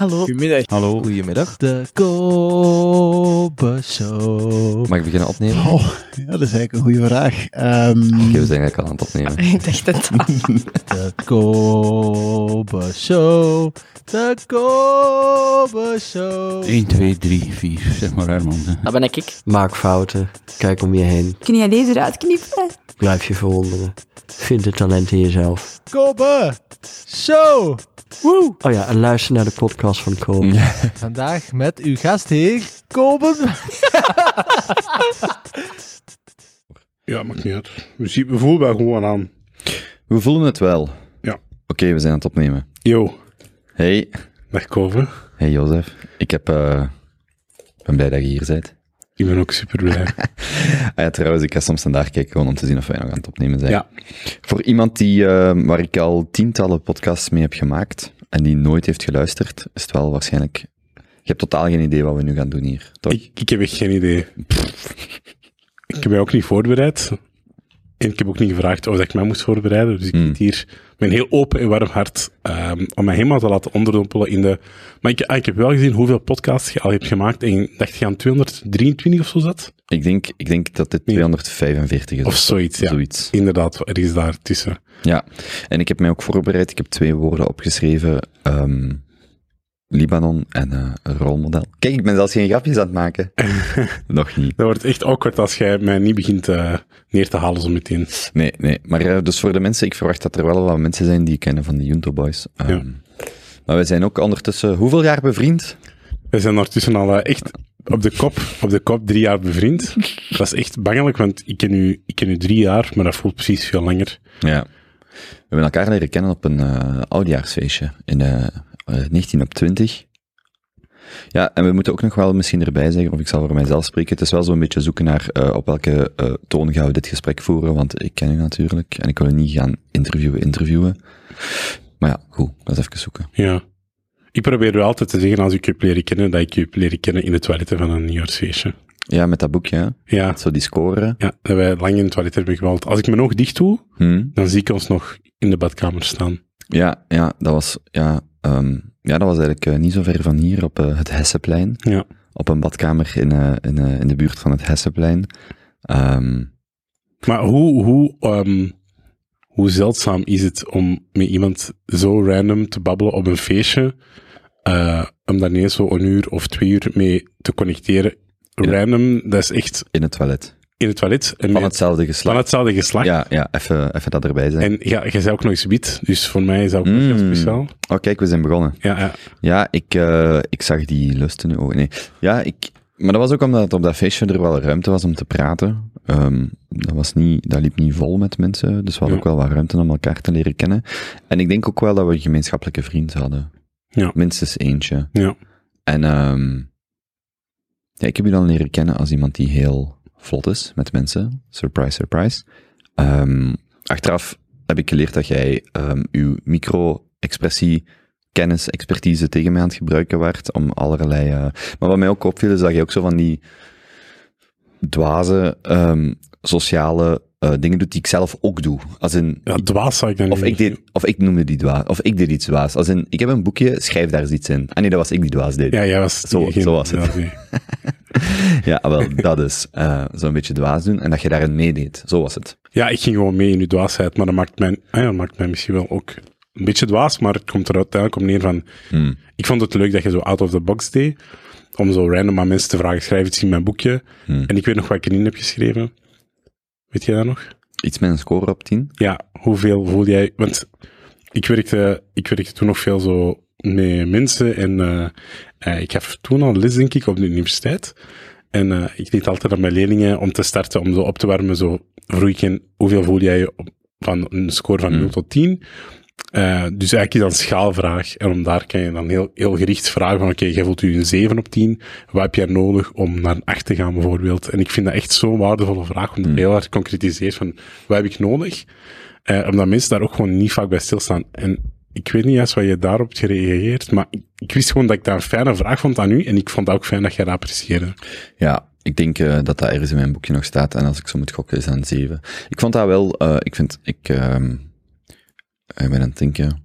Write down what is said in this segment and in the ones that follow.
Hallo. Goedemiddag. Hallo. Goedemiddag. De Kobe Show. Mag ik beginnen opnemen? Oh, ja, dat is eigenlijk een goede vraag. We zijn eigenlijk al aan het opnemen. Ik dacht het al. De Kobe Show. De Kobe Show. 1, 2, 3, 4. Zeg maar, Herman. Dat ben ik. Maak fouten. Kijk om je heen. Kun je deze eruit knippen? Blijf je verwonderen. Vind het talent in jezelf. Kobe Show. Woe. Oh ja, en luister naar de podcast van Kobe. Ja. Vandaag met uw gastheer, Kobe. Ja, maakt niet uit. We voelen wel gewoon aan. We voelen het wel. Ja. Oké, we zijn aan het opnemen. Yo. Hey. Dag Kobe. Hey Jozef. Ik ben blij dat je hier bent. Ik ben ook super blij. Ah ja, trouwens, ik ga soms vandaag kijken gewoon om te zien of wij nog aan het opnemen zijn. Ja. Voor iemand die, waar ik al tientallen podcasts mee heb gemaakt en die nooit heeft geluisterd, is het wel waarschijnlijk... Je hebt totaal geen idee wat we nu gaan doen hier, toch? Ik heb echt geen idee. Ik heb mij ook niet voorbereid. En ik heb ook niet gevraagd of ik mij moest voorbereiden. Dus ik zit hier met een heel open en warm hart om mij helemaal te laten onderdompelen in de... Maar ik heb wel gezien hoeveel podcasts je al hebt gemaakt. En ik dacht je aan 223 of zo zat? Ik denk dat dit 245 is. Of zoiets. Inderdaad, ergens daar tussen. Ja, en ik heb mij ook voorbereid. Ik heb 2 woorden opgeschreven. Libanon en een rolmodel. Kijk, ik ben zelfs geen grapjes aan het maken. Nog niet. Dat wordt echt awkward als jij mij niet begint neer te halen zo meteen. Nee. Maar dus voor de mensen, ik verwacht dat er wel wat mensen zijn die kennen van de Junto Boys. Ja. Maar wij zijn ook ondertussen, hoeveel jaar bevriend? Wij zijn ondertussen al echt op de kop 3 jaar bevriend. Dat is echt bangelijk, want ik ken u 3 jaar, maar dat voelt precies veel langer. Ja. We hebben elkaar leren kennen op een oudjaarsfeestje in... 19/20. Ja, en we moeten ook nog wel misschien erbij zeggen, of ik zal voor mijzelf spreken, het is wel zo'n beetje zoeken naar op welke toon gaan we dit gesprek voeren, want ik ken u natuurlijk, en ik wil u niet gaan interviewen. Maar ja, goed, dat is even zoeken. Ja. Ik probeer u altijd te zeggen, als ik u heb leren kennen, dat ik u heb leren kennen in de toiletten van een nieuwjaarsfeestje. Ja, met dat boekje, hè? Ja. Met zo die scoren. Ja, dat wij lang in de toiletten hebben gewald. Als ik mijn oog dicht doe, dan zie ik ons nog in de badkamer staan. Ja, dat was... dat was eigenlijk niet zo ver van hier, op het Hesseplein. Ja. Op een badkamer in de buurt van het Hesseplein. Maar hoe zeldzaam is het om met iemand zo random te babbelen op een feestje, om daar ineens zo 1 uur of 2 uur mee te connecteren? Random, dat is echt... In het toilet. Van hetzelfde geslacht. Ja, even dat erbij zijn. En ja, jij zei ook nog eens biedt, dus voor mij is dat ook heel speciaal. Oh, kijk, we zijn begonnen. Ja. Ja, ik zag die lust in uw ogen. Nee. Ja, maar dat was ook omdat op dat feestje er wel ruimte was om te praten. Dat liep niet vol met mensen, dus we hadden ook wel wat ruimte om elkaar te leren kennen. En ik denk ook wel dat we een gemeenschappelijke vriend hadden. Ja. Minstens eentje. Ja. En ik heb je dan leren kennen als iemand die heel... vlot is met mensen. Surprise, surprise. Achteraf heb ik geleerd dat jij uw micro-expressie, kennis, expertise tegen mij aan het gebruiken werd om allerlei... Maar wat mij ook opviel is dat jij ook zo van die dwaze, sociale dingen doet die ik zelf ook doe. Als in, ja, dwaas zou ik dan niet doen. Of ik noemde die dwaas. Of ik deed iets dwaas. Als in, ik heb een boekje, schrijf daar eens iets in. Ah nee, dat was ik die dwaas deed. Ja, jij was... Zo was het. Nee. Ja, wel, dat is zo'n beetje dwaas doen en dat je daarin meedeed. Zo was het. Ja, ik ging gewoon mee in uw dwaasheid, maar dat maakt mij misschien wel ook een beetje dwaas, maar het komt er uiteindelijk om neer van... Ik vond het leuk dat je zo out of the box deed, om zo random aan mensen te vragen, schrijf iets in mijn boekje. En ik weet nog wat ik erin heb geschreven. Weet jij dat nog? Iets met een score op 10? Ja, hoeveel voel jij... Want ik werkte toen nog veel zo... met mensen en ik heb toen al les, denk ik, op de universiteit. En ik deed altijd aan mijn leerlingen om te starten, om zo op te warmen, zo vroeg ik in hoeveel voel jij van een score van 0 tot 10. Dus eigenlijk is dat een schaalvraag. En om daar kan je dan heel, heel gericht vragen van oké, jij voelt u een 7 op 10. Wat heb jij nodig om naar een 8 te gaan bijvoorbeeld? En ik vind dat echt zo'n waardevolle vraag, omdat heel hard concretiseert van wat heb ik nodig? Omdat mensen daar ook gewoon niet vaak bij stilstaan. En ik weet niet eens wat je daarop hebt gereageerd, maar ik wist gewoon dat ik daar een fijne vraag vond aan u en ik vond het ook fijn dat jij dat apprecieerde. Ja, ik denk dat ergens in mijn boekje nog staat en als ik zo moet gokken is aan 7. Ik vond dat wel, ik ben aan het denken...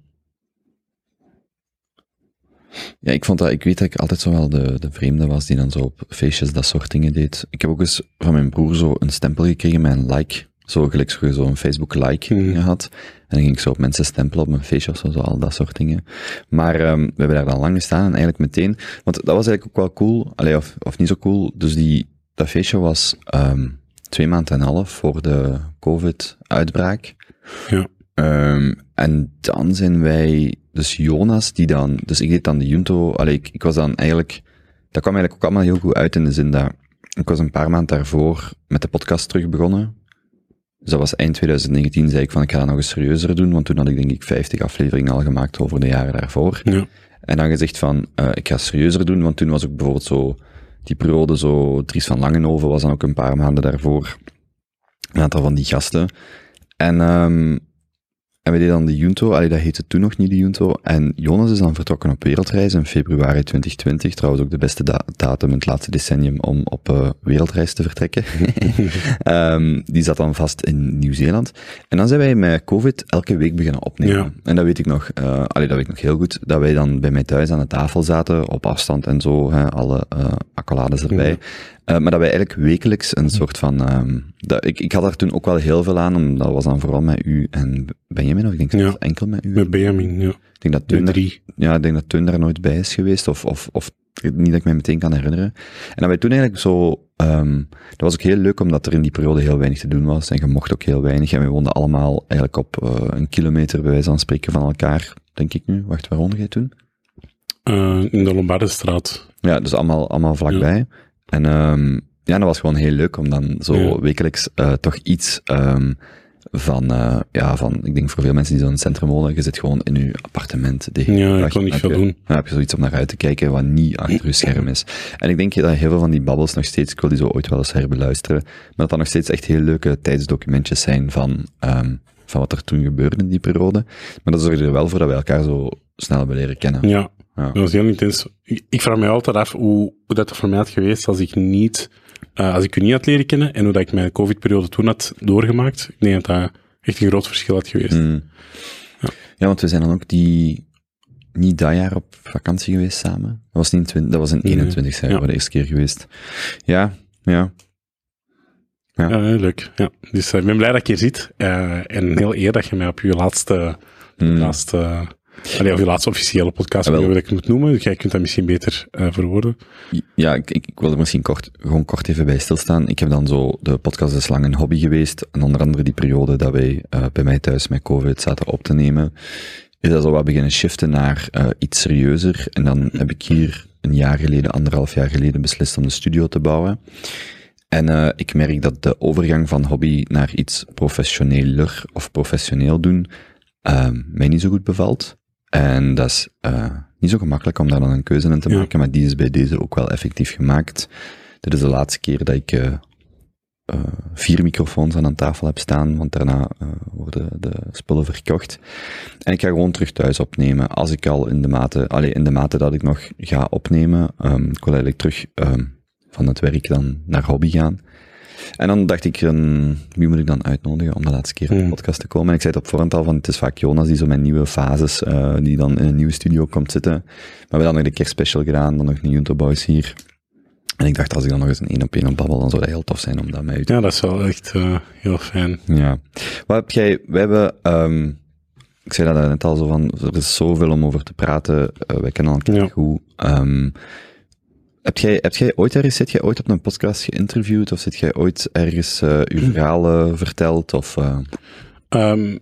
Ja, ik vond dat, ik weet dat ik altijd zo wel de vreemde was die dan zo op feestjes dat soort dingen deed. Ik heb ook eens van mijn broer zo een stempel gekregen met een like. Zo gelijk zo een Facebook like gehad. En dan ging ik zo op mensen stempelen op mijn feestje of zo, zo al dat soort dingen. Maar we hebben daar dan lang gestaan en eigenlijk meteen, want dat was eigenlijk ook wel cool, allee, of niet zo cool. Dus dat feestje was 2,5 maanden voor de COVID-uitbraak. Ja. En dan zijn wij, dus Jonas, die dan, dus ik deed dan de Junto, allee, ik was dan eigenlijk, dat kwam eigenlijk ook allemaal heel goed uit in de zin dat, ik was een paar maanden daarvoor met de podcast terug begonnen. Dus dat was eind 2019, zei ik van, ik ga dat nog eens serieuzer doen, want toen had ik denk ik 50 afleveringen al gemaakt over de jaren daarvoor. Ja. En dan gezegd van, ik ga het serieuzer doen, want toen was ook bijvoorbeeld zo, die periode zo, Dries van Langenhoven was dan ook een paar maanden daarvoor, een aantal van die gasten. En we deden dan de Junto, allee, dat heette toen nog niet de Junto, en Jonas is dan vertrokken op wereldreis in februari 2020, trouwens ook de beste datum in het laatste decennium om op wereldreis te vertrekken. Die zat dan vast in Nieuw-Zeeland. En dan zijn wij met COVID elke week beginnen opnemen. Ja. En dat weet ik nog, dat weet ik nog heel goed, dat wij dan bij mij thuis aan de tafel zaten, op afstand en zo, hè, alle accolades erbij. Ja. Maar dat wij eigenlijk wekelijks een soort van... ik had daar toen ook wel heel veel aan, omdat dat was dan vooral met u en Benjamin, of ik denk dat het enkel met u... Met Benjamin, ja. Ik denk dat Teun daar nooit bij is geweest, of niet dat ik mij meteen kan herinneren. En dat wij toen eigenlijk zo... dat was ook heel leuk, omdat er in die periode heel weinig te doen was, en je mocht ook heel weinig, en we woonden allemaal eigenlijk op een kilometer, bij wijze van spreken, van elkaar, denk ik nu. Wacht, waar woonde jij toen? In de Lombardestraat. Ja, dus allemaal vlakbij. Ja. En dat was gewoon heel leuk om dan zo wekelijks toch iets van, ik denk voor veel mensen die zo in het centrum wonen, je zit gewoon in je appartement. Ik kon niet veel doen. Dan heb je zoiets om naar uit te kijken wat niet achter je scherm is. En ik denk dat heel veel van die babbels nog steeds, ik wil die zo ooit wel eens herbeluisteren, maar dat dat nog steeds echt heel leuke tijdsdocumentjes zijn van wat er toen gebeurde in die periode. Maar dat zorgde er wel voor dat wij elkaar zo snel hebben leren kennen. Ja. Ja. Dat was heel intens. Ik vraag mij altijd af hoe dat voor mij had geweest als ik u niet had leren kennen en hoe dat ik mijn COVID-periode toen had doorgemaakt. Ik denk dat dat echt een groot verschil had geweest. Mm. Ja, want we zijn dan ook niet dat jaar op vakantie geweest samen. Dat was niet in 21 zijn we de eerste keer geweest. Ja. Leuk. Ja. Dus ik ben blij dat ik je zit. En heel eer dat je mij op je laatste of je laatste officiële podcast, hoe ik het moet noemen. Dus jij kunt dat misschien beter verwoorden. Ja, ik wil er misschien kort even bij stilstaan. Ik heb dan zo, de podcast is lang een hobby geweest. En onder andere die periode dat wij bij mij thuis met COVID zaten op te nemen, is dat zo wat beginnen shiften naar iets serieuzer. En dan heb ik hier anderhalf jaar geleden beslist om de studio te bouwen. En ik merk dat de overgang van hobby naar iets professioneler of professioneel doen, mij niet zo goed bevalt. En dat is niet zo gemakkelijk om daar dan een keuze in te maken, maar die is bij deze ook wel effectief gemaakt. Dit is de laatste keer dat ik 4 microfoons aan tafel heb staan, want daarna worden de spullen verkocht. En ik ga gewoon terug thuis opnemen, als ik al in de mate dat ik nog ga opnemen. Ik wil eigenlijk terug van het werk dan naar hobby gaan. En dan dacht ik, wie moet ik dan uitnodigen om de laatste keer op de podcast te komen? En ik zei het op voorhand al, van het is vaak Jonas die zo mijn nieuwe fases, die dan in een nieuwe studio komt zitten. Maar we hebben dan nog een keer special gedaan, dan nog een Junto Boys hier. En ik dacht, als ik dan nog eens een 1-op-1 op babbel, dan zou dat heel tof zijn om dat mee te doen. Ja, dat is wel echt heel fijn. Ja. Wat heb jij, we hebben... ik zei dat net al zo van, er is zoveel om over te praten, wij kennen elkaar goed... Zit jij ooit op een podcast geïnterviewd of zit jij ooit ergens je verhalen verteld? Of,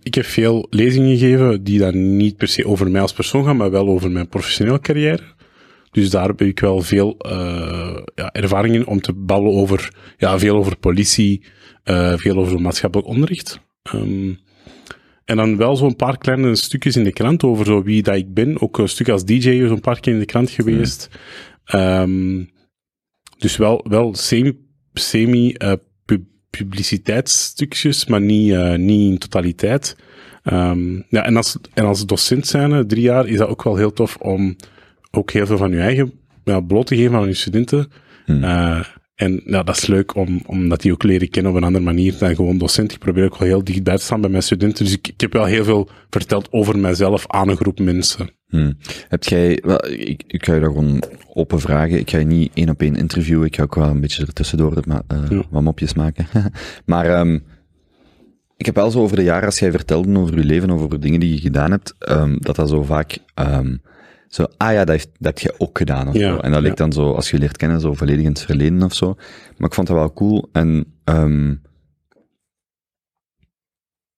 ik heb veel lezingen gegeven die dan niet per se over mij als persoon gaan, maar wel over mijn professionele carrière. Dus daar heb ik wel veel ervaringen om te babbelen over, veel over politie, veel over maatschappelijk onrecht. En dan wel zo'n paar kleine stukjes in de krant over zo wie dat ik ben. Ook een stuk als DJ is een paar keer in de krant geweest. Dus wel semi-publiciteitsstukjes, maar niet in totaliteit. En als docent zijnde, 3 jaar, is dat ook wel heel tof om ook heel veel van je eigen bloot te geven aan je studenten. En ja, dat is leuk omdat die ook leren kennen op een andere manier dan gewoon docent. Ik probeer ook wel heel dichtbij te staan bij mijn studenten. Dus ik heb wel heel veel verteld over mijzelf aan een groep mensen. Heb jij, wel, ik ga je daar gewoon open vragen. Ik ga je niet één op één interviewen. Ik ga ook wel een beetje ertussendoor wat mopjes maken. Maar ik heb wel zo over de jaren, als jij vertelde over je leven, over dingen die je gedaan hebt, dat zo vaak... dat heb jij ook gedaan. Of ja, zo. En dat leek dan zo, als je leert kennen, zo volledig in het verleden of zo. Maar ik vond dat wel cool. En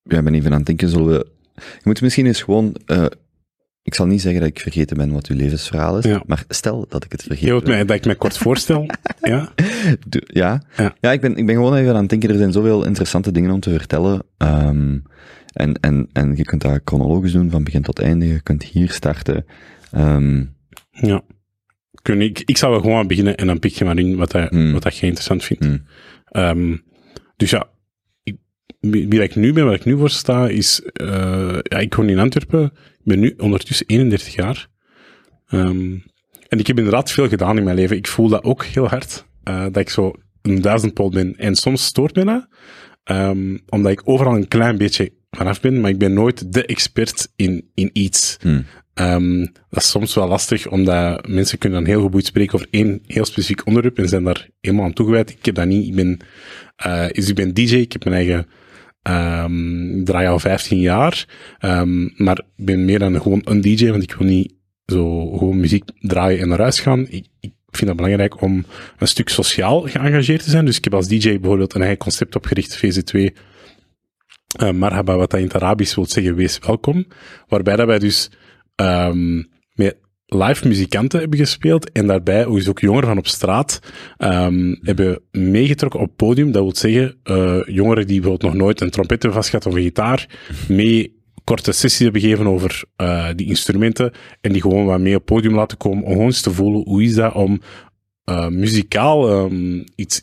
ik ben even aan het denken, je moet misschien eens gewoon... ik zal niet zeggen dat ik vergeten ben wat uw levensverhaal is, maar stel dat ik het vergeten ben. Je wilt dat ik mij kort voorstel? Ja? Ja, ik ben gewoon even aan het denken, er zijn zoveel interessante dingen om te vertellen. En je kunt dat chronologisch doen, van begin tot einde. Je kunt hier starten. Ja. Ik zou wel gewoon beginnen en dan pik je maar in wat je interessant vindt. Dus ja, wie ik nu ben, waar ik nu voor sta, is... ik woon in Antwerpen. Ik ben nu ondertussen 31 jaar. En ik heb inderdaad veel gedaan in mijn leven. Ik voel dat ook heel hard. Dat ik zo een duizendpoot ben. En soms stoort mij dat. Omdat ik overal een klein beetje vanaf ben, maar ik ben nooit de expert in iets. Dat is soms wel lastig, omdat mensen kunnen dan heel geboeid spreken over één heel specifiek onderwerp en zijn daar helemaal aan toegewijd. Ik heb dat niet. Ik ben DJ, ik heb mijn eigen... draai al 15 jaar. Maar ik ben meer dan gewoon een DJ, want ik wil niet zo gewoon muziek draaien en naar huis gaan. Ik vind dat belangrijk om een stuk sociaal geëngageerd te zijn. Dus ik heb als DJ bijvoorbeeld een eigen concept opgericht, VZ2. Marhaba, wat dat in het Arabisch wil zeggen, wees welkom. Waarbij dat wij dus met live muzikanten hebben gespeeld en daarbij ook jongeren van op straat hebben meegetrokken op podium. Dat wil zeggen, jongeren die bijvoorbeeld nog nooit een trompet hebben vastgehad of een gitaar, mee korte sessies hebben gegeven over die instrumenten en die gewoon wat mee op podium laten komen om gewoon eens te voelen hoe is dat om muzikaal iets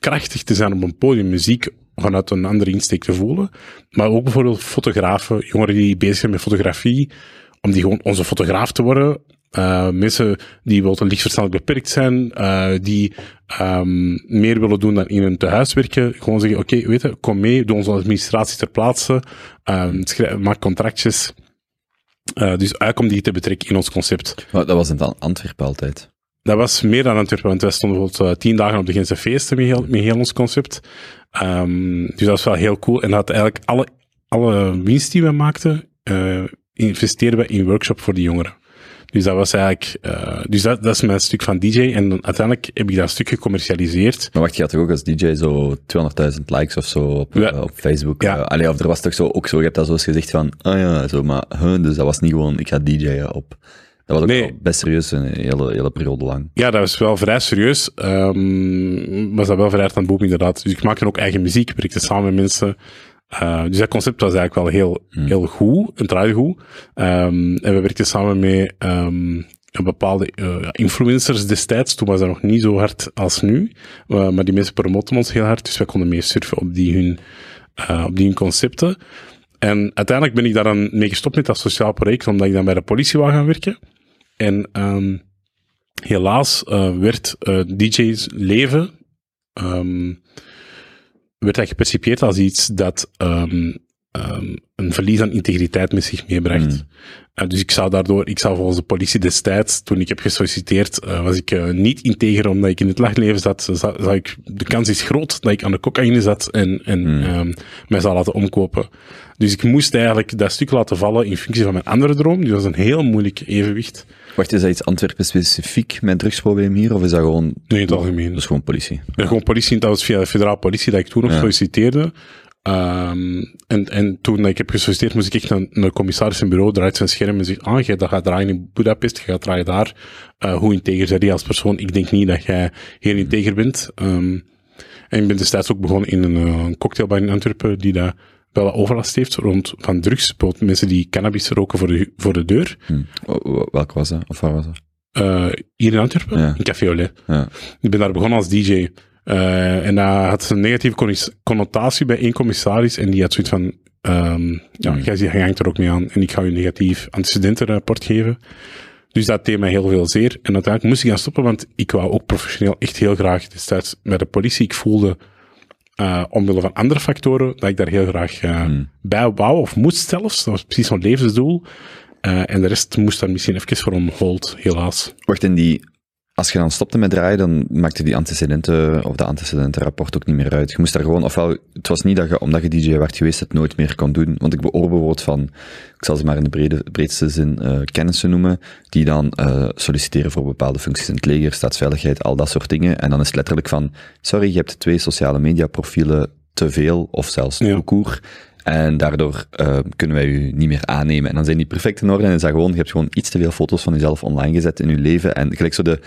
krachtig te zijn op een podium, muziek vanuit een andere insteek te voelen. Maar ook bijvoorbeeld fotografen, jongeren die bezig zijn met fotografie, om die gewoon onze fotograaf te worden. Mensen die wel lichtverstandelijk beperkt zijn, die meer willen doen dan in hun tehuis werken. Gewoon zeggen, oké, weet je, kom mee, doe onze administratie ter plaatse, maak contractjes. Dus eigenlijk om die te betrekken in ons concept. Maar dat was in Antwerpen altijd? Dat was meer dan Antwerpen, want wij stonden bijvoorbeeld 10 dagen op de Gentse feesten met heel ons concept. Dus dat was wel heel cool. En dat eigenlijk alle winst die we maakten... investeren we in workshop voor de jongeren. Dus dat was eigenlijk... dat is mijn stuk van DJ. En uiteindelijk heb ik dat stuk gecommercialiseerd. Maar wacht, je had toch ook als DJ zo 200.000 likes of zo op Facebook? Ja. Of er was toch zo ook zo... Je hebt dat zo eens gezegd van... dus dat was niet gewoon... Ik ga DJ'en op... Dat was ook wel best serieus, een hele periode lang. Ja, dat was wel vrij serieus. Was dat wel vrij hard aan het boepen, inderdaad. Dus ik maakte ook eigen muziek. Ik werkte samen met mensen... dus dat concept was eigenlijk wel heel goed, en trouwens goed. En we werkten samen met bepaalde influencers destijds. Toen was dat nog niet zo hard als nu. Maar die mensen promoten ons heel hard. Dus wij konden meer surfen op die hun concepten. En uiteindelijk ben ik daar dan mee gestopt met dat sociaal project, omdat ik dan bij de politie wou gaan werken. En helaas werd DJ's leven... werd dat gepercipieerd als iets dat een verlies aan integriteit met zich meebracht. Dus ik zou volgens de politie destijds, toen ik heb gesolliciteerd, was ik niet integer omdat ik in het nachtleven zat. De kans is groot dat ik aan de cocaïne zat en mij zou laten omkopen. Dus ik moest eigenlijk dat stuk laten vallen in functie van mijn andere droom. Dus dat was een heel moeilijk evenwicht. Wacht, is dat iets Antwerpen specifiek met drugsprobleem hier, of is dat gewoon... Nee, in het algemeen. Dat is gewoon politie. Ja. Gewoon politie, dat was via de federale politie dat ik toen nog solliciteerde. En toen ik heb gesolliciteerd, moest ik echt naar de commissaris in bureau, draait zijn scherm en zegt, jij gaat draaien in Budapest, je gaat draaien daar. Hoe integer zijn die als persoon? Ik denk niet dat jij heel integer bent. En ik ben destijds ook begonnen in een cocktailbar in Antwerpen, die daar wel overlast heeft rond van drugs, bijvoorbeeld mensen die cannabis roken voor de deur. Welke was dat? Of waar was dat? Hier in Antwerpen, in Café Olé. Ja. Ik ben daar begonnen als DJ. En dat had een negatieve connotatie bij één commissaris en die had zoiets van, jij hangt er ook mee aan en ik ga je negatief antecedentenrapport geven. Dus dat deed mij heel veel zeer. En uiteindelijk moest ik gaan stoppen, want ik wou ook professioneel echt heel graag destijds met de politie. Ik voelde, omwille van andere factoren, dat ik daar heel graag bij wou, of moest zelfs. Dat was precies zo'n levensdoel. En de rest moest daar misschien even voor on hold, helaas. Wacht, en die... Als je dan stopte met draaien, dan maakte die antecedenten of dat antecedentenrapport ook niet meer uit. Je moest daar gewoon, ofwel, het was niet dat je, omdat je DJ werd geweest, het nooit meer kon doen. Want ik beoor bijvoorbeeld van, ik zal ze maar in de breedste zin kennissen noemen, die dan solliciteren voor bepaalde functies in het leger, staatsveiligheid, al dat soort dingen. En dan is het letterlijk van, sorry, je hebt 2 sociale media profielen te veel, of zelfs toekoer. En daardoor kunnen wij u niet meer aannemen. En dan zijn die perfect in orde en is dat gewoon, je hebt gewoon iets te veel foto's van jezelf online gezet in je leven. En gelijk zo de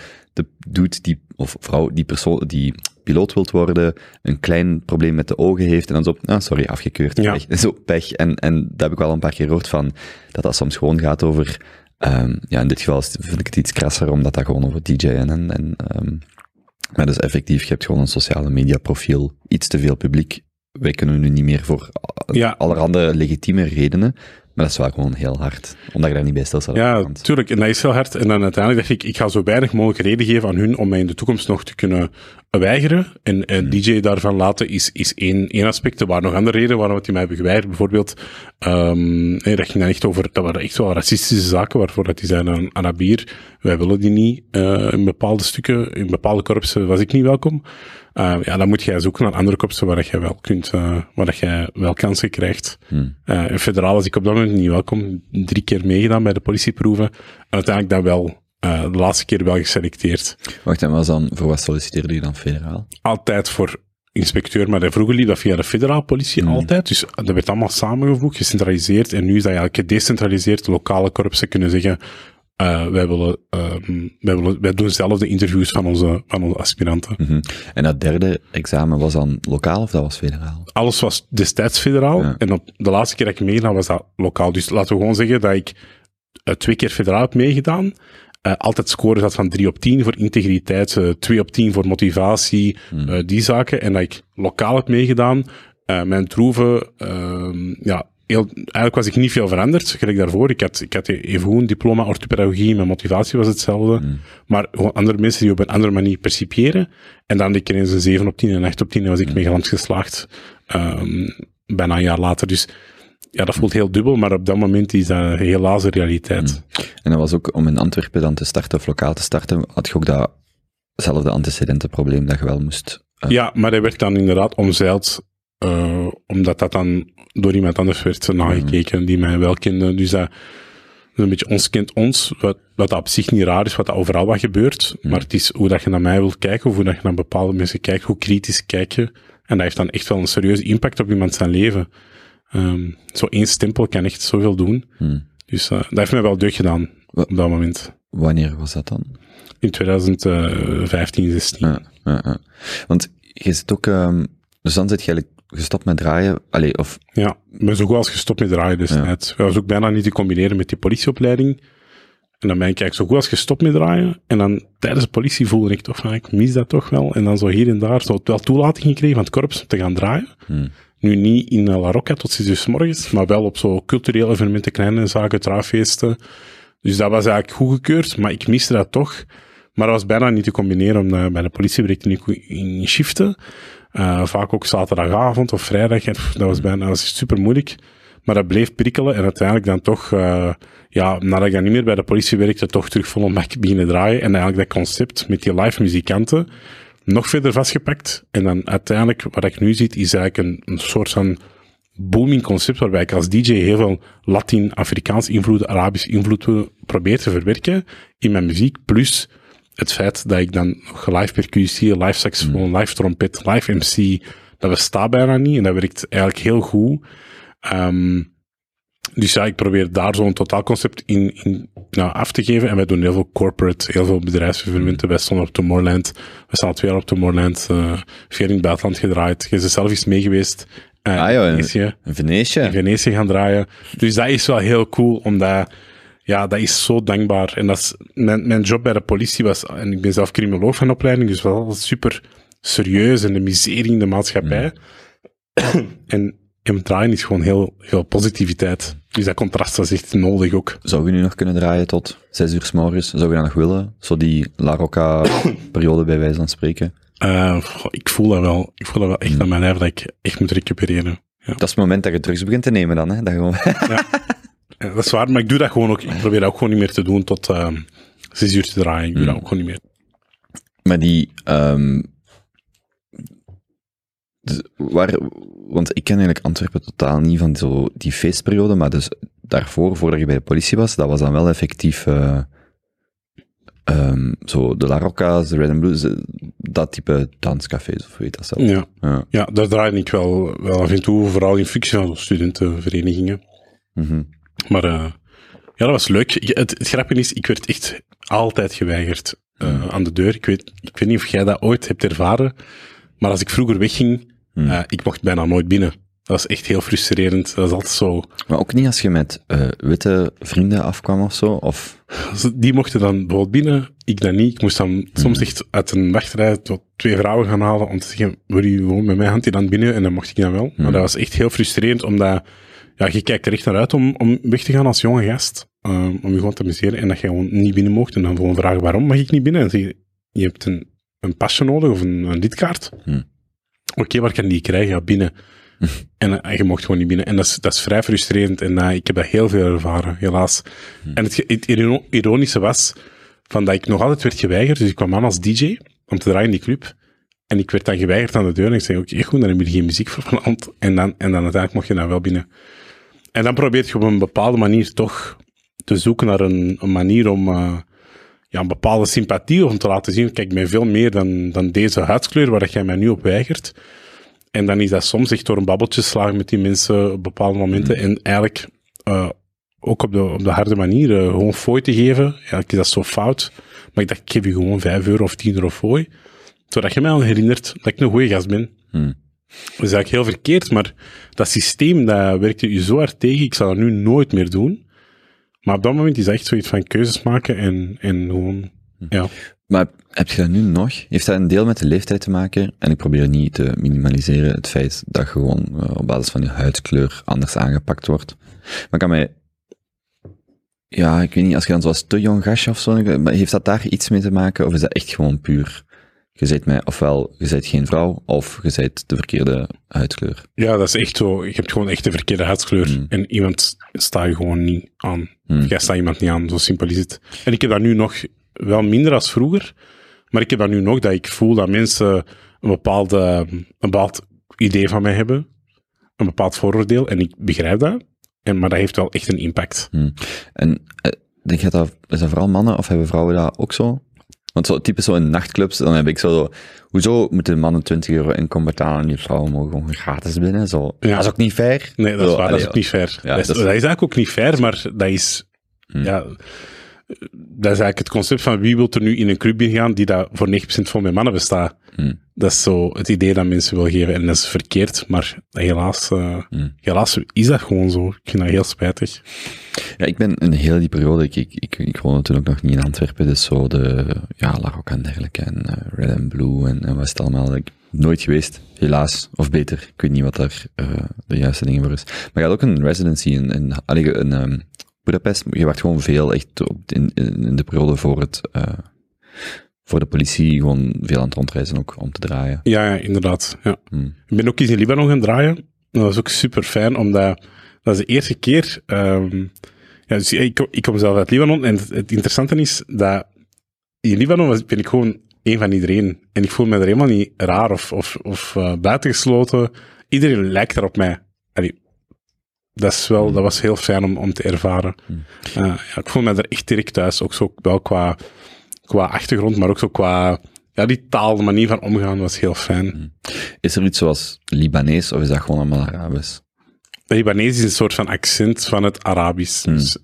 dude die, of vrouw, die persoon die piloot wilt worden, een klein probleem met de ogen heeft en dan zo, sorry, afgekeurd. Ja. Pech. Zo, pech. En dat heb ik wel een paar keer gehoord van, dat soms gewoon gaat over, ja, in dit geval vind ik het iets krasser, omdat dat gewoon over DJ'en en maar dus effectief, je hebt gewoon een sociale media profiel, iets te veel publiek. Wij kunnen nu niet meer voor allerhande legitieme redenen, maar dat is wel gewoon heel hard, omdat je daar niet bij stilstaat. Ja, tuurlijk, en dat is heel hard. En dan uiteindelijk dacht ik ga zo weinig mogelijk reden geven aan hun om mij in de toekomst nog te kunnen weigeren. En DJ daarvan laten is één aspect. Er waren nog andere redenen waarom die mij hebben geweigerd. Bijvoorbeeld, dat ging dan echt over, dat waren echt wel racistische zaken, waarvoor dat die zeiden aan Arabier, wij willen die niet. In bepaalde stukken, in bepaalde korpsen was ik niet welkom. Ja, dan moet jij zoeken naar andere korpsen waar jij wel kunt, waar dat jij wel kansen krijgt. Federaal was ik op dat moment niet welkom. 3 keer meegedaan bij de politieproeven. En uiteindelijk dan wel, de laatste keer wel geselecteerd. Wacht, en voor wat solliciteerde je dan federaal? Altijd voor inspecteur, maar vroeger liep dat via de federaal politie altijd. Dus dat werd allemaal samengevoegd, gecentraliseerd. En nu is dat eigenlijk gedecentraliseerd. Lokale korpsen kunnen zeggen, wij doen zelf de interviews van onze aspiranten. En dat derde examen was dan lokaal of dat was federaal? Alles was destijds federaal. Ja. En op de laatste keer dat ik meegedaan was dat lokaal. Dus laten we gewoon zeggen dat ik 2 keer federaal heb meegedaan. Altijd scoren zat van 3 op 10 voor integriteit, 2 op 10 voor motivatie, die zaken. En dat ik lokaal heb meegedaan. Mijn troeven, eigenlijk was ik niet veel veranderd, gelijk daarvoor. Ik had evengoed een diploma orthopedagogie, mijn motivatie was hetzelfde. Maar gewoon andere mensen die op een andere manier percipiëren. En dan had ik ineens een 7 op 10 en een 8 op 10 en was ik meegalans geslaagd. Bijna een jaar later. Dus ja, dat voelt heel dubbel, maar op dat moment is dat helaas de realiteit. En dat was ook, om in Antwerpen dan te starten, of lokaal te starten, had je ook datzelfde antecedentenprobleem dat je wel moest... Ja, maar dat werd dan inderdaad omzeild... omdat dat dan door iemand anders werd nagekeken die mij wel kende. Dus dat is een beetje ons kent ons, wat dat op zich niet raar is, wat dat overal wat gebeurt. Maar het is hoe dat je naar mij wilt kijken, of hoe dat je naar bepaalde mensen kijkt, hoe kritisch kijk je. En dat heeft dan echt wel een serieuze impact op iemand zijn leven. Zo één stempel kan echt zoveel doen. Dus dat heeft mij wel deugd gedaan op dat moment. Wanneer was dat dan? In 2015, 16. Want je zit ook... dus dan zit je eigenlijk gestopt met draaien? Allee, of... Ja, ik ben zo goed als gestopt met draaien destijds. Ja. Dat was ook bijna niet te combineren met die politieopleiding. En dan ben ik eigenlijk zo goed als gestopt met draaien. En dan tijdens de politie voelde ik toch van, ik mis dat toch wel. En dan zo hier en daar, zo wel toelating gekregen van het korps om te gaan draaien. Nu niet in La Rocca tot 6 uur 's morgens, maar wel op zo culturele evenementen, kleine zaken, trouwfeesten. Dus dat was eigenlijk goedgekeurd, maar ik miste dat toch. Maar dat was bijna niet te combineren, omdat bij de politie werkte ik in shiften. Vaak ook zaterdagavond of vrijdag. Dat was super moeilijk. Maar dat bleef prikkelen. En uiteindelijk dan toch, nadat ik dan niet meer bij de politie werkte, toch terug vol omdat ik beginnen draaien. En eigenlijk dat concept met die live muzikanten nog verder vastgepakt. En dan uiteindelijk, wat ik nu zie, is eigenlijk een soort van booming concept, waarbij ik als DJ heel veel Latin-Afrikaans invloed, Arabisch invloed probeer te verwerken in mijn muziek. Plus het feit dat ik dan nog live percussie, live saxofoon, live trompet, live MC, dat bestaat bijna niet. En dat werkt eigenlijk heel goed. Dus ja, ik probeer daar zo'n totaalconcept in af te geven. En wij doen heel veel corporate, heel veel bedrijfsverbindingen. Wij stonden op Tomorrowland. We staan 2 jaar op Tomorrowland. 4 in het buitenland gedraaid. Je bent zelf eens mee geweest. In Venetië. In Venetië gaan draaien. Dus dat is wel heel cool, omdat... Ja, dat is zo dankbaar. En dat is, mijn job bij de politie was, en ik ben zelf criminoloog van opleiding, dus wel super serieus en de miserie in de maatschappij. En hem draaien is gewoon heel, heel positiviteit. Dus dat contrast was echt nodig ook. Zou je nu nog kunnen draaien tot 6 uur 's morgens? Zou je dat nog willen? Zo die La Rocca periode bij wijze van spreken? Ik voel dat wel. Ik voel dat wel echt aan mijn lijf dat ik echt moet recupereren. Ja. Dat is het moment dat je drugs begint te nemen dan, hè? Dat gewoon... ja. Ja, dat is waar, maar ik doe dat gewoon ook. Ik probeer dat ook gewoon niet meer te doen tot 6 uur te draaien. Ik doe dat ook gewoon niet meer. Maar die... Dus want ik ken eigenlijk Antwerpen totaal niet van zo die feestperiode, maar dus daarvoor, voordat je bij de politie was, dat was dan wel effectief zo de La Rocca's, de Red and Blues, dat type danscafés of weet dat zelf. Ja, ja. Ja, daar draai ik wel af en toe, vooral in functie van studentenverenigingen. Mm-hmm. Maar ja, dat was leuk. Het grappige is, ik werd echt altijd geweigerd aan de deur. Ik weet niet of jij dat ooit hebt ervaren, maar als ik vroeger wegging, ik mocht bijna nooit binnen. Dat was echt heel frustrerend. Dat is altijd zo. Maar ook niet als je met witte vrienden afkwam of zo? Of? Die mochten dan bijvoorbeeld binnen, ik dan niet. Ik moest dan soms echt uit een wachtrij tot 2 vrouwen gaan halen om te zeggen, wil je gewoon met mij handje dan binnen? En dan mocht ik dan wel. Maar dat was echt heel frustrerend, omdat ja, je kijkt er echt naar uit om weg te gaan als jonge gast. Om je gewoon te amuseren en dat je gewoon niet binnen mocht. En dan gewoon vragen, waarom mag ik niet binnen? En zeggen, je hebt een pasje nodig of een lidkaart. Oké, waar kan die krijgen? Ja, binnen. En je mocht gewoon niet binnen. En dat is vrij frustrerend. En ik heb dat heel veel ervaren, helaas. En het ironische was van dat ik nog altijd werd geweigerd. Dus ik kwam aan als DJ om te draaien in die club. En ik werd dan geweigerd aan de deur. En ik zei, oké, goed, dan heb je geen muziek voor vanavond. En dan uiteindelijk mocht je dan wel binnen. En dan probeert je op een bepaalde manier toch te zoeken naar een manier om... ja, een bepaalde sympathie om te laten zien, kijk, mij veel meer dan deze huidskleur waar jij mij nu op weigert. En dan is dat soms echt door een babbeltje slagen met die mensen op bepaalde momenten. En eigenlijk ook op de harde manier gewoon fooi te geven. Eigenlijk is dat zo fout. Maar ik dacht, ik geef je gewoon €5 of €10 fooi. Zodat je mij al herinnert dat ik een goede gast ben. Dat is eigenlijk heel verkeerd, maar dat systeem, dat werkte je zo hard tegen. Ik zal dat nu nooit meer doen. Maar op dat moment is echt zoiets van keuzes maken en gewoon, ja. Maar heb je dat nu nog? Heeft dat een deel met de leeftijd te maken? En ik probeer niet te minimaliseren het feit dat je gewoon op basis van je huidskleur anders aangepakt wordt. Maar kan mij... Ja, ik weet niet, als je dan zoals te jong gastje of zo... Heeft dat daar iets mee te maken? Of is dat echt gewoon puur... Je bent mij, ofwel, je bent geen vrouw, of je bent de verkeerde huidskleur. Ja, dat is echt zo. Je hebt gewoon echt de verkeerde huidskleur. En iemand sta je gewoon niet aan. Jij staat iemand niet aan, zo simpel is het. En ik heb dat nu nog wel minder als vroeger, maar ik heb dat nu nog, dat ik voel dat mensen een bepaald idee van mij hebben, een bepaald vooroordeel, en ik begrijp dat, maar dat heeft wel echt een impact. En denk je dat, is dat vooral mannen, of hebben vrouwen dat ook zo? Want zo, typisch zo in nachtclubs, dan heb ik zo, hoezo moeten mannen €20 inkom betalen en je vrouwen mogen gewoon gratis binnen? Zo. Ja. Dat is ook niet fair. Nee, dat is waar, dat is ook niet fair. Ja, dat is eigenlijk ook niet fair, maar dat is, ja, dat is eigenlijk het concept van wie wil er nu in een club gaan die daar voor 90% vol met mannen bestaat. Dat is zo het idee dat mensen wil geven en dat is verkeerd, maar helaas, helaas is dat gewoon zo. Ik vind dat heel spijtig. Ja, ik ben in heel die periode, ik woon natuurlijk nog niet in Antwerpen, dus zo de, ja, La Rocca en dergelijke, en Red and Blue, en wat is het allemaal, ik nooit geweest, helaas, of beter, ik weet niet wat daar de juiste dingen voor is. Maar je had ook een residency in Budapest, je werd gewoon veel, echt op, in de periode voor de politie, gewoon veel aan het rondreizen ook, om te draaien. Ja, inderdaad, ja. Ik ben ook eens in Libanon gaan draaien, dat was ook super fijn, omdat... Dat is de eerste keer... ja, dus ik kom zelf uit Libanon en het interessante is dat... In Libanon ben ik gewoon één van iedereen. En ik voel me er helemaal niet raar of buitengesloten. Iedereen lijkt er op mij. Allee, dat was heel fijn om te ervaren. Ja, ik voel me er echt direct thuis. Ook zo wel qua achtergrond, maar ook zo qua... Ja, die taal, de manier van omgaan was heel fijn. Is er iets zoals Libanees of is dat gewoon allemaal Arabisch? Libanees is een soort van accent van het Arabisch. Dus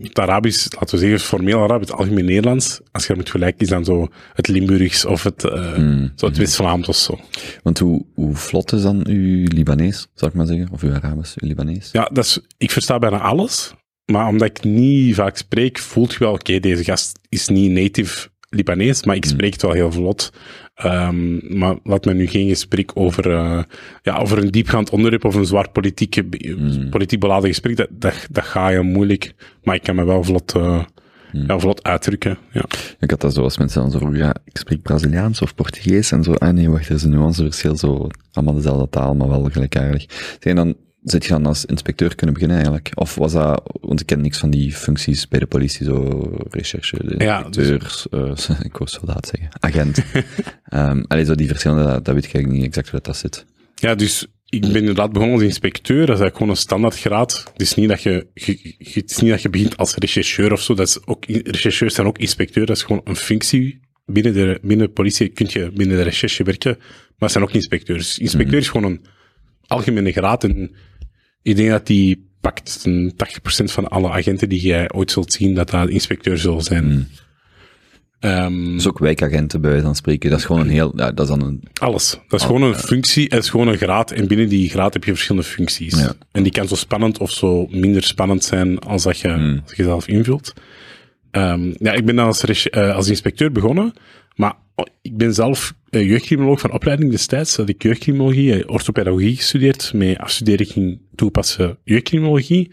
het Arabisch, laten we zeggen, formeel Arabisch, het algemeen Nederlands. Als je dat moet gelijk is dan zo het Limburgs of het West-Vlaams of zo. Want hoe vlot is dan uw Libanees, zou ik maar zeggen? Of uw Arabisch, uw Libanees? Ja, ik versta bijna alles. Maar omdat ik niet vaak spreek, voelt je wel, oké, deze gast is niet native Libanees, maar ik spreek het wel heel vlot. Maar laat me nu geen gesprek over een diepgaand onderwerp of een zwaar politiek beladen gesprek. Dat ga je moeilijk. Maar ik kan me wel vlot uitdrukken. Ja. Ik had dat zo als mensen dan zo vroegen, ja, ik spreek Braziliaans of Portugees en zo. Ah nee, wacht, er is een nuanceverschil. Zo, allemaal dezelfde taal, maar wel gelijkaardig. Zijn dan... Zit je dan als inspecteur kunnen beginnen eigenlijk? Of was dat... Want ik ken niks van die functies bij de politie, zo recherche, inspecteurs, ik hoor soldaat zeggen, agent. Zo die verschillende, dat weet ik eigenlijk niet exact hoe dat zit. Ja, dus ik ben inderdaad begonnen als inspecteur, dat is eigenlijk gewoon een standaardgraad. Het is niet dat je begint als rechercheur of zo, dat is ook, rechercheurs zijn ook inspecteur, dat is gewoon een functie. Binnen de politie kun je binnen de recherche werken, maar het zijn ook inspecteurs. Inspecteur is gewoon een algemene graad en ik denk dat die pakt 80% van alle agenten die jij ooit zult zien, dat daar inspecteur zullen zijn. Dus ook wijkagenten bij wijze van spreken, dat is gewoon een heel... Ja, dat is dan een... Alles. Dat is gewoon een functie, dat is gewoon een graad en binnen die graad heb je verschillende functies. Ja. En die kan zo spannend of zo minder spannend zijn als dat je zelf invult. Ik ben dan als inspecteur begonnen, maar ik ben zelf jeugdcriminoloog van opleiding destijds. Had ik jeugdcriminologie en orthopedagogie gestudeerd, met afstudering toepassen jeugdcriminologie.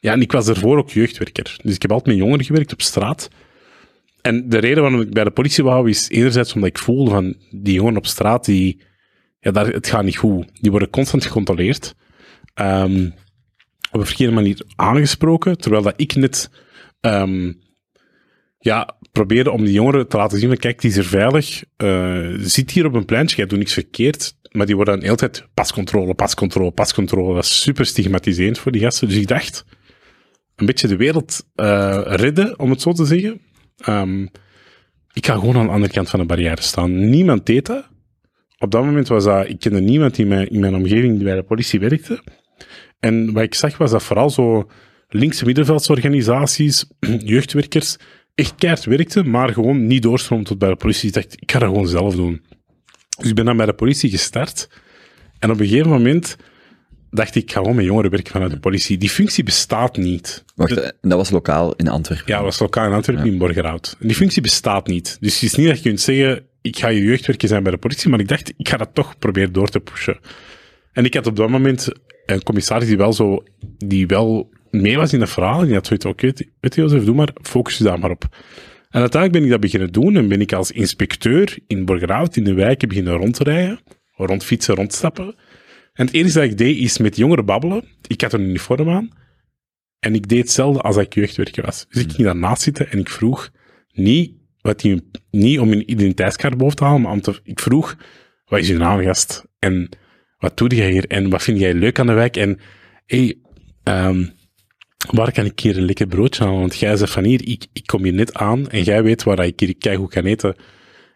Ja, en ik was daarvoor ook jeugdwerker. Dus ik heb altijd met jongeren gewerkt op straat. En de reden waarom ik bij de politie wou, is enerzijds omdat ik voelde van die jongeren op straat, het gaat niet goed. Die worden constant gecontroleerd. Op een verkeerde manier aangesproken, terwijl dat ik net... proberen om die jongeren te laten zien van, kijk, die is er veilig, zit hier op een pleintje, jij doet niks verkeerd, maar die worden dan de hele tijd pascontrole, dat is super stigmatiserend voor die gasten. Dus ik dacht, een beetje de wereld redden, om het zo te zeggen. Ik ga gewoon aan de andere kant van de barrière staan. Niemand deed dat. Op dat moment was dat, ik kende niemand in mijn omgeving die bij de politie werkte. En wat ik zag was dat vooral zo linkse middenveldsorganisaties, jeugdwerkers, echt keihard werkte, maar gewoon niet doorstroomd tot bij de politie. Ik dacht, ik ga dat gewoon zelf doen. Dus ik ben dan bij de politie gestart. En op een gegeven moment dacht ik, ik ga gewoon met jongeren werken vanuit de politie. Die functie bestaat niet. Wacht, dat was lokaal in Antwerpen? Ja, dat was lokaal in Antwerpen, in Borgerhout. En die functie bestaat niet. Dus het is niet dat je kunt zeggen, ik ga je jeugdwerker zijn bij de politie, maar ik dacht, ik ga dat toch proberen door te pushen. En ik had op dat moment een commissaris die wel mee was in dat verhaal en die had zoiets, oké, Jozef, doe maar, focus je daar maar op. En uiteindelijk ben ik dat beginnen doen en ben ik als inspecteur in Borgerhout, in de wijken, beginnen rondrijden, rondfietsen, rondstappen. En het enige dat ik deed is met jongeren babbelen. Ik had een uniform aan en ik deed hetzelfde als dat ik jeugdwerker was. Dus ik ging daarnaast zitten en ik vroeg niet om een identiteitskaart boven te halen, maar ik vroeg, wat is je naam, gast? En wat doe jij hier? En wat vind jij leuk aan de wijk? En waar kan ik hier een lekker broodje halen? Want jij zegt van hier, ik kom hier net aan en jij weet waar ik hier keigoed kan eten.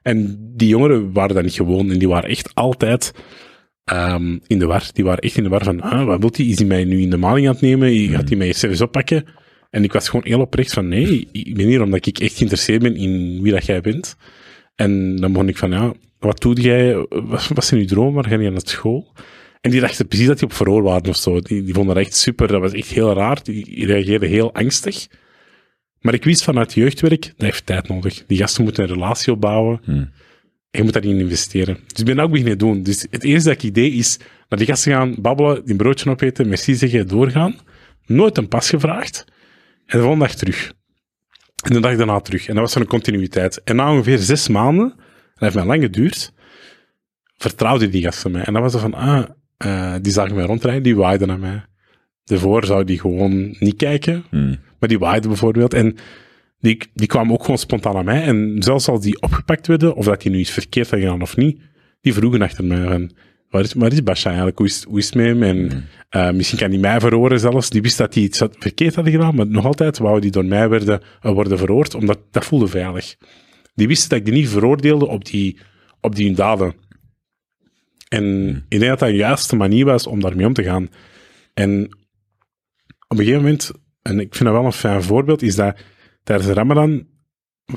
En die jongeren waren dat niet gewoon en die waren echt altijd in de war. Die waren echt in de war van, wat wil die? Is hij mij nu in de maling aan het nemen? Gaat hij mij serieus oppakken? En ik was gewoon heel oprecht van, nee, ik ben hier omdat ik echt geïnteresseerd ben in wie dat jij bent. En dan begon ik van, ja, wat doe jij? Wat zijn je droom? Waar ga je naar school? En die dachten precies dat die op verhoor waren of zo. Die vonden dat echt super. Dat was echt heel raar. Die reageerden heel angstig. Maar ik wist vanuit jeugdwerk, dat heeft tijd nodig. Die gasten moeten een relatie opbouwen. Je moet daarin investeren. Dus ik ben dat ook beginnen doen. Dus het eerste dat ik deed is, dat die gasten gaan babbelen, die broodje opeten, merci zeggen, doorgaan. Nooit een pas gevraagd. En de volgende dag terug. En de dag daarna terug. En dat was zo'n continuïteit. En na ongeveer 6 maanden, dat heeft mij lang geduurd, vertrouwden die gasten mij. En dan was het van, die zagen mij rondrijden, die waaiden naar mij. Daarvoor zou die gewoon niet kijken, maar die waaiden bijvoorbeeld. En die kwamen ook gewoon spontaan aan mij. En zelfs als die opgepakt werden, of dat die nu iets verkeerd had gedaan of niet, die vroegen achter mij van, waar is Basja eigenlijk? Hoe is het met hem? En misschien kan die mij verhoren zelfs. Die wist dat die iets verkeerd hadden gedaan, maar nog altijd wou die door mij worden verhoord, omdat dat voelde veilig. Die wisten dat ik die niet veroordeelde op die daden. En ik denk dat dat de juiste manier was om daarmee om te gaan. En op een gegeven moment, en ik vind dat wel een fijn voorbeeld, is dat tijdens Ramadan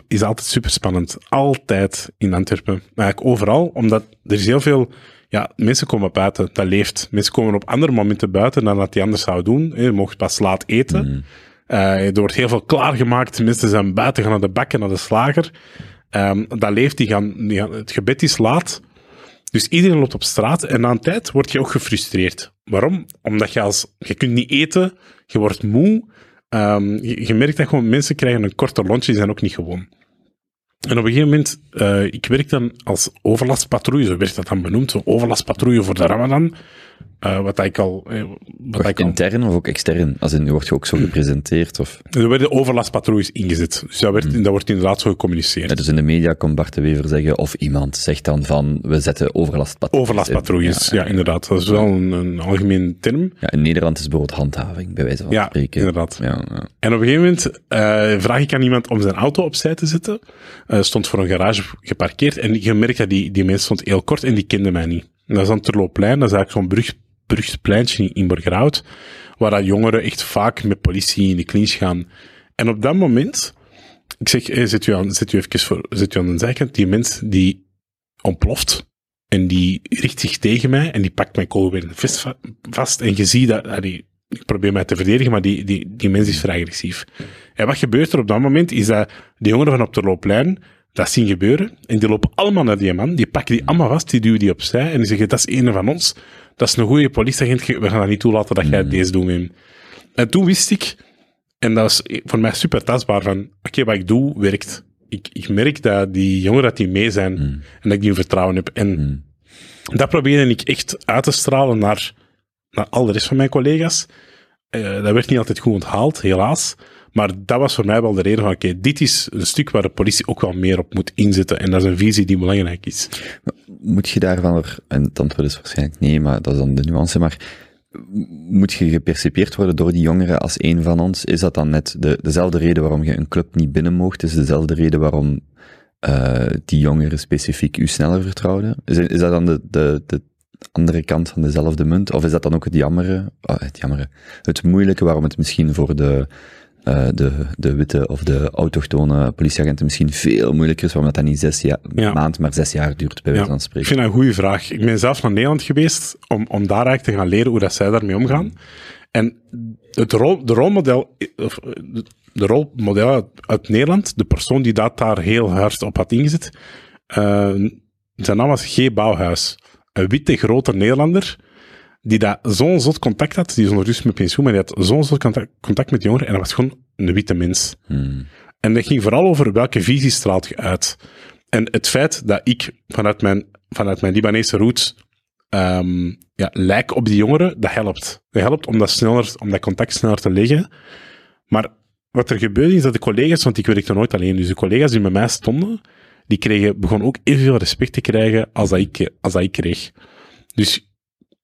is altijd super spannend. Altijd in Antwerpen. Maar eigenlijk overal, omdat er is heel veel... Ja, mensen komen buiten, dat leeft. Mensen komen op andere momenten buiten dan dat die anders zouden doen. Je mag pas laat eten. Er wordt heel veel klaargemaakt. Mensen zijn buiten, gaan naar de bakken, naar de slager. Dat leeft, die gaan, het gebed is laat. Dus iedereen loopt op straat en na een tijd word je ook gefrustreerd. Waarom? Omdat je kunt niet eten, je wordt moe. Je merkt dat gewoon mensen krijgen een korte lunch, die zijn ook niet gewoon. En op een gegeven moment, ik werk dan als overlastpatrouille, zo werd dat dan benoemd, zo overlastpatrouille voor de Ramadan. Intern of ook extern? Als in, wordt je ook zo gepresenteerd? Of? Er werden overlastpatrouilles ingezet. Dus dat wordt inderdaad zo gecommuniceerd. Ja, dus in de media komt Bart de Wever zeggen, of iemand zegt dan van, we zetten overlastpatrouilles. Overlastpatrouilles, ja, inderdaad. Dat is wel een algemeen term. Ja, in Nederland is het bijvoorbeeld handhaving, bij wijze van spreken. Inderdaad. Ja, inderdaad. En op een gegeven moment vraag ik aan iemand om zijn auto opzij te zetten. Stond voor een garage geparkeerd. En je merkt dat die mens stond heel kort en die kende mij niet. En dat is dan Terloopplein, dat is eigenlijk zo'n brugspleintje in Borgerhout, waar dat jongeren echt vaak met politie in de clinch gaan. En op dat moment, ik zeg, hey, zet u aan de zijkant, die mens die ontploft en die richt zich tegen mij en die pakt mijn kogel weer in de vest vast en je ziet dat, ik probeer mij te verdedigen, maar die mens is vrij agressief. En wat gebeurt er op dat moment, is dat de jongeren van op Terloopplein dat zien gebeuren, en die lopen allemaal naar die man, die pakken die allemaal vast, die duwen die opzij, en die zeggen, dat is een van ons, dat is een goede politieagent, we gaan dat niet toelaten dat jij deze doet met hem. En toen wist ik, en dat was voor mij super tastbaar, van, oké, wat ik doe, werkt. Ik merk dat die jongeren, dat die mee zijn, en dat ik die vertrouwen heb. En dat probeerde ik echt uit te stralen naar al de rest van mijn collega's. Dat werd niet altijd goed onthaald, helaas. Maar dat was voor mij wel de reden van, oké, dit is een stuk waar de politie ook wel meer op moet inzetten. En dat is een visie die belangrijk is. Moet je daarvan, en het antwoord is waarschijnlijk nee, maar dat is dan de nuance, maar moet je gepercipieerd worden door die jongeren als één van ons? Is dat dan net dezelfde reden waarom je een club niet binnen mocht? Is dezelfde reden waarom die jongeren specifiek u sneller vertrouwden? Is dat dan de andere kant van dezelfde munt? Of is dat dan ook het moeilijke waarom het misschien voor de witte of de autochtone politieagenten misschien veel moeilijker is, omdat dat niet 6 maand, maar 6 jaar duurt, bij wijze van spreken. Ik vind dat een goede vraag. Ik ben zelf naar Nederland geweest om daar eigenlijk te gaan leren hoe dat zij daarmee omgaan. En de rolmodel uit Nederland, de persoon die dat daar heel hard op had ingezet, zijn naam was G Bouwhuis. Een witte, grote Nederlander, die dat zo'n zot contact had, die is ondertussen met pensioen, maar die had zo'n zot contact met jongeren en dat was gewoon een witte mens. En dat ging vooral over welke visie straalt je uit. En het feit dat ik vanuit mijn Libanese roots lijk op die jongeren, dat helpt. Dat helpt om dat contact sneller te leggen. Maar wat er gebeurde is dat de collega's, want ik werkte nooit alleen, dus de collega's die met mij stonden, die begonnen ook evenveel respect te krijgen als dat ik kreeg. Dus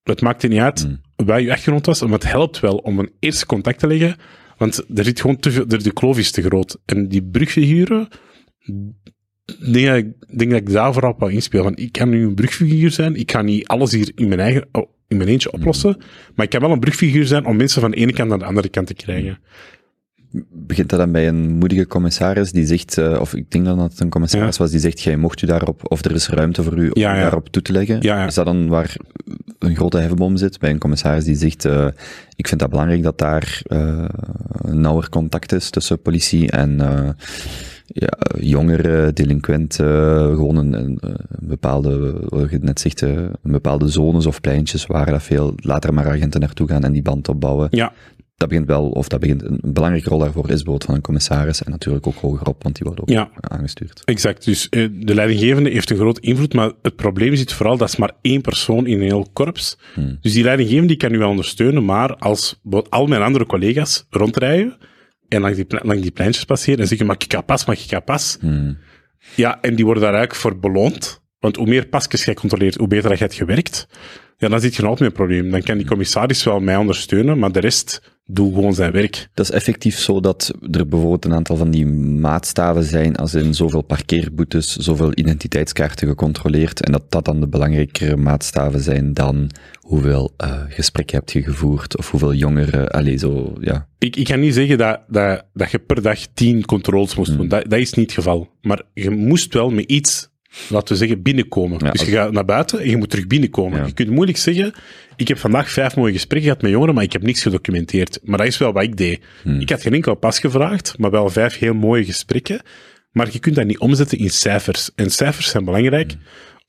het maakt niet uit waar je achtergrond was, maar het helpt wel om een eerste contact te leggen, want er zit gewoon te veel, de kloof is te groot. En die brugfiguren, ik denk dat ik daar vooral op wil inspelen. Want ik kan nu een brugfiguur zijn, ik ga niet alles hier in mijn eentje oplossen, maar ik kan wel een brugfiguur zijn om mensen van de ene kant naar de andere kant te krijgen. Begint dat dan bij een moedige commissaris die zegt, of ik denk dat het een commissaris was, die zegt, jij mocht u daarop, of er is ruimte voor u om daarop toe te leggen. Ja, ja. Is dat dan waar een grote hefboom zit? Bij een commissaris die zegt, ik vind dat belangrijk dat daar nauwer contact is tussen politie en jongeren, delinquenten, gewoon een bepaalde, wat je net zegt, een bepaalde zones of pleintjes waar dat veel later maar agenten naartoe gaan en die band opbouwen. Ja. Dat begint een belangrijke rol daarvoor is bijvoorbeeld van een commissaris en natuurlijk ook hogerop, want die worden ook aangestuurd. Exact, dus de leidinggevende heeft een groot invloed, maar het probleem zit vooral dat is maar één persoon in een heel korps. Dus die leidinggevende die kan u wel ondersteunen, maar als al mijn andere collega's rondrijden en langs die pleintjes passeren en zeggen, maar ik ga pas. Ja, en die worden daar eigenlijk voor beloond, want hoe meer pasjes jij controleert, hoe beter dat jij hebt gewerkt. Ja, dan zit je altijd met een probleem. Dan kan die commissaris wel mij ondersteunen, maar de rest doet gewoon zijn werk. Dat is effectief zo dat er bijvoorbeeld een aantal van die maatstaven zijn, als in zoveel parkeerboetes, zoveel identiteitskaarten gecontroleerd, en dat dan de belangrijkere maatstaven zijn dan hoeveel gesprekken heb je gevoerd, of hoeveel jongeren, Ik kan niet zeggen dat je per dag 10 controles moest doen. Dat is niet het geval. Maar je moest wel met iets, laten we zeggen, binnenkomen. Ja, dus je gaat naar buiten en je moet terug binnenkomen. Ja. Je kunt moeilijk zeggen, ik heb vandaag 5 mooie gesprekken gehad met jongeren, maar ik heb niks gedocumenteerd. Maar dat is wel wat ik deed. Ik had geen enkel pas gevraagd, maar wel 5 heel mooie gesprekken. Maar je kunt dat niet omzetten in cijfers. En cijfers zijn belangrijk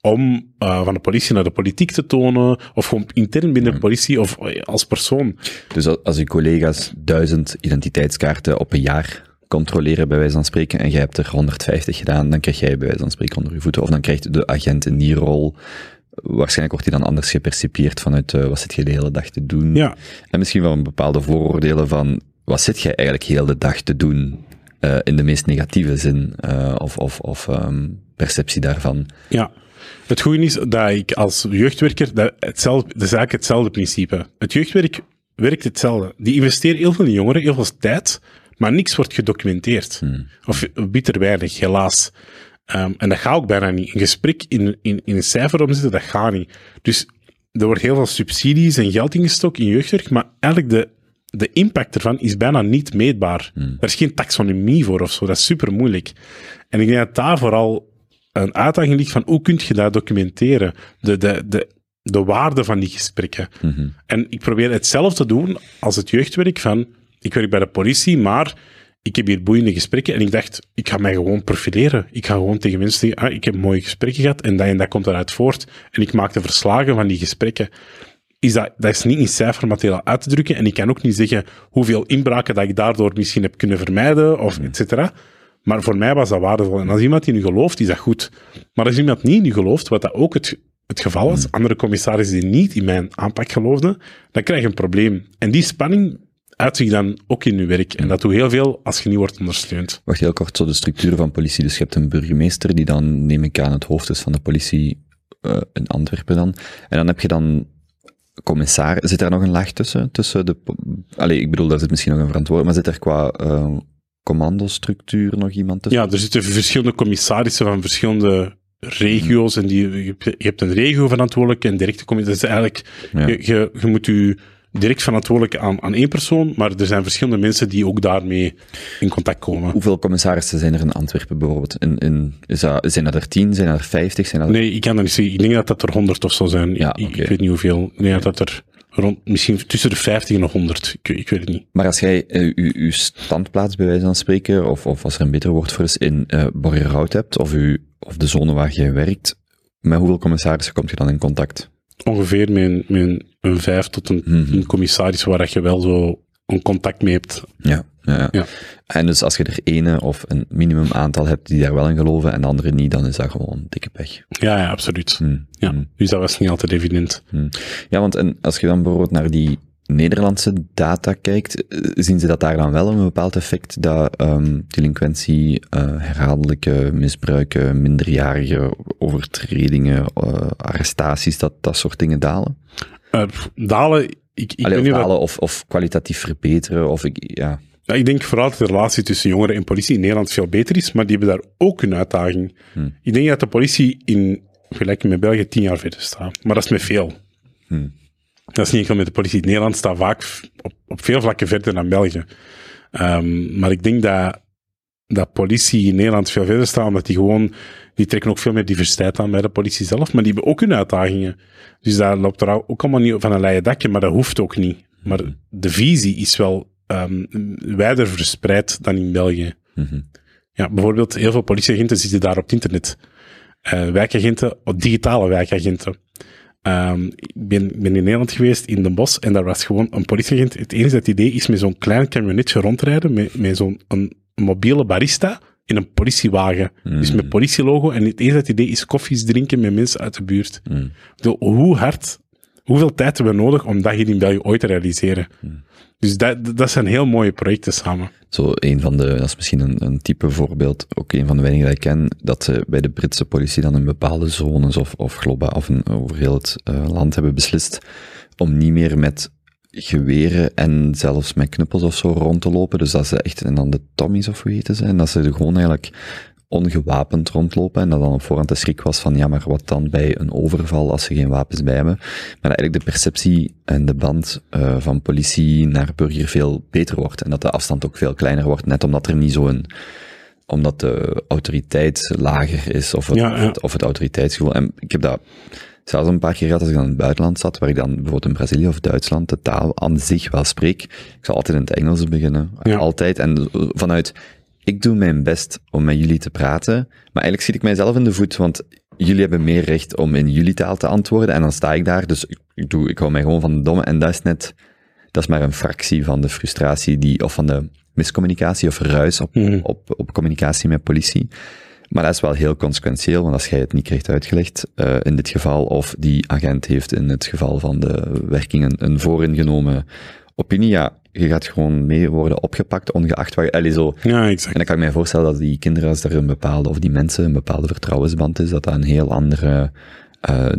om van de politie naar de politiek te tonen, of gewoon intern binnen de politie, of als persoon. Dus als uw collega's 1000 identiteitskaarten op een jaar controleren, bij wijze van spreken, en jij hebt er 150 gedaan, dan krijg jij bij wijze van spreken onder je voeten, of dan krijgt de agent in die rol, waarschijnlijk wordt hij dan anders gepercipieerd vanuit wat zit je de hele dag te doen. Ja. En misschien wel een bepaalde vooroordelen van, wat zit jij eigenlijk heel de dag te doen? In de meest negatieve zin, of perceptie daarvan. Ja. Het goede is dat ik als jeugdwerker, dat is eigenlijk hetzelfde principe. Het jeugdwerk werkt hetzelfde. Die investeren heel veel in jongeren, heel veel tijd, maar niks wordt gedocumenteerd. Of bitter weinig, helaas. En dat gaat ook bijna niet. Een gesprek in een cijfer omzetten, dat gaat niet. Dus er wordt heel veel subsidies en geld ingestoken in jeugdwerk, maar eigenlijk de impact ervan is bijna niet meetbaar. Er is geen taxonomie voor of zo, dat is super moeilijk. En ik denk dat daar vooral een uitdaging ligt van hoe kun je dat documenteren, de waarde van die gesprekken. En ik probeer hetzelfde te doen als het jeugdwerk van, ik werk bij de politie, maar ik heb hier boeiende gesprekken en ik dacht, ik ga mij gewoon profileren. Ik ga gewoon tegen mensen zeggen, ik heb mooie gesprekken gehad en dat komt eruit voort. En ik maak de verslagen van die gesprekken. Dat is niet in cijfermateriaal uit te drukken en ik kan ook niet zeggen hoeveel inbraken dat ik daardoor misschien heb kunnen vermijden of et cetera. Maar voor mij was dat waardevol. En als iemand in u gelooft, is dat goed. Maar als iemand niet in u gelooft, wat dat ook het geval was, andere commissarissen die niet in mijn aanpak geloofden, dan krijg je een probleem. En die spanning uit zich dan ook in uw werk. En dat doet heel veel als je niet wordt ondersteund. Wacht, heel kort, zo de structuur van politie. Dus je hebt een burgemeester die dan, neem ik aan, het hoofd is van de politie in Antwerpen dan. En dan heb je dan commissaris. Zit daar nog een laag tussen? Ik bedoel, daar zit misschien nog een verantwoordelijk, maar zit er qua commandostructuur nog iemand tussen? Ja, er zitten verschillende commissarissen van verschillende regio's. En je hebt een regio-verantwoordelijke en directe commissaris. Eigenlijk, je moet je direct verantwoordelijk aan één persoon, maar er zijn verschillende mensen die ook daarmee in contact komen. Hoeveel commissarissen zijn er in Antwerpen bijvoorbeeld? Zijn dat er 10? Zijn dat er 50? Nee, ik kan dat niet zeggen. Ik denk dat er 100 of zo zijn. Ja, ik weet niet hoeveel. Dat er misschien tussen de 50 en de 100. Ik weet het niet. Maar als jij uw standplaats, bij wijze van spreken, of als er een beter woord voor is, in Borgerhout hebt, of de zone waar jij werkt, met hoeveel commissarissen kom je dan in contact? Ongeveer een 5 tot een commissaris waar je wel zo een contact mee hebt. Ja. En dus als je er ene of een minimum aantal hebt die daar wel in geloven en de andere niet, dan is dat gewoon dikke pech. Ja, absoluut. Dus dat was niet altijd evident. Ja, want en als je dan bijvoorbeeld naar die Nederlandse data kijkt, zien ze dat daar dan wel een bepaald effect dat delinquentie, herhaaldelijke misbruiken, minderjarige overtredingen, arrestaties, dat soort dingen dalen? Of kwalitatief verbeteren, Ja, ik denk vooral dat de relatie tussen jongeren en politie in Nederland veel beter is, maar die hebben daar ook een uitdaging. Ik denk dat de politie in vergelijking met België 10 jaar verder staat, maar dat is met veel. Dat is niet enkel met de politie. Nederland staat vaak op veel vlakken verder dan België. Maar ik denk dat politie in Nederland veel verder staat, omdat die trekken ook veel meer diversiteit aan bij de politie zelf, maar die hebben ook hun uitdagingen. Dus daar loopt er ook allemaal niet van een leien dakje, maar dat hoeft ook niet. Maar de visie is wel wijder verspreid dan in België. Ja, bijvoorbeeld, heel veel politieagenten zitten daar op het internet. Wijkagenten, digitale wijkagenten. Ik ben in Nederland geweest, in Den Bosch, en daar was gewoon een politieagent. Het enige dat idee is met zo'n klein camionetje rondrijden, met zo'n mobiele barista in een politiewagen. Dus met politielogo, en het enige dat idee is koffies drinken met mensen uit de buurt. Hoeveel tijd hebben we nodig om dat hier in België ooit te realiseren? Dus dat zijn heel mooie projecten samen. Dat is misschien een type voorbeeld, ook een van de weinigen die ik ken, dat ze bij de Britse politie dan in bepaalde zones of globaal of over heel het land hebben beslist om niet meer met geweren en zelfs met knuppels of zo rond te lopen. Dus dat ze echt, en dan de Tommies of hoe heten ze, en dat ze er gewoon eigenlijk ongewapend rondlopen en dat dan op voorhand de schrik was van, ja, maar wat dan bij een overval als ze geen wapens bij hebben. Maar dat eigenlijk de perceptie en de band van politie naar burger veel beter wordt en dat de afstand ook veel kleiner wordt, net omdat er niet omdat de autoriteit lager is of het autoriteitsgevoel. En ik heb dat zelfs een paar keer gehad als ik dan in het buitenland zat, waar ik dan bijvoorbeeld in Brazilië of Duitsland de taal aan zich wel spreek. Ik zal altijd in het Engels beginnen. Altijd. En vanuit Ik doe mijn best om met jullie te praten, maar eigenlijk schiet ik mijzelf in de voet, want jullie hebben meer recht om in jullie taal te antwoorden en dan sta ik daar, dus ik hou mij gewoon van de domme en dat is net, dat is maar een fractie van de frustratie die, of van de miscommunicatie of ruis op communicatie met politie. Maar dat is wel heel consequentieel, want als jij het niet krijgt uitgelegd in dit geval, of die agent heeft in het geval van de werkingen een vooringenomen opinie, ja, je gaat gewoon mee worden opgepakt, ongeacht waar je... Allee, zo. Ja, exact. En dan kan ik mij voorstellen dat die kinderen, als er een bepaalde, of die mensen, een bepaalde vertrouwensband is, dat dat een heel andere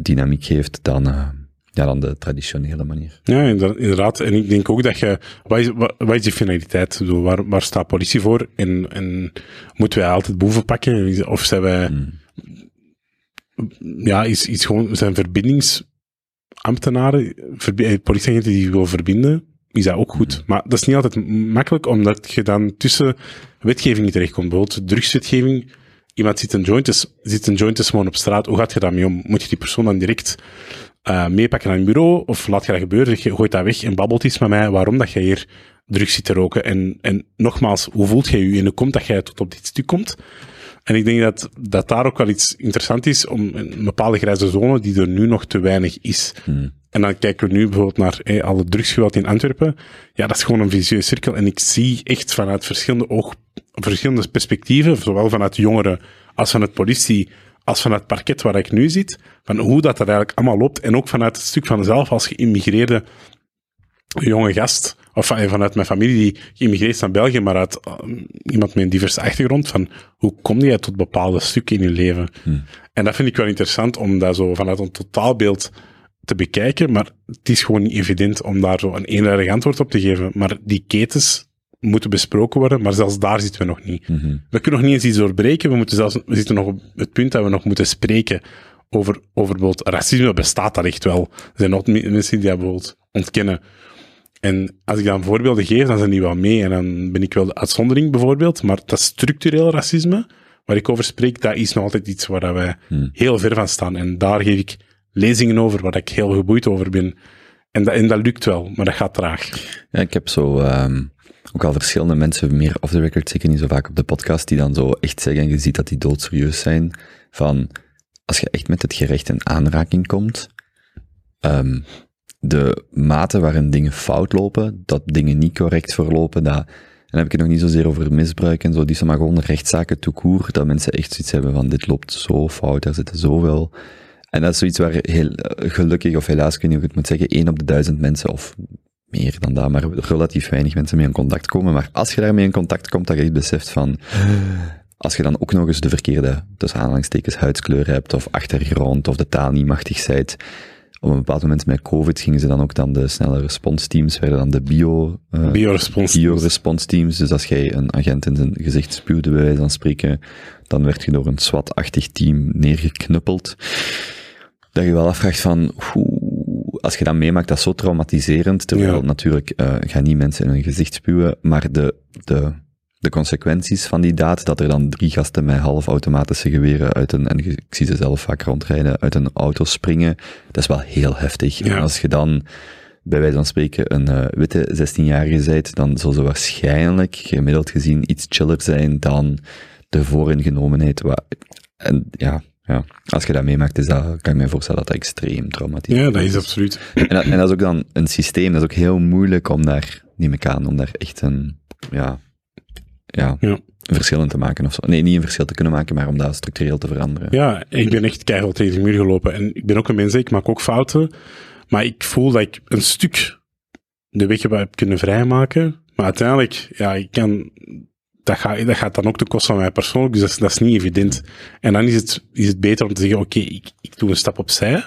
dynamiek geeft dan... Ja, dan de traditionele manier. Ja, inderdaad. En ik denk ook dat je... Wat is die finaliteit? Waar staat politie voor? En moeten wij altijd boeven pakken? Of zijn wij... Ja, is gewoon... Zijn verbindingsambtenaren, politieagenten die je wil verbinden, is dat ook goed. Maar dat is niet altijd makkelijk, omdat je dan tussen wetgevingen terechtkomt. Bijvoorbeeld drugswetgeving. Iemand zit een joint te smoren op straat. Hoe gaat je daarmee om? Moet je die persoon dan direct... meepakken aan een bureau, of laat je dat gebeuren, je gooit dat weg en babbelt iets met mij waarom dat je hier drugs zit te roken. En nogmaals, hoe voelt jij je en hoe komt dat jij tot op dit stuk komt? En ik denk dat daar ook wel iets interessant is, om een bepaalde grijze zone die er nu nog te weinig is. En dan kijken we nu bijvoorbeeld naar alle drugsgeweld in Antwerpen. Ja, dat is gewoon een vicieuze cirkel en ik zie echt vanuit verschillende perspectieven, zowel vanuit jongeren als vanuit politie, als vanuit het parket waar ik nu zit, van hoe dat eigenlijk allemaal loopt, en ook vanuit het stuk vanzelf als geïmmigreerde jonge gast, of vanuit mijn familie die geïmmigreerd is naar België, maar uit iemand met een diverse achtergrond, van hoe kom jij tot bepaalde stukken in je leven? En dat vind ik wel interessant om dat zo vanuit een totaalbeeld te bekijken, maar het is gewoon niet evident om daar zo een eenduidig antwoord op te geven. Maar die ketens moeten besproken worden, maar zelfs daar zitten we nog niet. We kunnen nog niet eens iets doorbreken, we zitten nog op het punt dat we nog moeten spreken over bijvoorbeeld racisme, bestaat dat echt wel. Er zijn nog mensen die dat bijvoorbeeld ontkennen. En als ik dan voorbeelden geef, dan zijn die wel mee, en dan ben ik wel de uitzondering bijvoorbeeld, maar dat structureel racisme, waar ik over spreek, dat is nog altijd iets waar wij heel ver van staan, en daar geef ik lezingen over, waar ik heel geboeid over ben. En dat lukt wel, maar dat gaat traag. Ja, ik heb zo... Ook al verschillende mensen, meer off the record, zeker niet zo vaak op de podcast, die dan zo echt zeggen, en je ziet dat die doodserieus zijn, van, als je echt met het gerecht in aanraking komt, de mate waarin dingen fout lopen, dat dingen niet correct verlopen, dat, en dan heb ik het nog niet zozeer over misbruik en zo, die zijn maar gewoon rechtszaken tout court, dat mensen echt zoiets hebben van, dit loopt zo fout, daar zitten zoveel... En dat is zoiets waar heel gelukkig, of helaas, ik weet niet hoe ik het moet zeggen, 1 op de 1000 mensen, of... meer dan dat, maar relatief weinig mensen mee in contact komen. Maar als je daarmee in contact komt, dat je echt beseft van... Als je dan ook nog eens de verkeerde, tussen aanhalingstekens, huidskleur hebt, of achtergrond, of de taal niet machtig bent. Op een bepaald moment met COVID gingen ze dan ook dan de snelle responsteams, werden dan de bio-responsteams. Dus als jij een agent in zijn gezicht spuwde, bij wijze van spreken, dan werd je door een SWAT-achtig team neergeknuppeld. Dat je wel afvraagt van... Als je dat meemaakt, dat is zo traumatiserend, terwijl natuurlijk gaan niet mensen in hun gezicht spuwen, maar de consequenties van die daad, dat er dan 3 gasten met halfautomatische geweren en ik zie ze zelf vaak rondrijden, uit een auto springen, dat is wel heel heftig. Ja. En als je dan, bij wijze van spreken, een witte 16-jarige bent, dan zal ze waarschijnlijk, gemiddeld gezien, iets chiller zijn dan de vooringenomenheid. Als je dat meemaakt, kan ik mij voorstellen dat dat extreem traumatisch is. Ja, dat is absoluut. En dat is ook dan een systeem, dat is ook heel moeilijk om daar, neem ik aan, om daar echt een verschil in te maken of zo. Nee, niet een verschil te kunnen maken, maar om dat structureel te veranderen. Ja, ik ben echt keihard tegen de muur gelopen. En ik ben ook een mens, ik maak ook fouten, maar ik voel dat ik een stuk de weg heb kunnen vrijmaken. Maar uiteindelijk, ja, ik kan... Dat gaat dan ook ten koste van mij persoonlijk, dus dat is niet evident. En dan is het beter om te zeggen, oké, ik doe een stap opzij,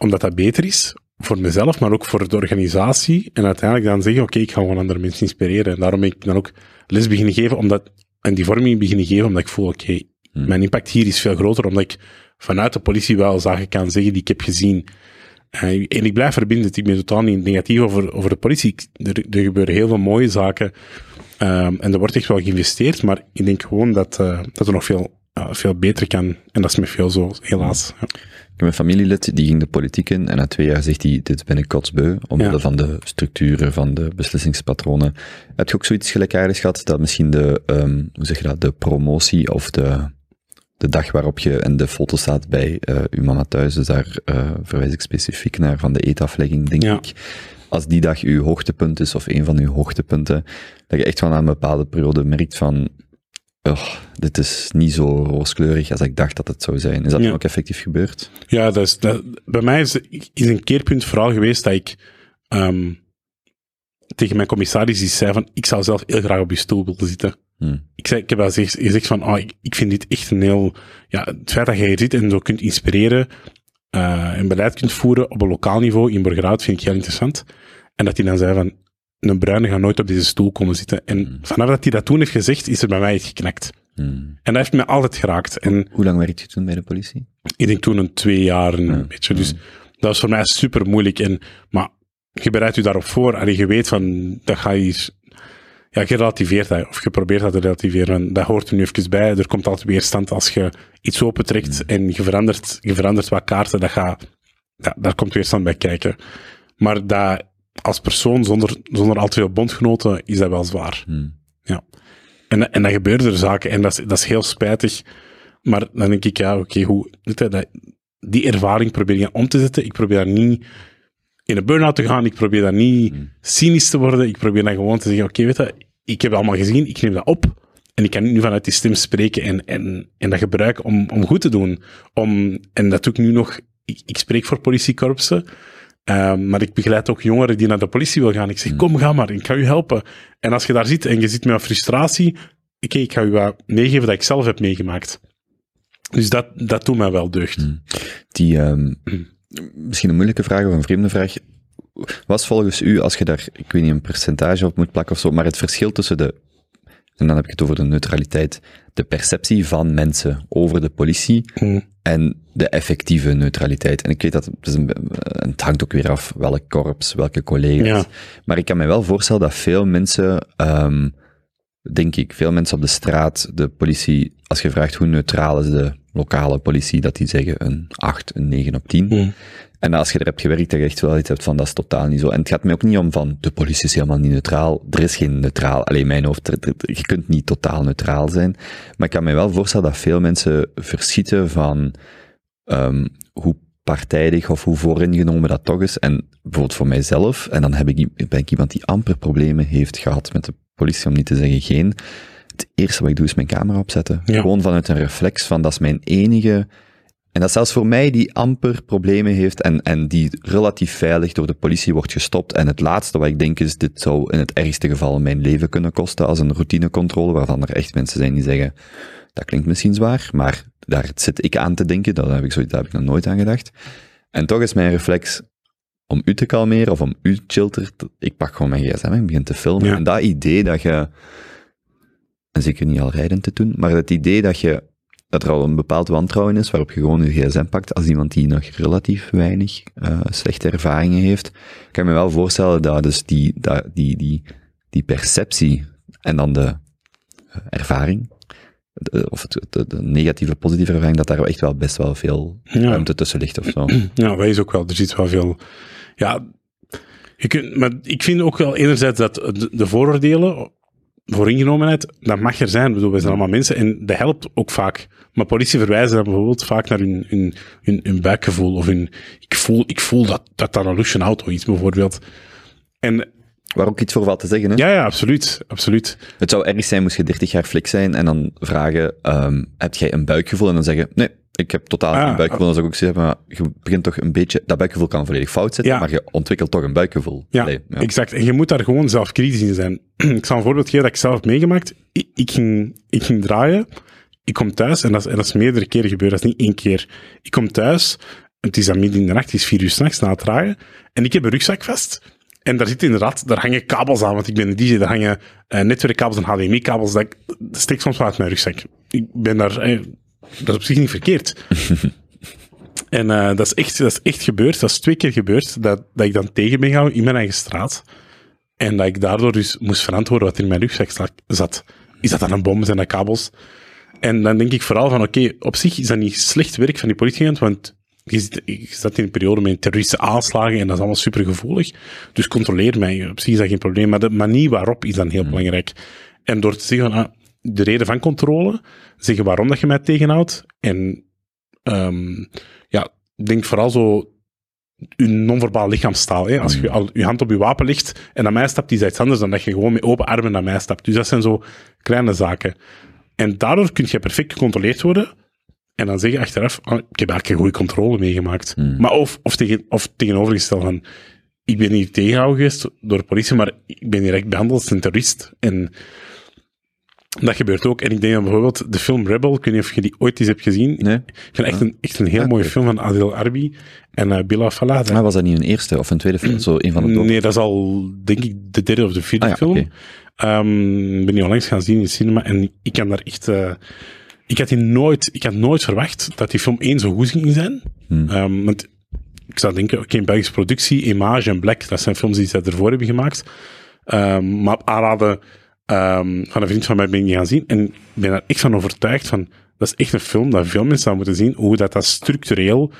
omdat dat beter is, voor mezelf, maar ook voor de organisatie. En uiteindelijk dan zeggen, oké, ik ga gewoon andere mensen inspireren. En daarom ben ik dan ook les beginnen geven, en die vorming beginnen geven, omdat ik voel, oké, mijn impact hier is veel groter, omdat ik vanuit de politie wel zaken kan zeggen die ik heb gezien. En ik blijf verbinden. Ik ben totaal niet negatief over de politie. Er gebeuren heel veel mooie zaken. En er wordt echt wel geïnvesteerd. Maar ik denk gewoon dat er nog veel veel beter kan. En dat is met veel zo, helaas. Ja. Ik heb een familielid, die ging de politiek in en na 2 jaar zegt hij, dit ben ik kotsbeu, omwille van de structuren, van de beslissingspatronen. Heb je ook zoiets gelijkaardigs gehad, dat misschien de promotie of de dag waarop je in de foto staat bij uw mama thuis, dus daar verwijs ik specifiek naar, van de eetaflegging, denk ik. Als die dag uw hoogtepunt is, of een van uw hoogtepunten, dat je echt wel aan een bepaalde periode merkt van, dit is niet zo rooskleurig als ik dacht dat het zou zijn. Is dat dan ook effectief gebeurd? Ja, bij mij is een keerpunt vooral geweest dat ik tegen mijn commissaris iets zei van, ik zou zelf heel graag op je stoel willen zitten. Ik heb wel gezegd van, ik vind dit echt een heel... Ja, het feit dat jij hier zit en zo kunt inspireren en beleid kunt voeren op een lokaal niveau in Borgerhout vind ik heel interessant. En dat hij dan zei van, een bruine gaat nooit op deze stoel komen zitten. En vanaf dat hij dat toen heeft gezegd, is er bij mij iets geknakt. En dat heeft mij altijd geraakt. En hoe lang werkte je toen bij de politie? Ik denk toen een 2 jaar, een beetje. Dus dat was voor mij super moeilijk. Maar je bereidt je daarop voor en je weet van, dat ga je... Ja, je relativeert dat, of je probeert dat te relativeren. Dat hoort er nu even bij. Er komt altijd weerstand als je iets opentrekt en je verandert wat kaarten. Daar komt weerstand bij kijken. Maar dat, als persoon, zonder al te veel bondgenoten, is dat wel zwaar. Ja. En dan gebeuren er zaken. En dat is heel spijtig. Maar dan denk ik, hoe... Die ervaring probeer je om te zetten. Ik probeer dat niet... in een burn-out te gaan, ik probeer dat niet cynisch te worden, ik probeer dan gewoon te zeggen, weet dat, ik heb dat allemaal gezien, ik neem dat op, en ik kan nu vanuit die stem spreken en dat gebruiken om goed te doen. En dat doe ik nu nog, ik spreek voor politiekorpsen, maar ik begeleid ook jongeren die naar de politie wil gaan. Ik zeg, kom, ga maar, ik ga u helpen. En als je daar zit en je zit met een frustratie, ik ga u wat meegeven dat ik zelf heb meegemaakt. Dus dat doet mij wel deugd. Misschien een moeilijke vraag of een vreemde vraag. Was volgens u, als je daar, ik weet niet, een percentage op moet plakken of zo, maar het verschil tussen en dan heb ik het over de neutraliteit, de perceptie van mensen over de politie en de effectieve neutraliteit. En ik weet dat, het hangt ook weer af welk korps, welke collega's. Ja. Maar ik kan me wel voorstellen dat veel mensen, veel mensen op de straat, de politie, als je vraagt hoe neutraal is de lokale politie, dat die zeggen een 8, een 9 op 10. En als je er hebt gewerkt, dat je echt wel iets hebt van, dat is totaal niet zo. En het gaat mij ook niet om van, de politie is helemaal niet neutraal, er is geen neutraal, alleen mijn hoofd, je kunt niet totaal neutraal zijn. Maar ik kan me wel voorstellen dat veel mensen verschieten van hoe partijdig of hoe vooringenomen dat toch is. En bijvoorbeeld voor mijzelf, en dan ben ik iemand die amper problemen heeft gehad met de politie, om niet te zeggen geen. Het eerste wat ik doe is mijn camera opzetten. Ja. Gewoon vanuit een reflex van, dat is mijn enige... En dat is zelfs voor mij die amper problemen heeft en die relatief veilig door de politie wordt gestopt. En het laatste wat ik denk is, dit zou in het ergste geval mijn leven kunnen kosten als een routinecontrole, waarvan er echt mensen zijn die zeggen, dat klinkt misschien zwaar, maar daar zit ik aan te denken, daar heb ik nog nooit aan gedacht. En toch is mijn reflex... om u te kalmeren of om u chilter. Ik pak gewoon mijn gsm en ik begin te filmen. Ja. En dat idee dat je, en zeker niet al rijdend te doen, maar het idee dat er al een bepaald wantrouwen is, waarop je gewoon je gsm pakt, als iemand die nog relatief weinig slechte ervaringen heeft, kan je me wel voorstellen dat dus die perceptie en dan de ervaring, de negatieve, positieve ervaring, dat daar echt wel best wel veel ruimte tussen ligt of zo. Ja, dat is ook wel. Er zit wel veel... Ja, maar ik vind ook wel enerzijds dat de vooroordelen, vooringenomenheid, dat mag er zijn. Ik bedoel, wij zijn allemaal mensen en dat helpt ook vaak. Maar politie verwijzen dan bijvoorbeeld vaak naar hun buikgevoel of hun... Ik voel dat een luxe auto iets bijvoorbeeld. En... Waar ook iets voor valt te zeggen, hè? Ja, absoluut. Het zou erg zijn, moest je 30 jaar flik zijn en dan vragen, heb jij een buikgevoel? En dan zeggen, nee, ik heb totaal geen buikgevoel. Dan zou ik ook zeggen, maar je begint toch een beetje... Dat buikgevoel kan volledig fout zitten, maar je ontwikkelt toch een buikgevoel. Ja, nee, exact. En je moet daar gewoon zelf kritisch in zijn. Ik zal een voorbeeld geven dat ik zelf heb meegemaakt. Ik ging draaien, ik kom thuis, en dat is meerdere keren gebeurd, dat is niet 1 keer. Ik kom thuis, het is dan midden in de nacht, het is 4 uur 's nachts na het draaien, en ik heb een rugzak vast... En daar zitten inderdaad, daar hangen kabels aan, want ik ben een DJ, daar hangen netwerkkabels en HDMI-kabels, dat steekt soms wel uit mijn rugzak. Ik ben daar, dat is op zich niet verkeerd. En dat is echt gebeurd, dat is 2 keer gebeurd, dat ik dan tegen ben gehouden in mijn eigen straat, en dat ik daardoor dus moest verantwoorden wat in mijn rugzak zat. Is dat dan een bom, zijn dat kabels? En dan denk ik vooral van, oké, op zich is dat niet slecht werk van die politieagent, want je zat in een periode met terroristische aanslagen en dat is allemaal supergevoelig. Dus controleer mij, op zich is dat geen probleem. Maar de manier waarop is dan heel belangrijk. En door te zeggen van, ah, de reden van controle, zeggen waarom dat je mij tegenhoudt. En ja, denk vooral zo je non-verbaal lichaamstaal. Hè? Als je al je hand op je wapen legt en naar mij stapt, is dat iets anders dan dat je gewoon met open armen naar mij stapt. Dus dat zijn zo kleine zaken. En daardoor kun je perfect gecontroleerd worden en dan zeg je achteraf, oh, ik heb eigenlijk een goede controle meegemaakt. Maar of tegenovergesteld van, ik ben hier tegengehouden geweest door de politie, maar ik ben direct behandeld als een terrorist. En dat gebeurt ook. En ik denk aan bijvoorbeeld de film Rebel, ik weet niet of je die ooit eens hebt gezien. Nee. Ik vind echt een heel mooie film van Adil Arbi en Bilall Fallah. Maar was dat niet een eerste of een tweede film? Zo een van de nee, dat is al, denk ik, de derde of de vierde film. Okay. Ben je onlangs gaan zien in de cinema en ik kan daar echt... Ik had nooit verwacht dat die film 1 zo goed ging zijn. Want ik zou denken, oké, Belgische productie, Image en Black, dat zijn films die ze ervoor hebben gemaakt. Maar aanraden van een vriend van mij ben ik niet gaan zien. En ik ben daar echt van overtuigd van, dat is echt een film dat veel mensen zouden moeten zien, hoe dat structureel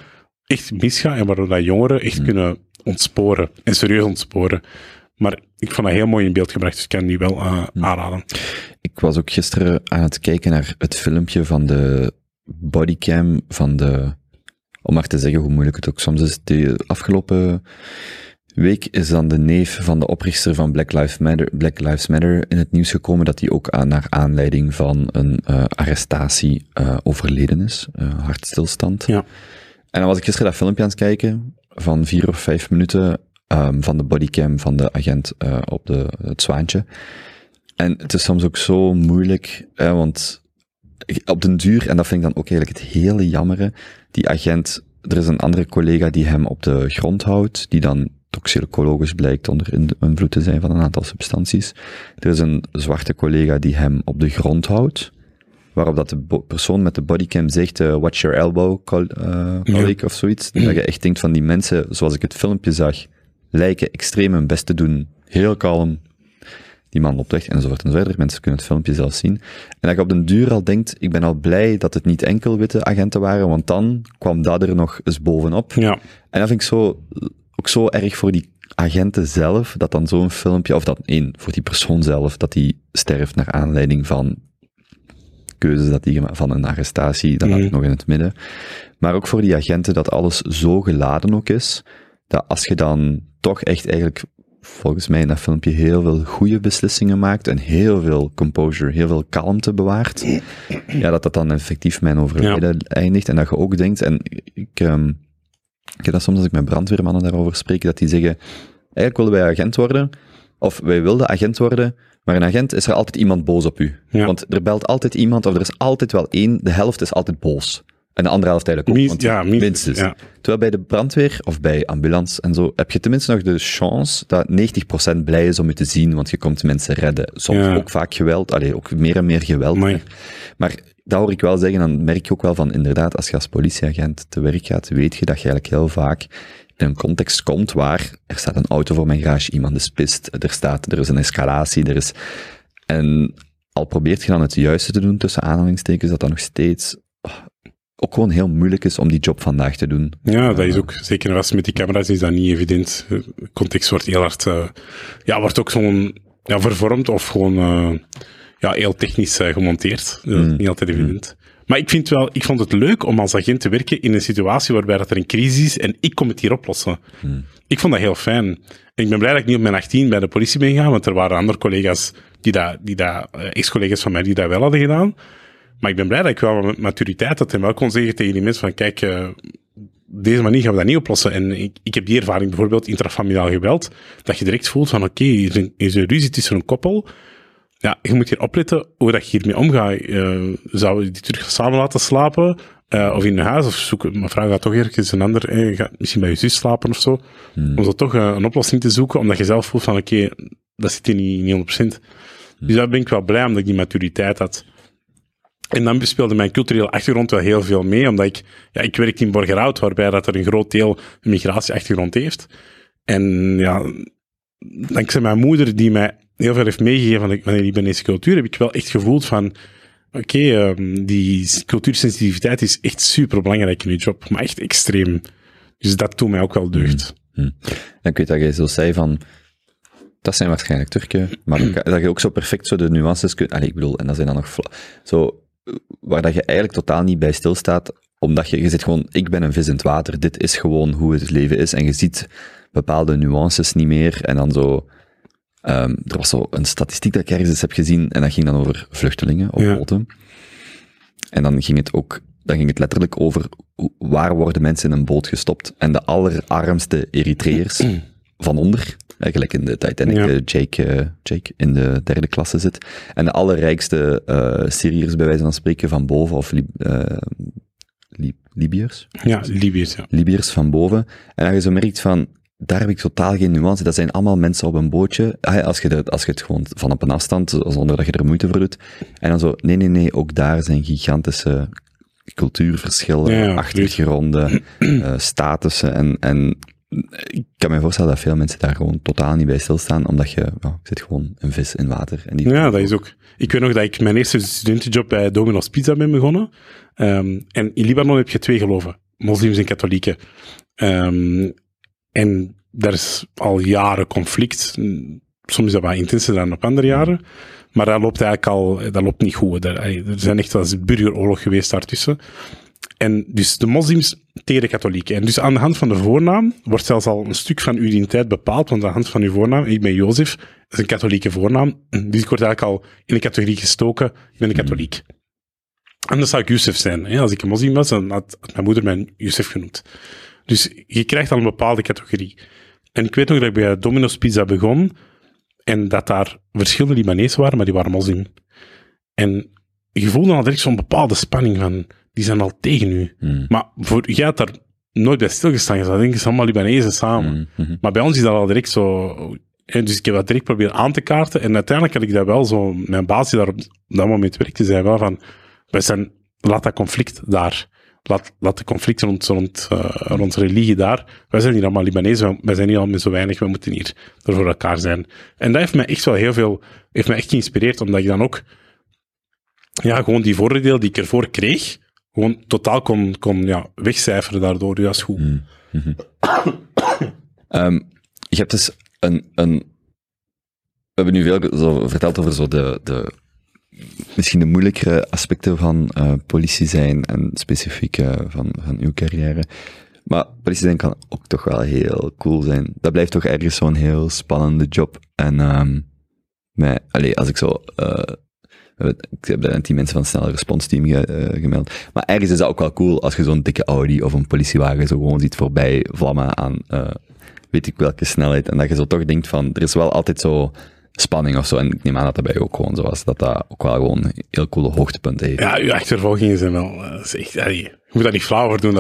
echt misgaat en waardoor dat jongeren echt kunnen ontsporen. En serieus ontsporen. Maar ik vond dat heel mooi in beeld gebracht, dus ik kan die wel aanraden. Ik was ook gisteren aan het kijken naar het filmpje van de bodycam van de... Om maar te zeggen hoe moeilijk het ook soms is. De afgelopen week is dan de neef van de oprichter van Black Lives Matter in het nieuws gekomen dat hij ook naar aanleiding van een arrestatie overleden is. Hartstilstand. Ja. En dan was ik gisteren dat filmpje aan het kijken van 4 of 5 minuten van de bodycam van de agent op het zwaantje. En het is soms ook zo moeilijk, want op den duur, en dat vind ik dan ook eigenlijk het hele jammere, die agent, er is een andere collega die hem op de grond houdt, die dan toxicologisch blijkt onder invloed te zijn van een aantal substanties. Er is een zwarte collega die hem op de grond houdt, waarop dat de persoon met de bodycam zegt, watch your elbow, colleague, of zoiets. Dat je echt denkt van die mensen, zoals ik het filmpje zag, lijken extreem hun best te doen, heel kalm. Die man loopt weg, enzovoort enzovoort. Mensen kunnen het filmpje zelf zien. En dat je op den duur al denkt, ik ben al blij dat het niet enkel witte agenten waren, want dan kwam dat er nog eens bovenop. Ja. En dat vind ik ook zo erg voor die agenten zelf, dat dan zo'n filmpje, of dat voor die persoon zelf, dat die sterft naar aanleiding van keuzes van een arrestatie, dat laat ik nog in het midden. Maar ook voor die agenten, dat alles zo geladen ook is, dat als je dan toch echt eigenlijk... volgens mij in dat filmpje heel veel goede beslissingen maakt en heel veel composure, heel veel kalmte bewaart, ja, dat dan effectief mijn overlijden eindigt. En dat je ook denkt, en ik heb dat soms als ik met brandweermannen daarover spreek, dat die zeggen, eigenlijk willen wij agent worden, of wij wilden agent worden, maar een agent is er altijd iemand boos op u. Ja. Want er belt altijd iemand, of er is altijd wel één, de helft is altijd boos. En de andere helft eigenlijk ook, minstens. Ja. Terwijl bij de brandweer of bij ambulance en zo, heb je tenminste nog de chance dat 90% blij is om je te zien, want je komt mensen redden. Soms ook vaak geweld, ook meer en meer geweld. Maar dat hoor ik wel zeggen, dan merk je ook wel van, inderdaad, als je als politieagent te werk gaat, weet je dat je eigenlijk heel vaak in een context komt waar, er staat een auto voor mijn garage, iemand is pist, er is een escalatie, en al probeert je dan het juiste te doen, tussen aanhalingstekens, dat dan nog steeds... ook gewoon heel moeilijk is om die job vandaag te doen. Ja, dat is ook, zeker als met die camera's is dat niet evident. Context wordt heel hard, wordt ook zo'n, vervormd of gewoon, heel technisch gemonteerd. Dat is niet altijd evident. Maar ik vond het leuk om als agent te werken in een situatie waarbij dat er een crisis is en ik kom het hier oplossen. Ik vond dat heel fijn. En ik ben blij dat ik niet op mijn 18 bij de politie ben gegaan, want er waren andere collega's ex-collega's van mij die dat wel hadden gedaan. Maar ik ben blij dat ik wel met maturiteit had en wel kon zeggen tegen die mensen van, kijk, deze manier gaan we dat niet oplossen. En ik heb die ervaring bijvoorbeeld intrafamiliaal geweld, dat je direct voelt van, oké, hier is een ruzie tussen een koppel. Ja, je moet hier opletten hoe dat je hiermee omgaat. Zouden we die terug samen laten slapen? Of in hun huis? Of zoeken, mijn vrouw gaat toch ergens een ander, gaat misschien bij je zus slapen of zo. Om zo toch een oplossing te zoeken, omdat je zelf voelt van, oké, dat zit hier niet 100%. Dus daar ben ik wel blij omdat ik die maturiteit had. En dan speelde mijn culturele achtergrond wel heel veel mee, omdat ik werk in Borgerhout, waarbij dat er een groot deel een migratieachtergrond heeft. En ja, dankzij mijn moeder, die mij heel veel heeft meegegeven van de Libanese cultuur, heb ik wel echt gevoeld van, Oké, die cultuursensitiviteit is echt superbelangrijk in je job, maar echt extreem. Dus dat doet mij ook wel deugd. En ik weet dat jij zo zei van, dat zijn waarschijnlijk Turken, maar dat je ook zo perfect zo de nuances kunt... Allee, ik bedoel, en dat zijn dan nog... Zo, waar dat je eigenlijk totaal niet bij stilstaat, omdat je zit gewoon, ik ben een vis in het water, dit is gewoon hoe het leven is, en je ziet bepaalde nuances niet meer, en dan zo... er was zo een statistiek dat ik ergens eens heb gezien, en dat ging dan over vluchtelingen op boten. En dan ging het ook... Dan ging het letterlijk over waar worden mensen in een boot gestopt. En de allerarmste Eritreërs van onder, eigenlijk in de Titanic, Jake in de derde klasse zit. En de allerrijkste Syriërs, bij wijze van spreken, van boven, of Libiërs? Ja, Libiërs, ja. Libiërs van boven. En dan je zo merkt van, daar heb ik totaal geen nuance. Dat zijn allemaal mensen op een bootje. Als je het gewoon van op een afstand, zonder dat je er moeite voor doet. En dan zo, nee, ook daar zijn gigantische... cultuurverschillen, achtergronden, statussen en ik kan me voorstellen dat veel mensen daar gewoon totaal niet bij stilstaan, omdat je zit gewoon een vis in water. En die dat is ook... Ik weet nog dat ik mijn eerste studentenjob bij Domino's Pizza ben begonnen. En in Libanon heb je twee geloven, moslims en katholieken. En daar is al jaren conflict. Soms is dat wat intenser dan op andere jaren. Maar dat loopt eigenlijk dat loopt niet goed. Er zijn echt wel eens burgeroorlog geweest daartussen. En dus de moslims tegen de katholieken. En dus aan de hand van de voornaam wordt zelfs al een stuk van uw identiteit bepaald, want aan de hand van uw voornaam, ik ben Jozef, dat is een katholieke voornaam, dus ik word eigenlijk al in de categorie gestoken, ik ben een katholiek. Anders zou ik Jozef zijn. Hè? Als ik een moslim was, dan had mijn moeder mij Jozef genoemd. Dus je krijgt al een bepaalde categorie. En ik weet nog dat ik bij Domino's Pizza begon, en dat daar verschillende Libanees waren, maar die waren moslim. En je voelde al direct zo'n bepaalde spanning van, die zijn al tegen u. Maar jij had daar nooit bij stilgestaan. Je zou denken, het zijn allemaal Libanezen samen. Maar bij ons is dat al direct zo... Dus ik heb dat direct proberen aan te kaarten. En uiteindelijk had ik dat wel zo... Mijn baas die daar op dat moment werkte, zei wel van... Laat dat conflict daar. Laat de conflict rond religie daar. Wij zijn hier allemaal Libanezen, wij zijn hier allemaal zo weinig, we moeten hier er voor elkaar zijn. En dat heeft mij echt wel heel veel, heeft mij echt geïnspireerd, omdat ik dan ook, gewoon die vooroordeel die ik ervoor kreeg, gewoon totaal kon wegcijferen daardoor, dat is goed. Je hebt dus we hebben nu veel zo verteld over zo de misschien de moeilijkere aspecten van politie zijn en specifiek van uw carrière. Maar politie zijn kan ook toch wel heel cool zijn. Dat blijft toch ergens zo'n heel spannende job. En als ik zo... ik heb daar 10 mensen van het snelle responsteam gemeld. Maar ergens is dat ook wel cool als je zo'n dikke Audi of een politiewagen zo gewoon ziet voorbij vlammen aan weet ik welke snelheid. En dat je zo toch denkt van, er is wel altijd zo... spanning of zo, en ik neem aan dat dat bij ook gewoon zo was, dat dat ook wel gewoon heel coole hoogtepunten heeft. Ja, uw achtervolgingen zijn wel, dat is echt, je moet daar niet flauw over doen,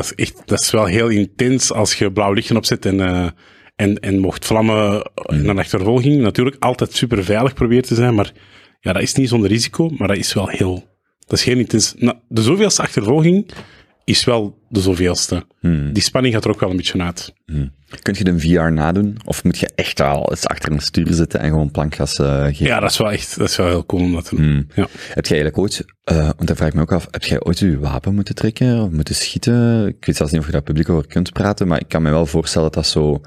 dat is wel heel intens als je blauw lichten opzet en mocht vlammen in een achtervolging. Natuurlijk altijd super veilig proberen te zijn, maar ja, dat is niet zonder risico, maar dat is wel heel, dat is heel intens. Nou, de zoveelste achtervolging is wel de zoveelste. Die spanning gaat er ook wel een beetje uit. Kun je de VR nadoen? Of moet je echt al eens achter een stuur zitten en gewoon plankgas geven? Ja, dat is wel heel cool om dat te doen. Ja. Heb jij eigenlijk ooit, want dat vraag ik me ook af, heb jij ooit je wapen moeten trekken of moeten schieten? Ik weet zelfs niet of je daar publiek over kunt praten, maar ik kan me wel voorstellen dat zo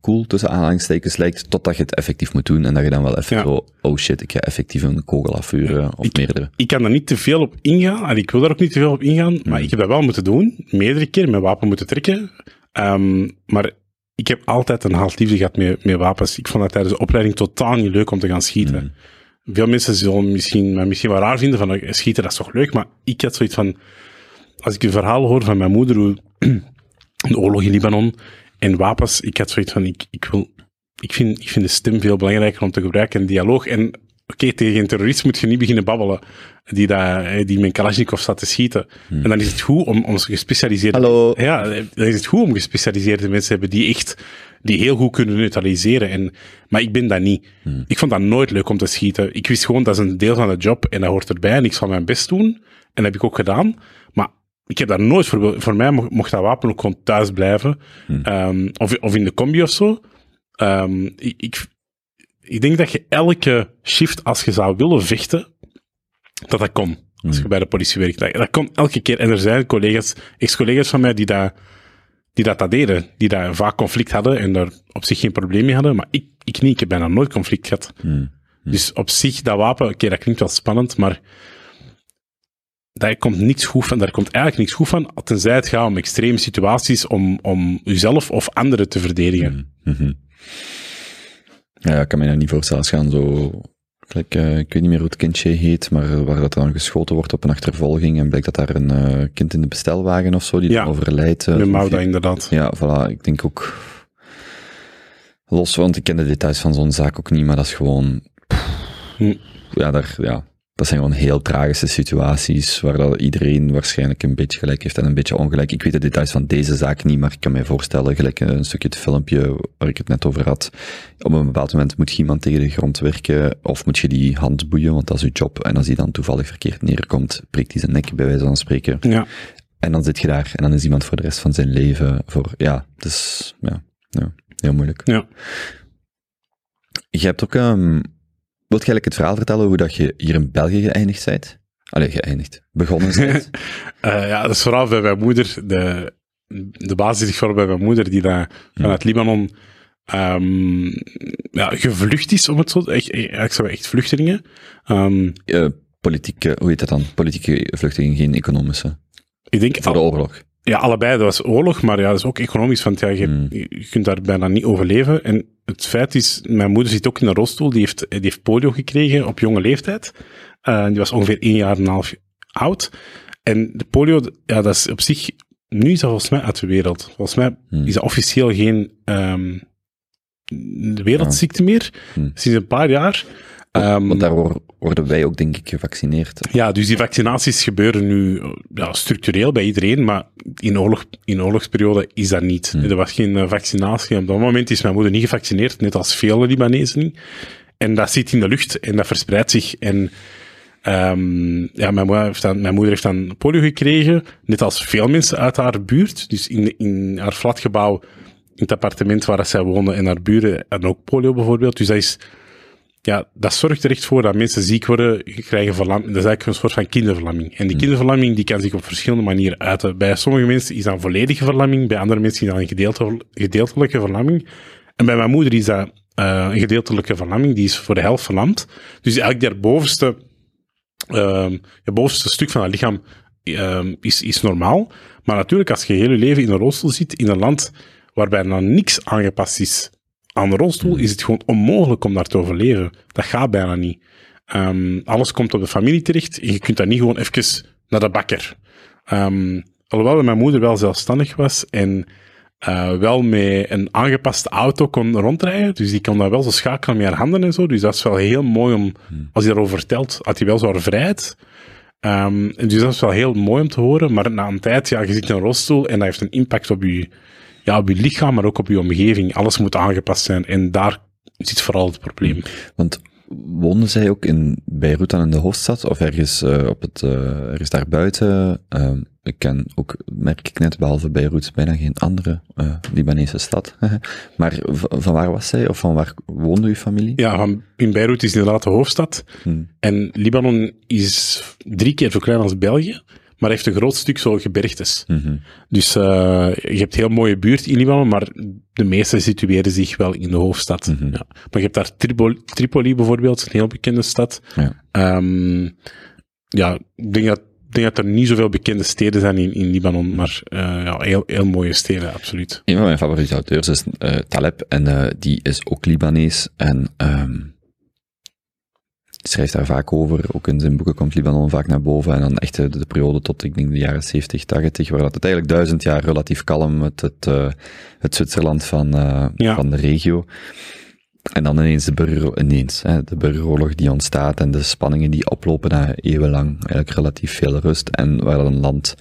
cool tussen aanhalingstekens lijkt, totdat je het effectief moet doen en dat je dan wel even zo, oh shit, ik ga effectief een kogel afvuren of meerdere. Ik kan daar niet te veel op ingaan, en ik wil daar ook niet te veel op ingaan, maar ik heb dat wel moeten doen, meerdere keer mijn wapen moeten trekken, maar ik heb altijd een haatliefde gehad met wapens. Ik vond dat tijdens de opleiding totaal niet leuk om te gaan schieten. Veel mensen zullen misschien wel raar vinden van, schieten dat is toch leuk, maar ik had zoiets van, als ik een verhaal hoor van mijn moeder, hoe de oorlog in Libanon en wapens, ik had zoiets van, ik vind de stem veel belangrijker om te gebruiken in dialoog. En oké, tegen een terrorist moet je niet beginnen babbelen, die met een Kalashnikov staat te schieten. En dan is het goed om gespecialiseerde... Hallo. Ja, dan is het goed om gespecialiseerde mensen te hebben die heel goed kunnen neutraliseren. Maar ik ben dat niet. Ik vond dat nooit leuk om te schieten. Ik wist gewoon, dat is een deel van de job en dat hoort erbij en ik zal mijn best doen. En dat heb ik ook gedaan. Maar ik heb daar nooit voor... Voor mij mocht dat wapen ook gewoon thuis blijven. Of in de combi of zo. Ik ik denk dat je elke shift, als je zou willen vechten, dat dat kon. Als je bij de politie werkt. Dat kon elke keer. En er zijn collega's, ex-collega's van mij die dat deden. Die daar vaak conflict hadden en daar op zich geen probleem mee hadden. Maar ik niet. Ik heb bijna nooit conflict gehad. Dus op zich, dat wapen, oké, dat klinkt wel spannend, maar daar komt niks goed van. Daar komt eigenlijk niks goed van, tenzij het gaat om extreme situaties om jezelf of anderen te verdedigen. Ja, ik kan me dat niet voorstellen. Als gaan zo... ik weet niet meer hoe het kindje heet, maar waar dat dan geschoten wordt op een achtervolging en blijkt dat daar een kind in de bestelwagen of zo, die dan overlijdt. De Mauda, inderdaad. Ja, voilà. Ik denk ook... Los, want ik ken de details van zo'n zaak ook niet, maar dat is gewoon... dat zijn gewoon heel tragische situaties waar dat iedereen waarschijnlijk een beetje gelijk heeft en een beetje ongelijk. Ik weet de details van deze zaak niet, maar ik kan mij voorstellen, gelijk een stukje het filmpje waar ik het net over had. Op een bepaald moment moet je iemand tegen de grond werken of moet je die hand boeien, want dat is je job. En als die dan toevallig verkeerd neerkomt, breekt hij zijn nek, bij wijze van spreken. Ja. En dan zit je daar en dan is iemand voor de rest van zijn leven heel moeilijk. Ja. Je hebt ook... Wilt je eigenlijk het verhaal vertellen hoe dat je hier in België geëindigd bent? Allee, begonnen bent? Dat is vooral bij mijn moeder. De basis ligt vooral bij mijn moeder, die daar vanuit Libanon gevlucht is, om het zo te zeggen. Ik zou echt vluchtelingen. Politieke, hoe heet dat dan? Politieke vluchtelingen, geen economische. Ik denk voor de oorlog. Ja, allebei. Dat was oorlog, maar ja, dat is ook economisch, want ja, je kunt daar bijna niet overleven. En het feit is, mijn moeder zit ook in een rolstoel, die heeft polio gekregen op jonge leeftijd. Die was ongeveer 1,5 jaar oud. En de polio, ja, dat is op zich, nu is dat volgens mij uit de wereld. Volgens mij is dat officieel geen wereldziekte meer, sinds een paar jaar. Want daar worden wij ook, denk ik, gevaccineerd. Ja, dus die vaccinaties gebeuren nu structureel bij iedereen, maar in oorlogsperiode is dat niet. Er was geen vaccinatie. Op dat moment is mijn moeder niet gevaccineerd, net als vele Libanezen niet. En dat zit in de lucht en dat verspreidt zich. En mijn moeder heeft dan polio gekregen, net als veel mensen uit haar buurt. Dus in haar flatgebouw, in het appartement waar zij woonde en haar buren, en ook polio bijvoorbeeld. Dus dat is... Ja, dat zorgt er echt voor dat mensen ziek worden, krijgen verlamming. Dat is eigenlijk een soort van kinderverlamming. En die kinderverlamming die kan zich op verschillende manieren uiten. Bij sommige mensen is dat een volledige verlamming, bij andere mensen is dat een gedeeltelijke verlamming. En bij mijn moeder is dat een gedeeltelijke verlamming, die is voor de helft verlamd. Dus eigenlijk het bovenste stuk van het lichaam is normaal. Maar natuurlijk, als je heel je leven in een rolstoel zit, in een land waarbij dan niks aangepast is, aan de rolstoel is het gewoon onmogelijk om daar te overleven. Dat gaat bijna niet. Alles komt op de familie terecht en je kunt dat niet gewoon even naar de bakker. Alhoewel mijn moeder wel zelfstandig was en wel met een aangepaste auto kon rondrijden, dus die kon daar wel zo schakelen met haar handen en zo, dus dat is wel heel mooi om, als hij daarover vertelt, had hij wel zo'n vrijheid. Dus dat is wel heel mooi om te horen, maar na een tijd, ja, je zit in een rolstoel en dat heeft een impact op je... Ja, op je lichaam, maar ook op je omgeving. Alles moet aangepast zijn. En daar zit vooral het probleem. Want woonde zij ook in Beiroet dan in de hoofdstad? Of ergens, ergens daarbuiten? Ik ken ook, merk ik net, behalve Beiroet, bijna geen andere Libanese stad. Maar van waar was zij? Of van waar woonde uw familie? Ja, in Beiroet is inderdaad de hoofdstad. En Libanon is 3 keer zo klein als België. Maar heeft een groot stuk zo gebergtes. Dus je hebt heel mooie buurt in Libanon, maar de meeste situeren zich wel in de hoofdstad. Maar je hebt daar Tripoli bijvoorbeeld, een heel bekende stad. Ik denk dat er niet zoveel bekende steden zijn in Libanon, maar heel, heel mooie steden, absoluut. Een van mijn favoriete auteurs is Taleb, en die is ook Libanees. En... schrijft daar vaak over, ook in zijn boeken komt Libanon vaak naar boven en dan echt de periode tot, ik denk, de jaren 70, 80, waar dat het eigenlijk 1000 jaar relatief kalm met het Zwitserland van de regio. En dan ineens de burgeroorlog die ontstaat en de spanningen die oplopen na eeuwenlang, eigenlijk relatief veel rust en waar een land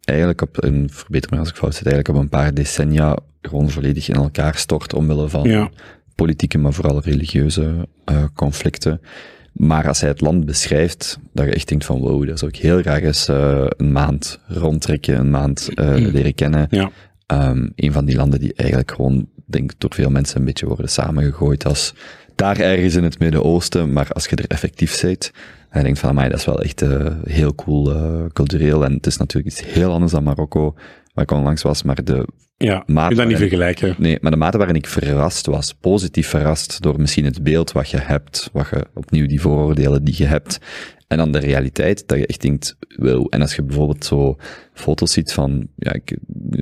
eigenlijk verbeter me als ik fout zit, eigenlijk op een paar decennia gewoon volledig in elkaar stort omwille van politieke, maar vooral religieuze conflicten. Maar als hij het land beschrijft, dat je echt denkt van wow, daar zou ik heel graag eens een maand rondtrekken, een maand leren kennen. Ja. Een van die landen die eigenlijk gewoon, denk ik, door veel mensen een beetje worden samengegooid als daar ergens in het Midden-Oosten, maar als je er effectief bent, en je denkt van, amai, dat is wel echt heel cool cultureel, en het is natuurlijk iets heel anders dan Marokko, waar ik onlangs was, maar de ja, maat... Je dat niet vergelijken. Nee, maar de mate waarin ik verrast was, positief verrast, door misschien het beeld wat je hebt, wat je opnieuw die vooroordelen die je hebt, en dan de realiteit, dat je echt denkt, wow. En als je bijvoorbeeld zo foto's ziet van, ja,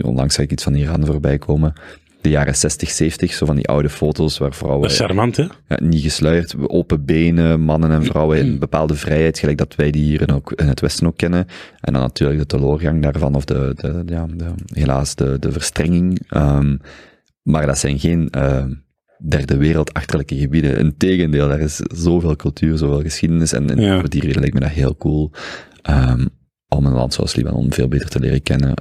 onlangs zag ik iets van Iran voorbij komen, de jaren 60, 70, zo van die oude foto's waar vrouwen... Dat is charmant, hè? Ja, niet gesluierd, open benen, mannen en vrouwen in bepaalde vrijheid, gelijk dat wij die hier in het Westen ook kennen. En dan natuurlijk de teloorgang daarvan, of de verstrenging. Maar dat zijn geen derde wereld achterlijke gebieden. Integendeel, daar is zoveel cultuur, zoveel geschiedenis. En ja, die reden lijkt me dat heel cool. Om een land zoals Libanon veel beter te leren kennen...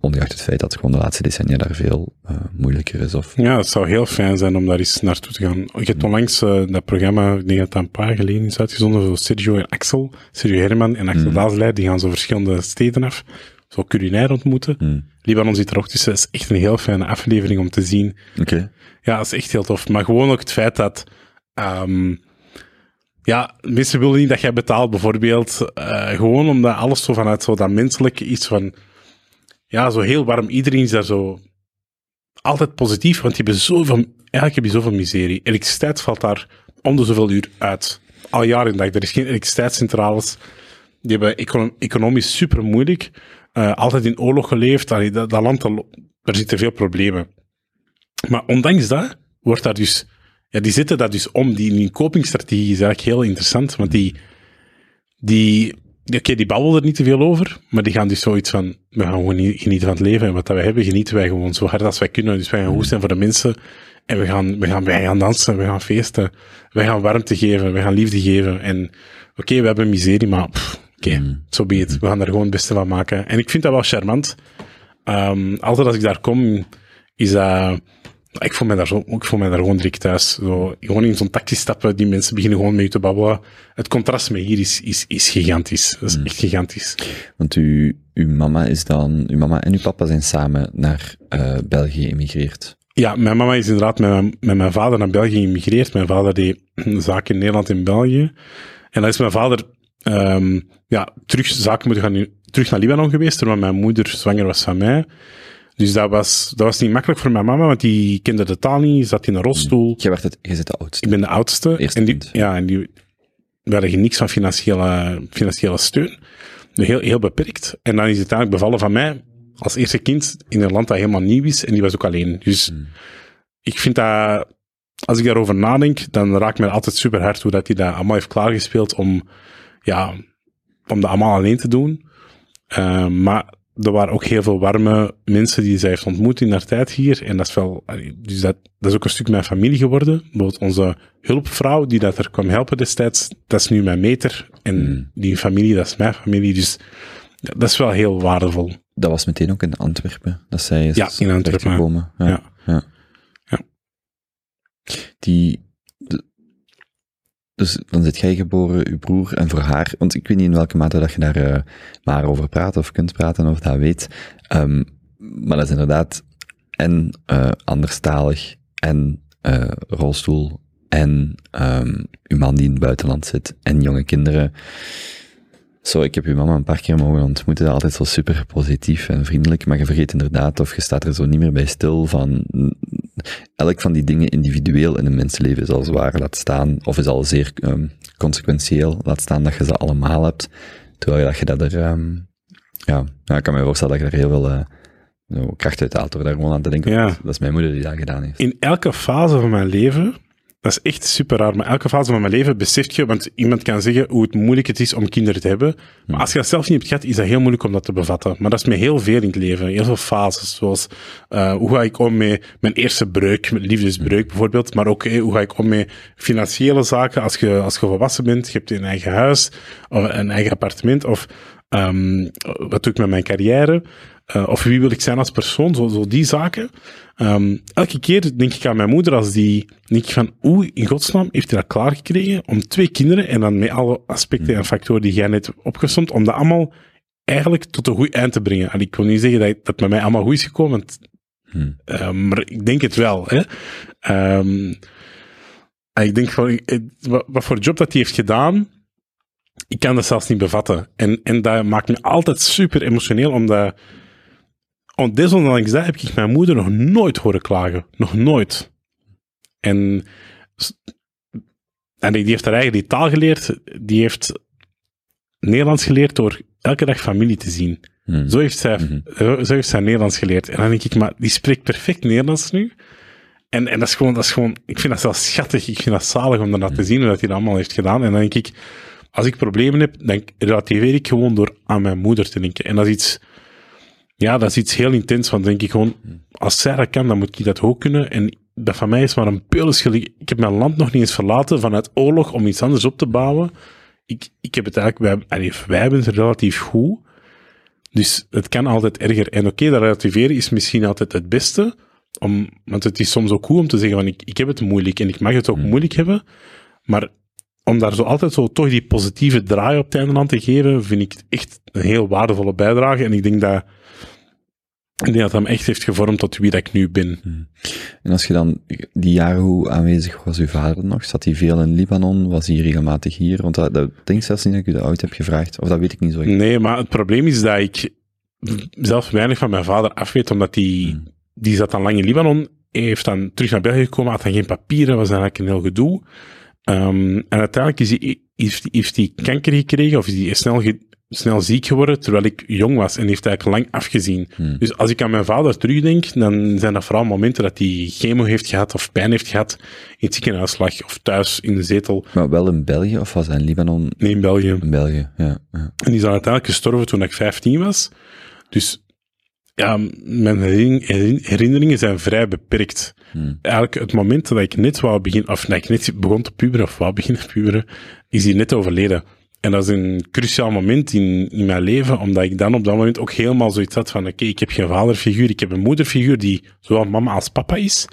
ongeacht het feit dat gewoon de laatste decennia daar veel moeilijker is. Of... Ja, het zou heel fijn zijn om daar eens naartoe te gaan. Je hebt onlangs dat programma, ik denk dat dat een paar jaar geleden is uitgezonden, voor Sergio en Axel, Sergio Herman en Axel Dazelij, die gaan zo verschillende steden af, zo culinair ontmoeten. Libanon zit er ook tussen, dat is echt een heel fijne aflevering om te zien. Okay. Ja, dat is echt heel tof. Maar gewoon ook het feit dat... ja, mensen willen niet dat jij betaalt, bijvoorbeeld. Gewoon omdat alles zo vanuit zo dat menselijke iets van... Ja, zo heel warm. Iedereen is daar zo altijd positief, want heb je zoveel miserie. Elektriciteit valt daar om de zoveel uur uit. Al jaren en dag. Er is geen elektriciteitscentrales. Die hebben economisch super moeilijk. Altijd in oorlog geleefd. Allee, dat land, daar zitten veel problemen. Maar ondanks dat wordt daar dus... Ja, die zitten daar dus om. Die copingstrategie is eigenlijk heel interessant, want Oké, die babbelen er niet te veel over, maar die gaan dus zoiets van, we gaan gewoon genieten van het leven en wat dat wij hebben, genieten wij gewoon zo hard als wij kunnen. Dus wij gaan goed zijn voor de mensen en wij gaan dansen, wij gaan feesten, wij gaan warmte geven, wij gaan liefde geven. En oké, we hebben miserie, maar so be it. We gaan daar gewoon het beste van maken. En ik vind dat wel charmant. Altijd als ik daar kom, is dat... Ik voel mij daar gewoon direct thuis. Zo, gewoon in zo'n taxi stappen, die mensen beginnen gewoon mee te babbelen. Het contrast met hier is gigantisch. Dat is echt gigantisch. Want uw mama is dan... Uw mama en uw papa zijn samen naar België geëmigreerd. Ja, mijn mama is inderdaad met mijn vader naar België geëmigreerd. Mijn vader deed zaken in Nederland en België. En dan is mijn vader terug naar Libanon geweest, terwijl mijn moeder zwanger was van mij. Dus dat was niet makkelijk voor mijn mama, want die kende de taal niet, zat in een rolstoel. Je zit de oudste. Ik ben de oudste. Eerste kind. Ja, en die hadden niks van financiële steun. Heel, heel beperkt. En dan is het eigenlijk bevallen van mij als eerste kind in een land dat helemaal nieuw is. En die was ook alleen. Dus ik vind dat, als ik daarover nadenk, dan raakt mij altijd super hard hoe dat hij dat allemaal heeft klaargespeeld om dat allemaal alleen te doen. Maar... Er waren ook heel veel warme mensen die zij heeft ontmoet in haar tijd hier. En dat is wel, dus dat is ook een stuk mijn familie geworden. Bijvoorbeeld onze hulpvrouw die dat er kwam helpen destijds, dat is nu mijn meter. En die familie, dat is mijn familie. Dus dat is wel heel waardevol. Dat was meteen ook in Antwerpen, dat zij is in Antwerpen gekomen. Ja. Dus dan zit jij geboren, uw broer, en voor haar... Want ik weet niet in welke mate dat je daar maar over praat, of kunt praten, of dat weet. Maar dat is inderdaad en anderstalig, en rolstoel, en uw man die in het buitenland zit, en jonge kinderen. Zo, ik heb uw mama een paar keer mogen ontmoeten, altijd zo super positief en vriendelijk, maar je vergeet inderdaad, of je staat er zo niet meer bij stil van... Elk van die dingen individueel in een mensenleven is al zwaar, laat staan, of is al zeer consequentieel, laat staan dat je ze allemaal hebt, terwijl dat je dat er... ik kan me voorstellen dat je er heel veel kracht uit haalt door daar gewoon aan te denken. Ja. Dat is mijn moeder die dat gedaan heeft. In elke fase van mijn leven, dat is echt super raar, maar elke fase van mijn leven beseft je, want iemand kan zeggen hoe het moeilijk het is om kinderen te hebben, maar als je dat zelf niet hebt gehad, is dat heel moeilijk om dat te bevatten. Maar dat is met heel veel in het leven, heel veel fases, zoals hoe ga ik om met mijn eerste breuk, mijn liefdesbreuk bijvoorbeeld, maar ook hoe ga ik om met financiële zaken, als je volwassen bent, je hebt een eigen huis, of een eigen appartement, of wat doe ik met mijn carrière, of wie wil ik zijn als persoon, zo die zaken. Elke keer denk ik aan mijn moeder, denk ik van, oeh, in godsnaam heeft hij dat klaargekregen om 2 kinderen, en dan met alle aspecten en factoren die jij net hebt opgezond, om dat allemaal eigenlijk tot een goed eind te brengen. En ik wil niet zeggen dat het met mij allemaal goed is gekomen, want, maar ik denk het wel. Hè? En ik denk gewoon, wat voor job dat hij heeft gedaan, ik kan dat zelfs niet bevatten. En dat maakt me altijd super emotioneel, omdat... Desondanks dat heb ik mijn moeder nog nooit horen klagen. Nog nooit. En die heeft haar eigen die taal geleerd. Die heeft Nederlands geleerd door elke dag familie te zien. Mm. Zo heeft zij Nederlands geleerd. En dan denk ik, maar die spreekt perfect Nederlands nu. En dat is gewoon... Ik vind dat zelfs schattig. Ik vind dat zalig om dat te zien, hoe dat hij dat allemaal heeft gedaan. En dan denk ik, als ik problemen heb, dan relativeer ik gewoon door aan mijn moeder te denken. En dat is iets... Ja, dat is iets heel intens, want denk ik gewoon, als zij dat kan, dan moet ik dat ook kunnen. En dat van mij is maar een peulenschil. Ik heb mijn land nog niet eens verlaten vanuit oorlog om iets anders op te bouwen. Ik heb het eigenlijk, wij hebben het relatief goed. Dus het kan altijd erger. En oké, dat relativeren is misschien altijd het beste. Want het is soms ook goed om te zeggen, van ik heb het moeilijk en ik mag het ook moeilijk hebben. Maar om daar zo altijd zo toch die positieve draai op het einde aan te geven, vind ik echt een heel waardevolle bijdrage. En ik denk dat hem echt heeft gevormd tot wie dat ik nu ben. En als je dan die jaren, hoe aanwezig was uw vader nog? Zat hij veel in Libanon? Was hij regelmatig hier? Want dat denk ik zelfs niet dat ik u dat ooit heb gevraagd. Of dat weet ik niet zo. Nee, maar het probleem is dat ik zelf weinig van mijn vader af weet, omdat die zat dan lang in Libanon, heeft dan terug naar België gekomen, had dan geen papieren, was dan eigenlijk een heel gedoe. En uiteindelijk heeft hij kanker gekregen, of is hij snel ziek geworden, terwijl ik jong was, en heeft eigenlijk lang afgezien. Dus als ik aan mijn vader terugdenk, dan zijn dat vooral momenten dat hij chemo heeft gehad, of pijn heeft gehad, in het ziekenhuis lag, of thuis in de zetel. Maar wel in België, of was hij in Libanon? Nee, in België. In België, ja. En die is dan uiteindelijk gestorven toen ik 15 was. Dus, ja, mijn herinneringen zijn vrij beperkt. Eigenlijk het moment dat ik net wou beginnen, of dat ik net begon te puberen, of wou beginnen te puberen, is hij net overleden. En dat is een cruciaal moment in mijn leven, omdat ik dan op dat moment ook helemaal zoiets had van, oké, ik heb geen vaderfiguur, ik heb een moederfiguur die zowel mama als papa is.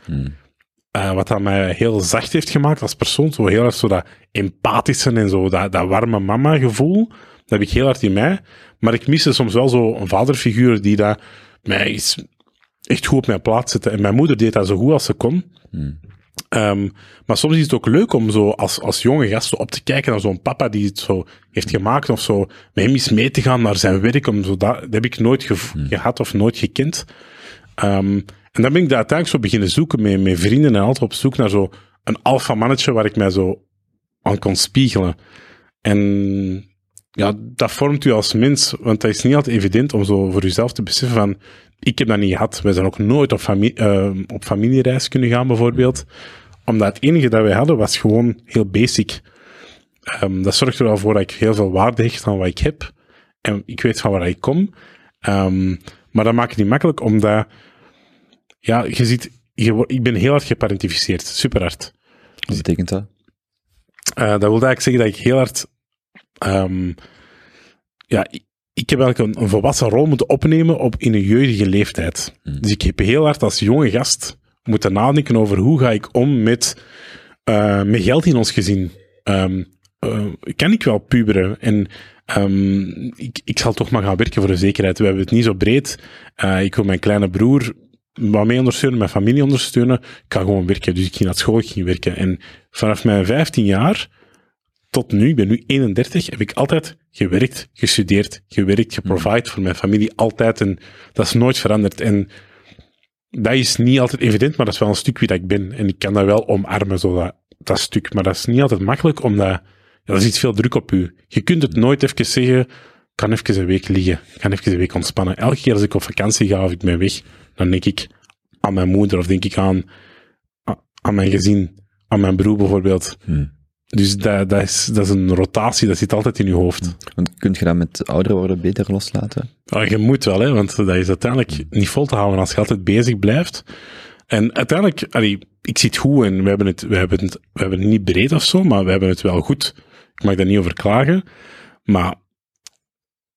Wat dat mij heel zacht heeft gemaakt als persoon, zo heel erg zo dat empathische en zo, dat warme mama gevoel, dat heb ik heel hard in mij. Maar ik miste soms wel zo een vaderfiguur die dat mij is echt goed op mijn plaats zette. En mijn moeder deed dat zo goed als ze kon. Maar soms is het ook leuk om zo als jonge gast op te kijken naar zo'n papa die het zo heeft gemaakt of zo, met hem eens mee te gaan naar zijn werk. Dat heb ik nooit gehad of nooit gekend. En dan ben ik daar uiteindelijk zo beginnen zoeken met vrienden en altijd op zoek naar zo een alpha mannetje waar ik mij zo aan kon spiegelen. En ja, dat vormt u als mens, want dat is niet altijd evident om zo voor uzelf te beseffen van, ik heb dat niet gehad. Wij zijn ook nooit op familiereis kunnen gaan, bijvoorbeeld. Omdat het enige dat wij hadden, was gewoon heel basic. Dat zorgt er wel voor dat ik heel veel waarde hecht aan wat ik heb. En ik weet van waar ik kom. Maar dat maakt het niet makkelijk, omdat... Ja, je ziet... Ik ben heel hard geparentificeerd. Super hard. Wat betekent dat? Dat wil eigenlijk zeggen dat ik heel hard... Ik heb eigenlijk een volwassen rol moeten opnemen in een jeugdige leeftijd. Dus ik heb heel hard als jonge gast moeten nadenken over hoe ga ik om met geld in ons gezin. Kan ik wel puberen? En ik zal toch maar gaan werken voor de zekerheid. We hebben het niet zo breed. Ik wil mijn kleine broer wat mee ondersteunen, mijn familie ondersteunen. Ik ga gewoon werken. Dus ik ging naar school, ik ging werken. En vanaf mijn 15 jaar... tot nu, ik ben nu 31, heb ik altijd gewerkt, gestudeerd, geprovide voor mijn familie, altijd. En dat is nooit veranderd. En dat is niet altijd evident, maar dat is wel een stuk wie dat ik ben. En ik kan dat wel omarmen, zo dat stuk. Maar dat is niet altijd makkelijk, omdat dat is iets veel druk op u. Je kunt het nooit even zeggen, ik kan even een week liggen, ik kan even een week ontspannen. Elke keer als ik op vakantie ga of ik ben weg, dan denk ik aan mijn moeder of denk ik aan mijn gezin, aan mijn broer bijvoorbeeld. Dus dat is een rotatie, dat zit altijd in je hoofd. Want kun je dat met ouder worden beter loslaten? Oh, je moet wel, hè, want dat is uiteindelijk niet vol te houden als je altijd bezig blijft. En uiteindelijk, ik zie het goed en we hebben het niet breed of zo, maar we hebben het wel goed. Ik mag daar niet over klagen. Maar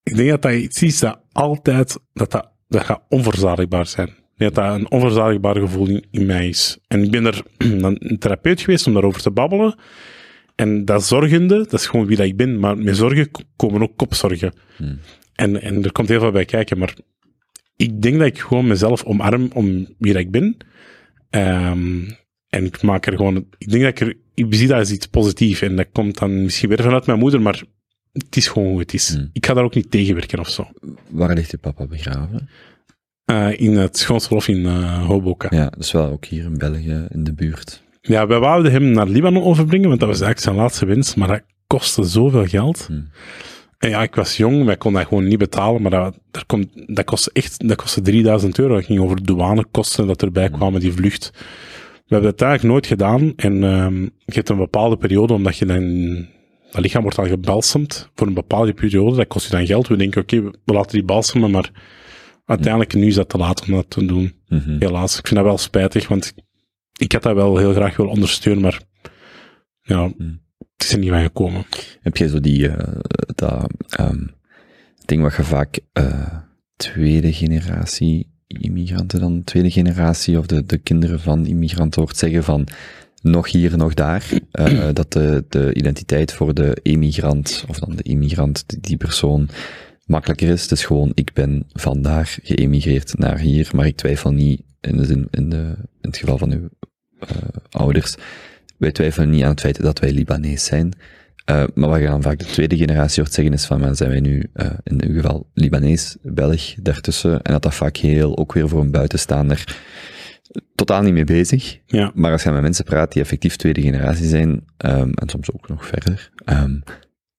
ik denk dat iets is dat altijd, dat gaat onverzadigbaar zijn. Dat dat een onverzadigbaar gevoel in mij is. En ik ben er een therapeut geweest om daarover te babbelen. En dat zorgende, dat is gewoon wie dat ik ben, maar met zorgen komen ook kopzorgen. En er komt heel veel bij kijken, maar ik denk dat ik gewoon mezelf omarm om wie dat ik ben. En ik maak er gewoon... Ik denk dat ik er ik zie dat als iets positiefs. En dat komt dan misschien weer vanuit mijn moeder, maar het is gewoon hoe het is. Mm. Ik ga daar ook niet tegenwerken of zo. Waar ligt je papa begraven? In het Schoonsverlof in Hoboken. Ja, dus wel ook hier in België, in de buurt. Ja, wij wouden hem naar Libanon overbrengen, want dat was eigenlijk zijn laatste wens, maar dat kostte zoveel geld. Mm. En ja, ik was jong, wij konden dat gewoon niet betalen, maar dat kostte echt, dat kostte €3000. Dat ging over douanekosten dat erbij kwamen, die vlucht. We hebben dat eigenlijk nooit gedaan en je hebt een bepaalde periode, omdat je dan... Dat lichaam wordt dan gebalsemd voor een bepaalde periode, dat kost je dan geld. We denken, oké, we laten die balsemen, maar uiteindelijk nu is dat te laat om dat te doen. Mm-hmm. Helaas, ik vind dat wel spijtig, want ik had dat wel heel graag willen ondersteunen, maar ja, het is er niet van gekomen. Heb jij zo die, ding wat je vaak tweede generatie immigranten dan, tweede generatie of de kinderen van immigranten hoort zeggen van nog hier, nog daar, dat de identiteit voor de emigrant, of dan de immigrant, die persoon, makkelijker is. Het is gewoon, ik ben vandaar geëmigreerd naar hier, maar ik twijfel niet, in het geval van uw ouders, wij twijfelen niet aan het feit dat wij Libanees zijn. Maar wat je dan vaak de tweede generatie hoort zeggen is van, maar zijn wij nu in uw geval Libanees, Belg, daartussen, en dat vaak heel, ook weer voor een buitenstaander, totaal niet mee bezig, ja. Maar als je met mensen praat die effectief tweede generatie zijn, en soms ook nog verder,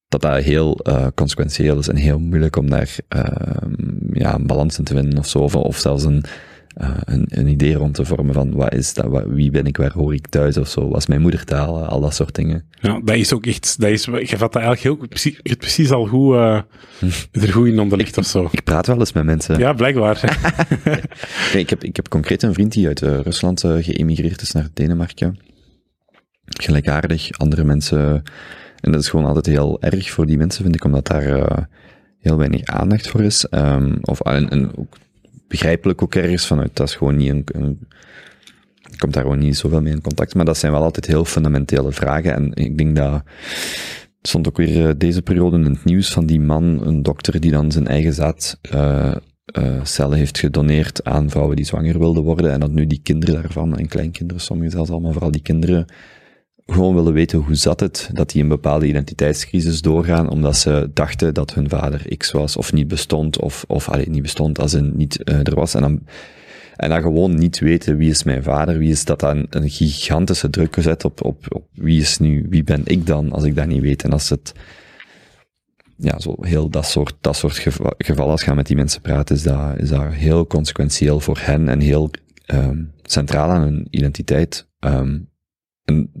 dat heel consequentieel is en heel moeilijk om daar een balans in te vinden of zo, of zelfs een idee rond te vormen van wat is dat, wie ben ik, waar hoor ik thuis of zo, wat is mijn moedertaal, al dat soort dingen. Ja, dat is ook echt, je vat dat eigenlijk heel precies al goed, er goed in onderlicht of zo. Ik praat wel eens met mensen. Ja, blijkbaar. Nee, ik heb concreet een vriend die uit Rusland geëmigreerd is naar Denemarken. Gelijkaardig, andere mensen, en dat is gewoon altijd heel erg voor die mensen, vind ik, omdat daar heel weinig aandacht voor is. En ook begrijpelijk ook ergens vanuit, dat is gewoon niet komt daar gewoon niet zoveel mee in contact, maar dat zijn wel altijd heel fundamentele vragen en ik denk dat stond ook weer deze periode in het nieuws van die man, een dokter die dan zijn eigen zaadcellen heeft gedoneerd aan vrouwen die zwanger wilden worden en dat nu die kinderen daarvan en kleinkinderen, sommigen zelfs allemaal, vooral die kinderen gewoon willen weten hoe zat het dat die een bepaalde identiteitscrisis doorgaan omdat ze dachten dat hun vader X was of niet bestond niet bestond als hij niet er was en dan gewoon niet weten wie is mijn vader, wie is dat dan een gigantische druk gezet op wie is nu, wie ben ik dan als ik dat niet weet en als het zo heel dat soort gevallen, als je met die mensen praat is dat heel consequentieel voor hen en heel centraal aan hun identiteit. En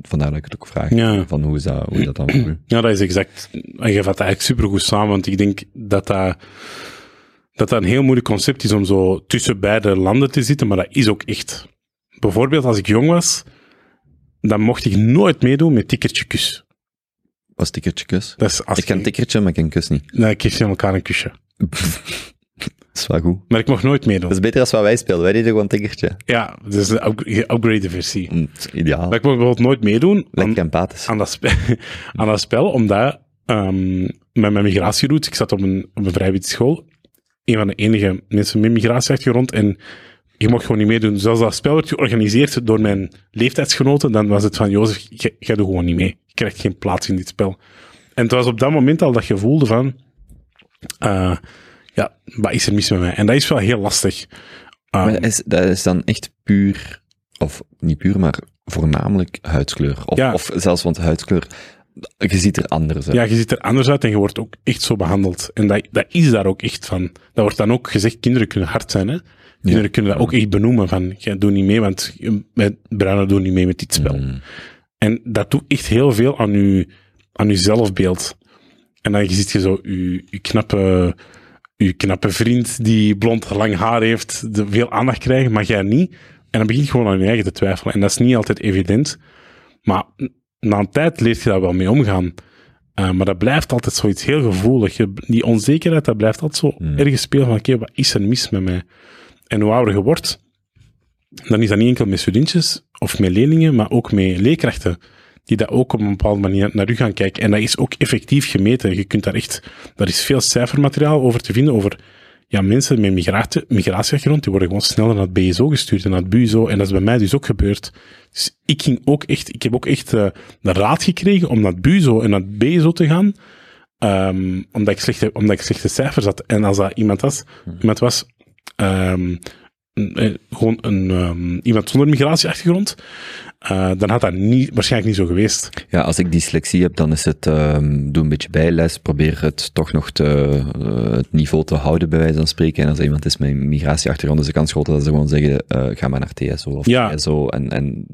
vandaar dat ik het ook vraag, van hoe is dat dan voor u? Ja, dat is exact. En je vat dat eigenlijk supergoed samen, want ik denk dat een heel moeilijk concept is om zo tussen beide landen te zitten, maar dat is ook echt. Bijvoorbeeld, als ik jong was, dan mocht ik nooit meedoen met tikkertje kus. Wat is tikkertje kus? Ik kan tikkertje, maar ik kan kus niet. Nee, ik geef ze elkaar een kusje. Dat is wel goed. Maar ik mocht nooit meedoen. Dat is beter als wat wij speelden. Wij deden gewoon tikkertje. Ja, dus de upgrade versie. Ideaal. Maar ik mocht bijvoorbeeld nooit meedoen aan dat spel, omdat met mijn migratieroute, ik zat op een vrijwillige school, een van de enige mensen met migratieachtergrond, en je mocht gewoon niet meedoen. Dus als dat spel werd georganiseerd door mijn leeftijdsgenoten, dan was het van, Jozef, jij doet gewoon niet mee. Je krijgt geen plaats in dit spel. En het was op dat moment al dat je voelde van... ja, wat is er mis met mij? En dat is wel heel lastig. Maar dat is dan echt puur, of niet puur, maar voornamelijk huidskleur. Of zelfs, want huidskleur, je ziet er anders uit. Ja, je ziet er anders uit en je wordt ook echt zo behandeld. En dat is daar ook echt van. Dat wordt dan ook gezegd, kinderen kunnen hard zijn, hè. Kinderen kunnen dat ook echt benoemen, van, jij doet niet mee, want bruinen doen niet mee met dit spel. Mm. En dat doet echt heel veel aan je zelfbeeld. En dan ziet je zo je knappe vriend die blond lang haar heeft, veel aandacht krijgen, maar jij niet. En dan begin je gewoon aan je eigen te twijfelen. En dat is niet altijd evident. Maar na een tijd leert je daar wel mee omgaan. Maar dat blijft altijd zoiets heel gevoelig. Die onzekerheid, dat blijft altijd zo ergens spelen van, oké, wat is er mis met mij? En hoe ouder je wordt, dan is dat niet enkel met studentjes of met leerlingen, maar ook met leerkrachten, die dat ook op een bepaalde manier naar u gaan kijken. En dat is ook effectief gemeten. Je kunt daar is veel cijfermateriaal over te vinden, over ja, mensen met migratieachtergrond, die worden gewoon sneller naar het BSO gestuurd en naar het BUSO. En dat is bij mij dus ook gebeurd. Dus ik ging ook echt, ik heb ook echt de raad gekregen om naar het BUSO en naar het BSO te gaan. Omdat ik slechte cijfers had. En als dat iemand was, gewoon iemand zonder migratieachtergrond, dan had dat waarschijnlijk niet zo geweest. Ja, als ik dyslexie heb, dan is het, doe een beetje bijles, probeer het toch nog het niveau te houden, bij wijze van spreken. En als iemand is met migratieachtergrond, is de kans groot dat ze gewoon zeggen, ga maar naar TSO of TSO, en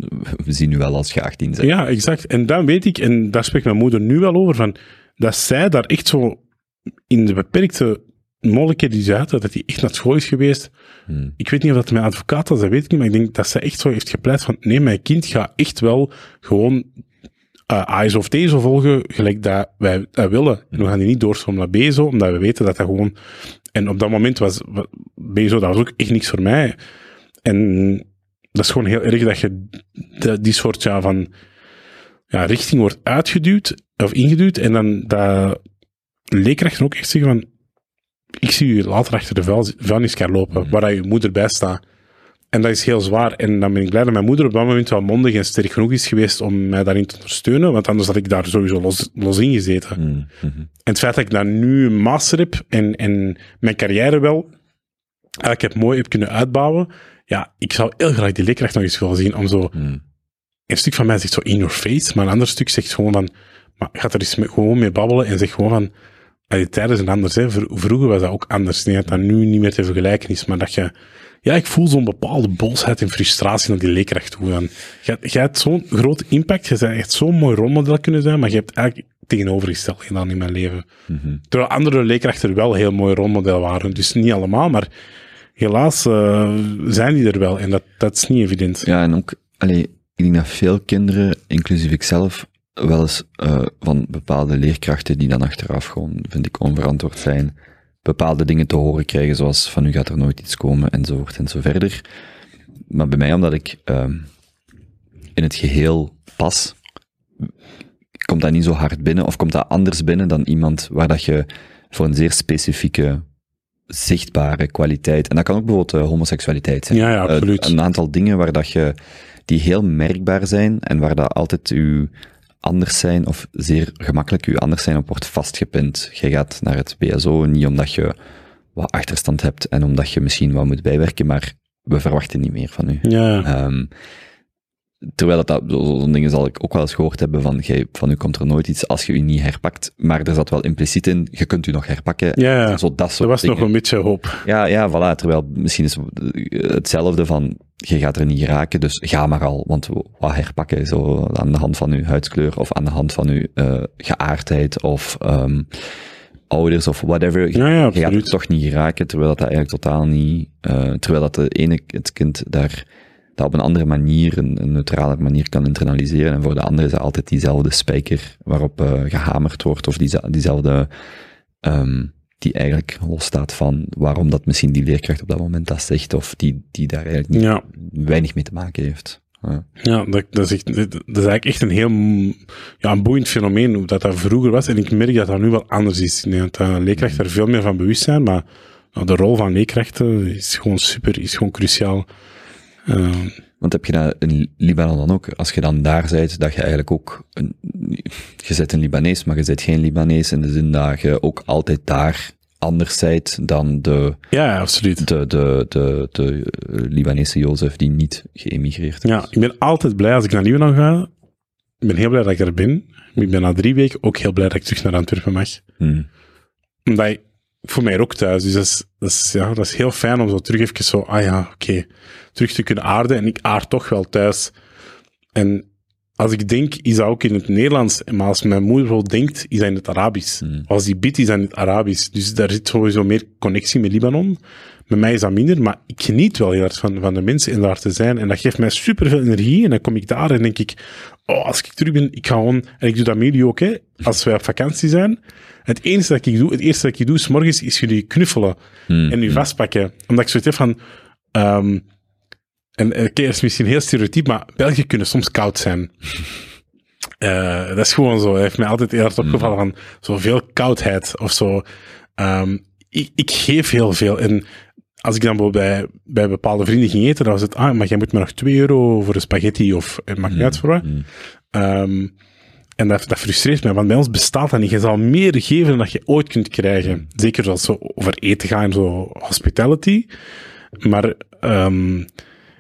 we zien u wel als je 18 bent. Ja, exact. En dan weet ik, en daar spreekt mijn moeder nu wel over, van dat zij daar echt zo in de beperkte mogelijkheden die ze had, dat hij echt naar school is geweest. Ik weet niet of dat mijn advocaat was, dat weet ik niet, maar ik denk dat zij echt zo heeft gepleit van, nee, mijn kind gaat echt wel gewoon A's of T's volgen, gelijk dat wij willen. En we gaan die niet doorstromen naar BSO, omdat we weten dat gewoon... En op dat moment was BSO, dat was ook echt niks voor mij. En dat is gewoon heel erg dat je die soort richting wordt uitgeduwd, of ingeduwd, en dan dat leerkrachten ook echt zeggen van, ik zie u later achter de vuilniskar lopen, waar je moeder bij staat. En dat is heel zwaar. En dan ben ik blij dat mijn moeder op dat moment wel mondig en sterk genoeg is geweest om mij daarin te ondersteunen, want anders had ik daar sowieso los in gezeten. En het feit dat ik daar nu een master heb en mijn carrière wel eigenlijk heb kunnen uitbouwen, ja, ik zou heel graag die leerkracht nog eens willen zien om zo... Een stuk van mij zegt zo in your face, maar een ander stuk zegt gewoon van, maar gaat er eens gewoon mee babbelen en zegt gewoon van, die tijden zijn anders, hè. Vroeger was dat ook anders. Nee, dat nu niet meer te vergelijken is, maar dat je... Ja, ik voel zo'n bepaalde boosheid en frustratie naar die leerkracht toe. Jij hebt zo'n groot impact, je zou echt zo'n mooi rolmodel kunnen zijn, maar je hebt eigenlijk tegenovergesteld gedaan in mijn leven. Terwijl andere leerkrachten wel heel mooi rolmodel waren, dus niet allemaal, maar helaas zijn die er wel en dat is niet evident. Ja, en ook... ik denk dat veel kinderen, inclusief ikzelf, wel eens van bepaalde leerkrachten die dan achteraf gewoon, vind ik, onverantwoord zijn, bepaalde dingen te horen krijgen, zoals van u gaat er nooit iets komen, enzovoort en zo verder. Maar bij mij, omdat ik in het geheel pas, komt dat niet zo hard binnen, of komt dat anders binnen dan iemand waar dat je voor een zeer specifieke, zichtbare kwaliteit, en dat kan ook bijvoorbeeld homoseksualiteit zijn. Ja, absoluut. Een aantal dingen waar dat je... die heel merkbaar zijn en waar dat altijd uw anders zijn of zeer gemakkelijk uw anders zijn op wordt vastgepind. Je gaat naar het BSO, niet omdat je wat achterstand hebt en omdat je misschien wat moet bijwerken, maar we verwachten niet meer van u. Ja. Terwijl dat zo'n dingen zal ik ook wel eens gehoord hebben van u komt er nooit iets als je u niet herpakt, maar er zat wel impliciet in, je kunt u nog herpakken. Ja, zo, dat soort er was dingen. Nog een beetje hoop. Ja, voilà, terwijl misschien is hetzelfde van, je gaat er niet raken, dus ga maar al, want wat herpakken, zo aan de hand van uw huidskleur of aan de hand van uw geaardheid of ouders of whatever, je gaat er toch niet raken, terwijl dat eigenlijk totaal niet, terwijl dat het kind daar... dat op een andere manier, een neutrale manier kan internaliseren. En voor de andere is dat altijd diezelfde spijker waarop gehamerd wordt, of diezelfde, die eigenlijk losstaat van waarom dat misschien die leerkracht op dat moment dat zegt, of die daar eigenlijk niet, weinig mee te maken heeft. Ja, dat is eigenlijk echt een heel een boeiend fenomeen, hoe dat vroeger was. En ik merk dat dat nu wel anders is. Dat leerkrachten er veel meer van bewust zijn, maar de rol van leerkrachten is gewoon super, is gewoon cruciaal. Want heb je dat in Libanon dan ook? Als je dan daar bent, dat je eigenlijk ook... je bent een Libanees, maar je bent geen Libanees in de zin dat je ook altijd daar anders bent dan de... Ja, absoluut. De Libanese Jozef die niet geëmigreerd is. Ja, ik ben altijd blij als ik naar Libanon ga. Ik ben heel blij dat ik er ben. Ik ben na 3 weken ook heel blij dat ik terug naar Antwerpen mag. Omdat ik... voor mij ook thuis, dus dat is heel fijn om zo terug even zo, terug te kunnen aarden, en ik aard toch wel thuis. En als ik denk, is dat ook in het Nederlands, maar als mijn moeder wel denkt, is dat in het Arabisch. Als die bidt, is dat in het Arabisch. Dus daar zit sowieso meer connectie met Libanon. Bij mij is dat minder, maar ik geniet wel heel erg van de mensen en daar te zijn, en dat geeft mij superveel energie, en dan kom ik daar en denk ik, als ik terug ben, ik ga gewoon, en ik doe dat met jullie ook, hè, als wij op vakantie zijn, het eerste dat ik doe, 's morgens, is jullie knuffelen en u vastpakken. Omdat ik zoiets heb van, dat is misschien heel stereotyp, maar Belgen kunnen soms koud zijn. Dat is gewoon zo, dat heeft mij altijd heel erg opgevallen van, zoveel koudheid, of zo. ik geef heel veel. En als ik dan bijvoorbeeld bij bepaalde vrienden ging eten, dan was het, maar jij moet me nog €2 voor een spaghetti of het maakt niet uit voor wat. En dat frustreert mij, want bij ons bestaat dat niet. Je zal meer geven dan dat je ooit kunt krijgen. Zeker als we over eten gaan, zo hospitality. Maar,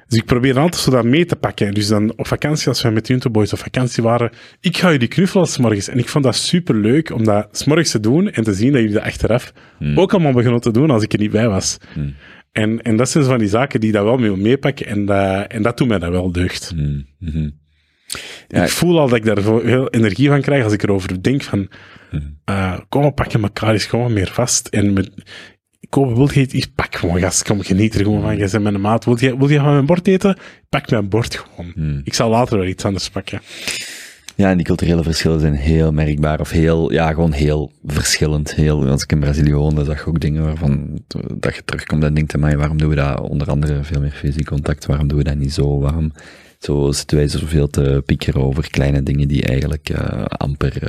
dus ik probeer altijd zo dat mee te pakken. Dus dan op vakantie, als we met Junto Boys op vakantie waren, ik ga jullie knuffelen 's morgens. En ik vond dat superleuk om dat 's morgens te doen en te zien dat jullie dat achteraf ook allemaal begonnen te doen als ik er niet bij was. En dat zijn zo van die zaken die dat wel mee meepakken en dat doet mij dat wel deugd. Ja, ik voel al dat ik daar heel energie van krijg als ik erover denk van kom op, pakken elkaar eens gewoon meer vast en wil je iets, pak gewoon gast, kom, geniet er gewoon van, jij bent mijn maat, wil je van mijn bord eten? Pak mijn bord gewoon. Ik zal later wel iets anders pakken. Ja, en die culturele verschillen zijn heel merkbaar, of gewoon heel verschillend. Heel, als ik in Brazilië woonde, zag je ook dingen waarvan dat je terugkomt en denkt, amai, waarom doen we dat onder andere veel meer fysiek contact, waarom doen we dat niet zo, waarom... Zo zitten wij zoveel te piekeren over kleine dingen die eigenlijk amper...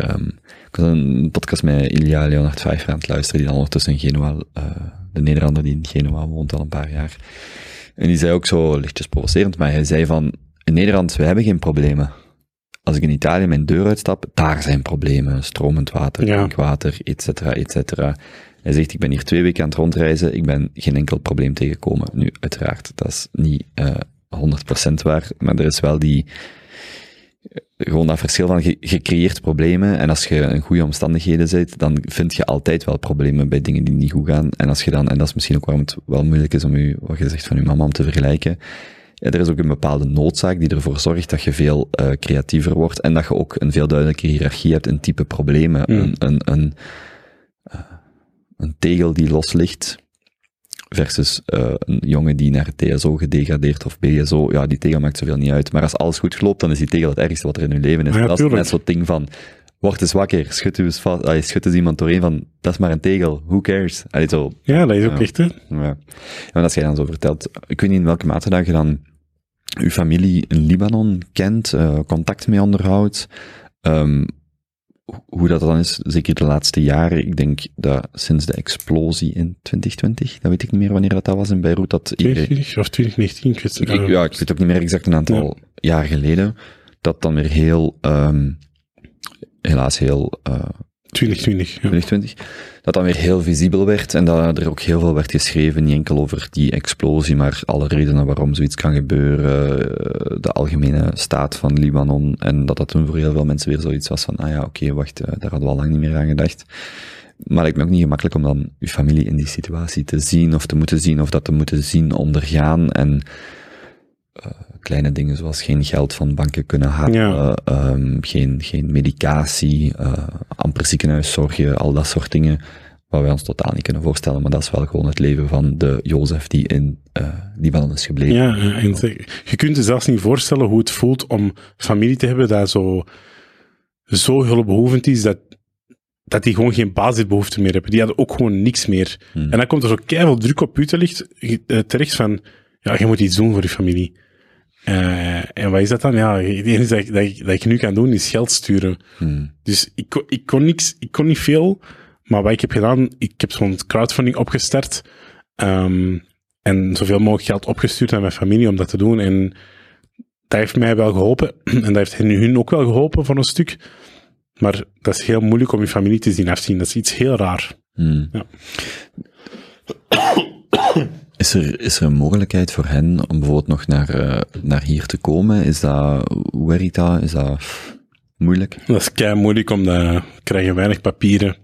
Ik was een podcast met Ilja Leonard Pfeijffer aan het luisteren, die dan ondertussen in Genua, de Nederlander die in Genua woont al een paar jaar. En die zei ook zo, lichtjes provocerend, maar hij zei van, in Nederland, we hebben geen problemen. Als ik in Italië mijn deur uitstap, daar zijn problemen. Stromend water, drinkwater, et cetera, et cetera. Hij zegt, ik ben hier 2 weken aan het rondreizen, ik ben geen enkel probleem tegengekomen. Nu, uiteraard, dat is niet... 100% waar, maar er is wel die gewoon dat verschil van je creëert problemen en als je in goede omstandigheden zit, dan vind je altijd wel problemen bij dingen die niet goed gaan en als je dan, en dat is misschien ook waarom het wel moeilijk is om je, wat je zegt van je mama, om te vergelijken. Ja, er is ook een bepaalde noodzaak die ervoor zorgt dat je veel creatiever wordt en dat je ook een veel duidelijke hiërarchie hebt in type problemen, een tegel die los ligt versus een jongen die naar TSO gedegradeerd of BSO, ja, die tegel maakt zoveel niet uit. Maar als alles goed loopt, dan is die tegel het ergste wat er in je leven is. Ja, dat is net zo'n ding van, word eens wakker, schud eens iemand doorheen van, dat is maar een tegel, who cares? Allee, zo, ja, dat is ook echt, hè? Ja. En als jij dan zo vertelt, ik weet niet in welke mate dat je dan je familie in Libanon kent, contact mee onderhoudt, hoe dat dan is, zeker de laatste jaren, ik denk dat sinds de explosie in 2020, dat weet ik niet meer wanneer dat was in Beiroet, dat... 2020 of 2019, ik weet het ja, ik weet ook niet meer exact, een aantal jaar geleden, dat dan weer heel, helaas heel... 2020, dat dan weer heel visibel werd en dat er ook heel veel werd geschreven, niet enkel over die explosie, maar alle redenen waarom zoiets kan gebeuren, de algemene staat van Libanon, en dat dat toen voor heel veel mensen weer zoiets was van, wacht, daar hadden we al lang niet meer aan gedacht. Maar het lijkt me ook niet gemakkelijk om dan uw familie in die situatie te zien, of te moeten zien, of dat te moeten zien ondergaan, en... kleine dingen zoals geen geld van banken kunnen halen, geen medicatie, amper ziekenhuiszorgen, al dat soort dingen, wat wij ons totaal niet kunnen voorstellen, maar dat is wel gewoon het leven van de Jozef die in Libanon is gebleven. Ja, en je kunt je zelfs niet voorstellen hoe het voelt om familie te hebben dat zo hulpbehoevend is, dat die gewoon geen basisbehoeften meer hebben. Die hadden ook gewoon niks meer. En dan komt er zo keiveel druk op u terecht van, ja, je moet iets doen voor je familie. En wat is dat dan? Ja, het enige dat ik nu kan doen is geld sturen. Dus ik kon niet veel, maar wat ik heb gedaan, ik heb zo'n crowdfunding opgestart en zoveel mogelijk geld opgestuurd aan mijn familie om dat te doen. En dat heeft mij wel geholpen en dat heeft hun ook wel geholpen voor een stuk. Maar dat is heel moeilijk om je familie te zien afzien. Dat is iets heel raar. Ja. Is er een mogelijkheid voor hen om bijvoorbeeld nog naar hier te komen? Hoe werkt dat? Is dat moeilijk? Dat is kei moeilijk, omdat krijgen weinig papieren.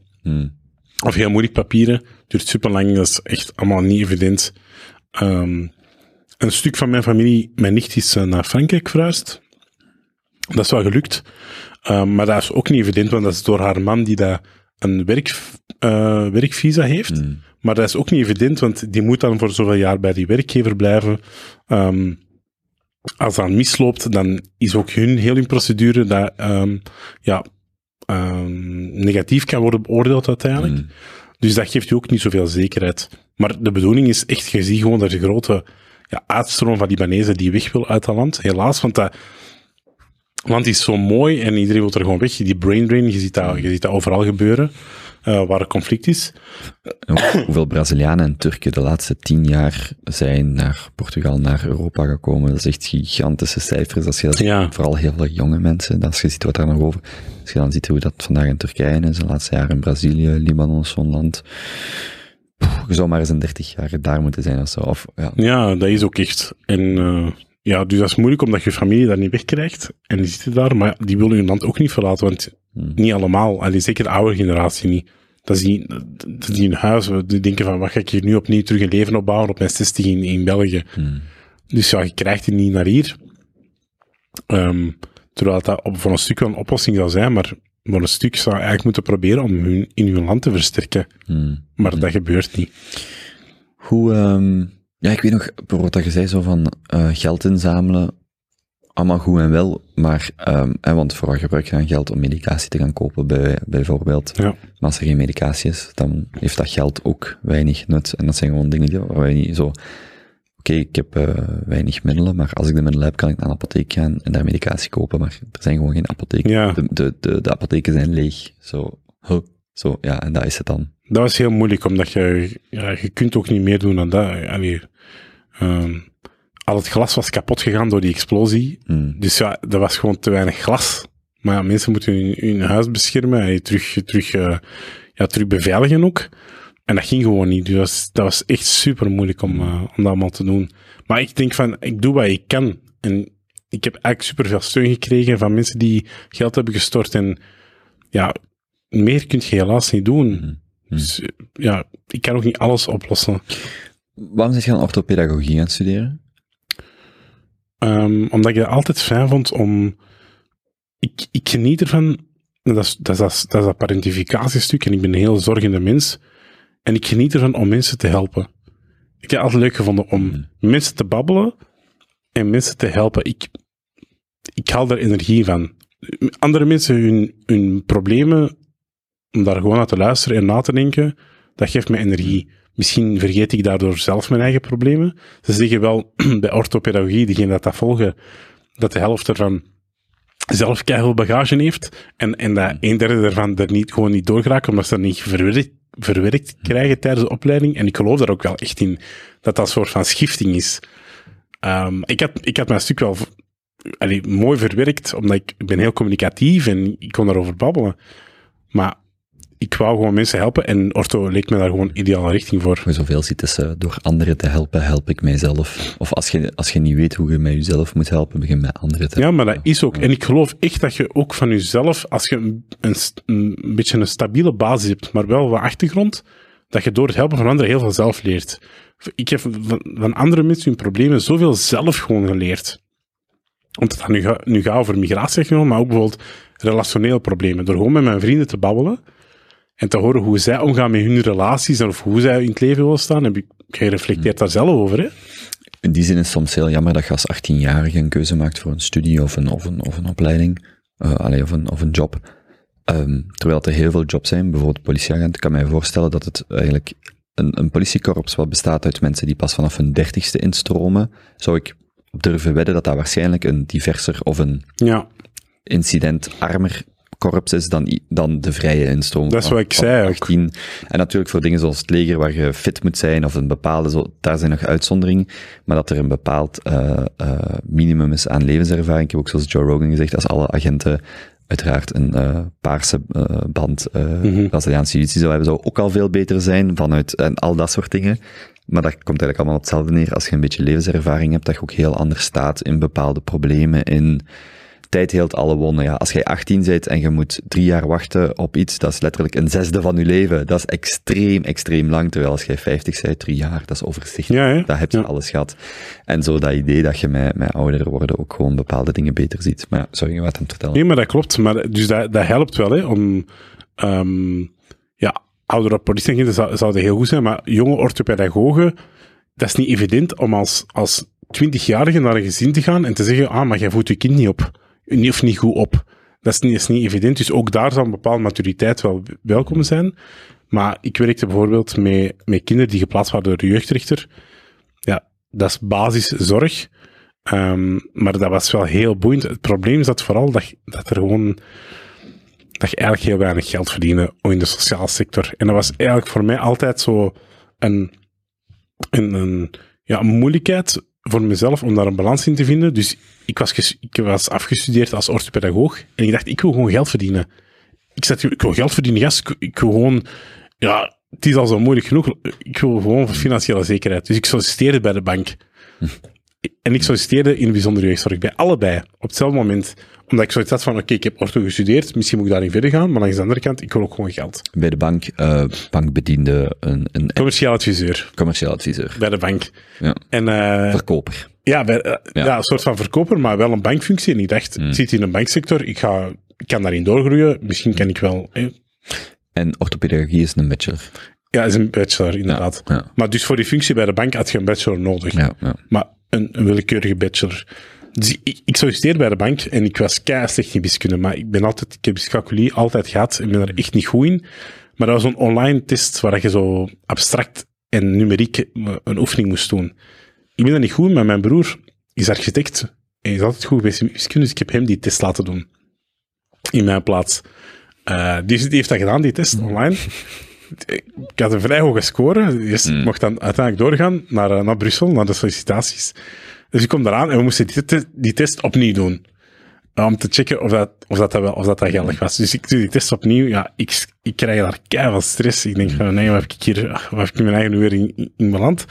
Of heel moeilijk papieren. Duurt super lang, dat is echt allemaal niet evident. Een stuk van mijn familie, mijn nicht, is naar Frankrijk verhuisd. Dat is wel gelukt. Maar dat is ook niet evident, want dat is door haar man die dat een werkvisa heeft. Maar dat is ook niet evident, want die moet dan voor zoveel jaar bij die werkgever blijven. Als dat misloopt, dan is ook hun heel in procedure dat negatief kan worden beoordeeld uiteindelijk. Dus dat geeft je ook niet zoveel zekerheid. Maar de bedoeling is echt, je ziet gewoon dat de grote uitstroom van Libanezen die weg wil uit dat land. Helaas, want dat... Want die is zo mooi en iedereen wil er gewoon weg. Die brain drain, je ziet dat overal gebeuren, waar er conflict is. Hoeveel Brazilianen en Turken de laatste 10 jaar zijn naar Portugal, naar Europa gekomen. Dat is echt gigantische cijfers. Als je dat ziet, vooral heel veel jonge mensen, als je ziet wat daar nog over... Als je dan ziet hoe dat vandaag in Turkije is, de laatste jaren in Brazilië, Libanon, zo'n land... Je zou maar eens een 30 jaar daar moeten zijn of zo. Ja, dat is ook echt. En... ja, dus dat is moeilijk, omdat je familie daar niet wegkrijgt. En die zitten daar, maar die willen hun land ook niet verlaten, want niet allemaal. Allee, zeker de oude generatie niet. Dat is die in huis, die denken van, wat ga ik hier nu opnieuw terug een leven opbouwen op mijn 60 in België. Dus ja, je krijgt die niet naar hier. Terwijl dat voor een stuk wel een oplossing zou zijn, maar voor een stuk zou eigenlijk moeten proberen om hun in hun land te versterken. Maar dat gebeurt niet. Hoe... Ja, ik weet nog, bijvoorbeeld dat je zei zo van geld inzamelen, allemaal goed en wel, maar, want vooral gebruik je dan geld om medicatie te gaan kopen, bijvoorbeeld. Ja. Maar als er geen medicatie is, dan heeft dat geld ook weinig nut. En dat zijn gewoon dingen waar wij niet zo, oké, ik heb weinig middelen, maar als ik de middelen heb, kan ik naar een apotheek gaan en daar medicatie kopen, maar er zijn gewoon geen apotheken. Ja. De apotheken zijn leeg. Zo, en dat is het dan. Dat was heel moeilijk, omdat je kunt ook niet meer doen dan dat. Allee, al het glas was kapot gegaan door die explosie. Dus ja, er was gewoon te weinig glas. Maar ja, mensen moeten hun huis beschermen en terug beveiligen ook. En dat ging gewoon niet. Dus dat was echt super moeilijk om dat allemaal te doen. Maar ik denk van, ik doe wat ik kan. En ik heb eigenlijk super veel steun gekregen van mensen die geld hebben gestort. En ja, meer kun je helaas niet doen. Dus ja, ik kan ook niet alles oplossen. Waarom zit je aan orthopedagogie gaan studeren? Omdat ik het altijd fijn vond om... Ik geniet ervan... Dat is dat parentificatiestuk en ik ben een heel zorgende mens. En ik geniet ervan om mensen te helpen. Ik heb het altijd leuk gevonden om mensen te babbelen en mensen te helpen. Ik haal daar energie van. Andere mensen hun problemen... om daar gewoon naar te luisteren en na te denken, dat geeft me energie. Misschien vergeet ik daardoor zelf mijn eigen problemen. Ze zeggen wel, bij orthopedagogie, diegenen dat volgen, dat de helft ervan zelf keihard bagage heeft, en dat een derde ervan er gewoon niet door geraakt, omdat ze dat niet verwerkt krijgen tijdens de opleiding. En ik geloof daar ook wel echt in, dat dat een soort van schifting is. Ik had mijn stuk wel mooi verwerkt, omdat ik ben heel communicatief en ik kon daarover babbelen. Maar ik wou gewoon mensen helpen en ortho leek me daar gewoon ideale richting voor. Maar zoveel zit tussen, door anderen te helpen, help ik mijzelf. Of als je niet weet hoe je met jezelf moet helpen, begin met anderen te helpen. Ja, maar dat is ook. En ik geloof echt dat je ook van jezelf, als je een beetje een stabiele basis hebt, maar wel wat achtergrond, dat je door het helpen van anderen heel veel zelf leert. Ik heb van andere mensen hun problemen zoveel zelf gewoon geleerd. Omdat dat nu gaat over migratie genomen, maar ook bijvoorbeeld relationele problemen. Door gewoon met mijn vrienden te babbelen en te horen hoe zij omgaan met hun relaties en of hoe zij in het leven willen staan, heb ik gereflecteerd daar zelf over. Hè? In die zin is het soms heel jammer dat je als 18-jarige een keuze maakt voor een studie of een opleiding, of een job. Terwijl er heel veel jobs zijn, bijvoorbeeld politieagent. Ik kan mij voorstellen dat het eigenlijk een politiekorps wat bestaat uit mensen die pas vanaf hun 30ste instromen, zou ik durven wedden dat dat waarschijnlijk een diverser of een incidentarmer korps is dan de vrije instroom. Dat is wat ik zei ook. En natuurlijk voor dingen zoals het leger, waar je fit moet zijn, of een bepaalde, daar zijn nog uitzonderingen, maar dat er een bepaald minimum is aan levenservaring. Ik heb ook zoals Joe Rogan gezegd, als alle agenten uiteraard een paarse band Braziliaanse justitie zou hebben, zou ook al veel beter zijn, vanuit en al dat soort dingen. Maar dat komt eigenlijk allemaal op hetzelfde neer. Als je een beetje levenservaring hebt, dat je ook heel anders staat in bepaalde problemen, in... Tijd heelt alle wonden. Ja. Als jij 18 bent en je moet 3 jaar wachten op iets, dat is letterlijk een 6e van je leven. Dat is extreem, extreem lang. Terwijl als jij 50 bent, 3 jaar, dat is overzichtelijk. Ja, dat heb je alles gehad. En zo dat idee dat je met ouder worden ook gewoon bepaalde dingen beter ziet. Maar ja, sorry, je wat aan het vertellen. Nee, maar dat klopt. Maar, dus dat helpt wel, hè, om... oudere politieagenten zouden heel goed zijn, maar jonge orthopedagogen, dat is niet evident om als 20-jarige naar een gezin te gaan en te zeggen, maar jij voedt je kind niet op. Of niet goed op. Dat is niet evident. Dus ook daar zal een bepaalde maturiteit wel welkom zijn. Maar ik werkte bijvoorbeeld met kinderen die geplaatst waren door de jeugdrechter. Ja, dat is basiszorg. Maar dat was wel heel boeiend. Het probleem is dat vooral dat je eigenlijk heel weinig geld verdiende in de sociale sector. En dat was eigenlijk voor mij altijd zo een moeilijkheid voor mezelf om daar een balans in te vinden. Dus ik was afgestudeerd als orthopedagoog en ik dacht, ik wil gewoon geld verdienen. Ik wil geld verdienen, gast. Ik wil gewoon... Ja, het is al zo moeilijk genoeg. Ik wil gewoon financiële zekerheid. Dus ik solliciteerde bij de bank. En ik solliciteerde in de bijzondere jeugdzorg bij allebei, op hetzelfde moment. Omdat ik zoiets had van, oké, ik heb ortho gestudeerd, misschien moet ik daarin verder gaan, maar langs de andere kant, ik wil ook gewoon geld. Bij de bank, bankbediende... Een commercieel adviseur. Commercieel adviseur. Bij de bank. Ja. En, verkoper. Ja, een soort van verkoper, maar wel een bankfunctie. En ik dacht, ik zit in een banksector, ik kan daarin doorgroeien, misschien kan ik wel... En orthopedagogie is een bachelor. Ja, is een bachelor, inderdaad. Ja, ja. Maar dus voor die functie bij de bank had je een bachelor nodig. Ja, ja. Maar een willekeurige bachelor. Dus ik solliciteerde bij de bank en ik was keihard slecht in wiskunde, maar ik heb dyscalculie altijd gehad en ben er echt niet goed in. Maar dat was een online test waar je zo abstract en numeriek een oefening moest doen. Ik ben daar niet goed in, maar mijn broer is architect en hij is altijd goed geweest in wiskunde, dus ik heb hem die test laten doen. In mijn plaats. Die heeft dat gedaan, die test, online. Ik had een vrij hoge score. Dus ik mocht dan uiteindelijk doorgaan naar Brussel, naar de sollicitaties. Dus ik kom eraan en we moesten die test opnieuw doen. Om te checken of dat geldig was. Dus ik doe die test opnieuw. Ja, ik krijg daar keihard stress. Ik denk van, nee, waar heb ik mijn eigen weer in beland?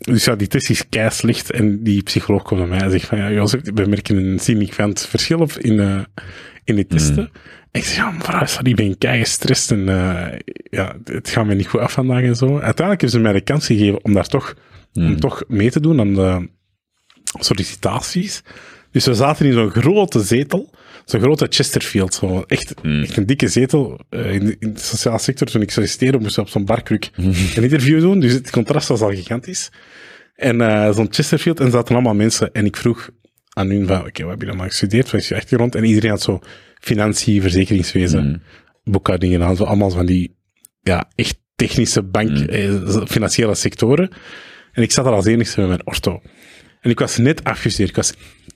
Dus ja, die test is kei slecht. En die psycholoog komt naar mij en zegt van, ja, Jozef, we merken een significant verschil op in die testen. En ik zeg, ja, mevrouw, sorry, ik ben kei gestrest en het gaat me niet goed af vandaag en zo. Uiteindelijk hebben ze mij de kans gegeven om daar toch mee te doen aan de sollicitaties. Dus we zaten in zo'n grote zetel, zo'n grote Chesterfield, zo. Echt een dikke zetel in de sociale sector. Toen ik solliciteerde, moest ik op zo'n barkruk een interview doen, dus het contrast was al gigantisch. En zo'n Chesterfield, en zaten allemaal mensen, en ik vroeg aan hun van, oké, wat heb je allemaal gestudeerd, wat is je achtergrond? En iedereen had zo financiën, verzekeringswezen, boekhouding en zo, allemaal van die, ja, echt technische financiële sectoren. En ik zat daar als enigste met mijn ortho. En ik was net afgestudeerd, ik was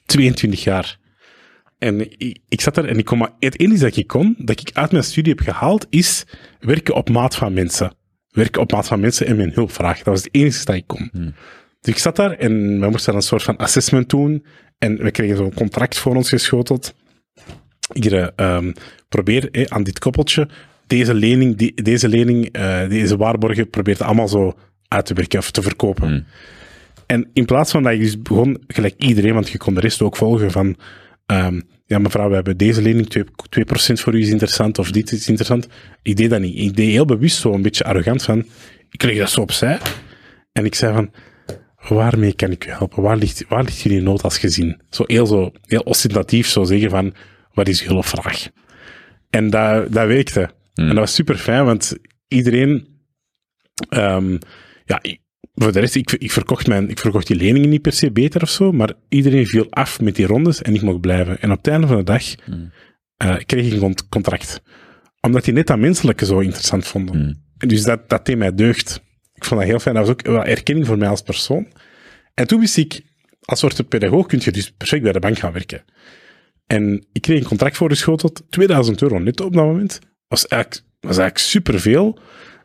22 jaar. En ik zat er en ik kon maar... Het enige dat ik kon, dat ik uit mijn studie heb gehaald, is werken op maat van mensen. Werken op maat van mensen en mijn hulp vragen. Dat was het enige dat ik kon. Dus ik zat daar en we moesten een soort van assessment doen. En we kregen zo'n contract voor ons geschoteld. Hier, probeer aan dit koppeltje deze waarborgen probeert allemaal zo uit te werken of te verkopen. En in plaats van dat je dus begon, gelijk iedereen, want je kon de rest ook volgen van ja mevrouw, we hebben deze lening, 2% voor u is interessant, of dit is interessant. Ik deed dat niet. Ik deed heel bewust zo een beetje arrogant van, ik kreeg dat zo opzij. En ik zei van, waarmee kan ik u helpen? Waar ligt jullie nood als gezin? Zo heel ostentatief zo zeggen van, wat is je hulpvraag? En dat werkte. En dat was super fijn, want iedereen... voor de rest, ik verkocht die leningen niet per se beter of zo, maar iedereen viel af met die rondes en ik mocht blijven. En op het einde van de dag kreeg ik een contract. Omdat die net dat menselijke zo interessant vonden. En dus dat deed mij deugd. Ik vond dat heel fijn. Dat was ook wel erkenning voor mij als persoon. En toen wist ik, als orthopedagoog kun je dus perfect bij de bank gaan werken. En ik kreeg een contract voorgeschoteld, 2000 euro netto op dat moment. Was eigenlijk superveel.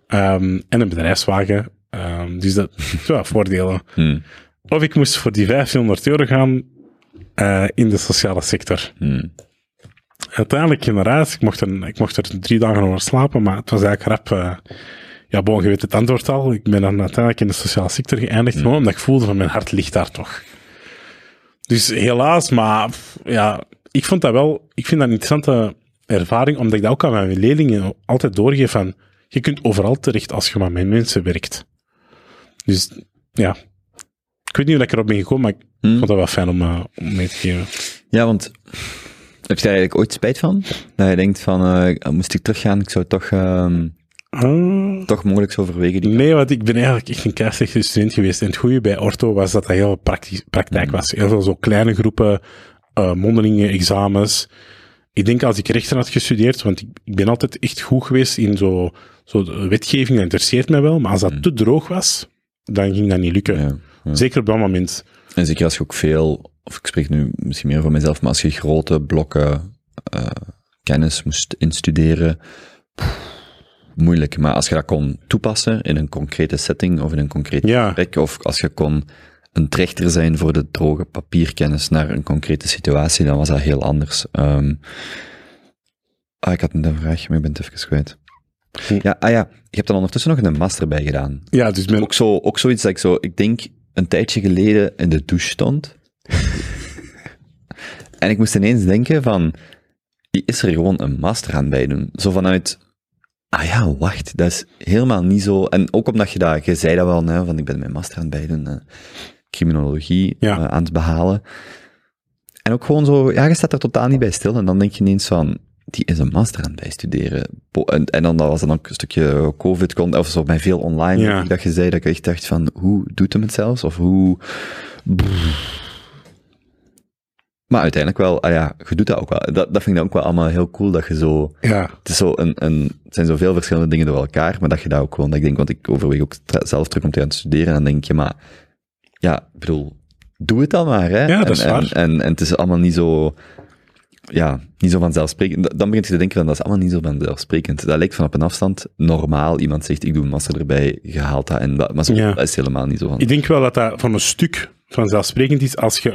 En een bedrijfswagen. Dus dat ja, voordelen. Of ik moest voor die 1500 euro gaan in de sociale sector. Uiteindelijk ging ik naar huis. Ik mocht er 3 dagen over slapen, maar het was eigenlijk rap. Je weet het antwoord al. Ik ben dan uiteindelijk in de sociale sector geëindigd, gewoon omdat ik voelde van mijn hart ligt daar toch. Dus helaas, maar ja, ik vond dat wel, ik vind dat een interessante ervaring, omdat ik dat ook aan mijn leerlingen altijd doorgeef van, je kunt overal terecht als je maar met mensen werkt. Dus ja, ik weet niet hoe ik erop ben gekomen, maar ik vond dat wel fijn om mee te geven. Ja, want heb je daar eigenlijk ooit spijt van? Dat je denkt van, moest ik teruggaan, ik zou toch mogelijk zo overwegen. Nee, want ik ben eigenlijk echt een keislechte student geweest. En het goede bij ortho was dat heel praktijk was. Heel veel zo kleine groepen, mondelingen, examens. Ik denk als ik rechten had gestudeerd, want ik ben altijd echt goed geweest in zo de wetgeving, dat interesseert mij wel, maar als dat te droog was, dan ging dat niet lukken. Ja. Ja. Zeker op dat moment. En zeker als je ook veel, of ik spreek nu misschien meer voor mezelf, maar als je grote blokken kennis moest instuderen, moeilijk. Maar als je dat kon toepassen in een concrete setting of in een concreet gesprek, of als je kon een trechter zijn voor de droge papierkennis naar een concrete situatie, dan was dat heel anders. Ik had een vraag, maar ik ben het even kwijt. Ja, ik heb er ondertussen nog een master bij gedaan. Ja, dus men... ook zoiets dat ik denk, een tijdje geleden in de douche stond. En ik moest ineens denken van, is er gewoon een master aan bij doen? Zo vanuit, wacht, dat is helemaal niet zo. En ook omdat je zei dat wel, hè, van ik ben mijn master aan het bijdoen, criminologie aan het behalen. En ook gewoon zo, je staat er totaal niet bij stil. En dan denk je ineens van, die is een master aan het bijstuderen. En dan was dan ook een stukje COVID, of zo bij veel online, dat je zei, dat ik echt dacht van, hoe doet hem het zelfs? Of hoe... Maar uiteindelijk wel, je doet dat ook wel. Dat vind ik ook wel allemaal heel cool, dat je zo... Ja. Het is zo het zijn zoveel verschillende dingen door elkaar, maar dat je dat ook gewoon... Dat ik denk, want ik overweeg ook zelf terug om te gaan studeren, en dan denk je, maar... Ja, ik bedoel, doe het dan maar, hè. Ja, dat is waar. En het is allemaal niet zo... Ja, niet zo vanzelfsprekend. Dan begint je te denken, van, dat is allemaal niet zo vanzelfsprekend. Dat lijkt van op een afstand normaal. Iemand zegt, ik doe een master erbij, je haalt dat en dat. Maar zo, dat is helemaal niet zo van. Ik denk wel dat dat van een stuk vanzelfsprekend is, als je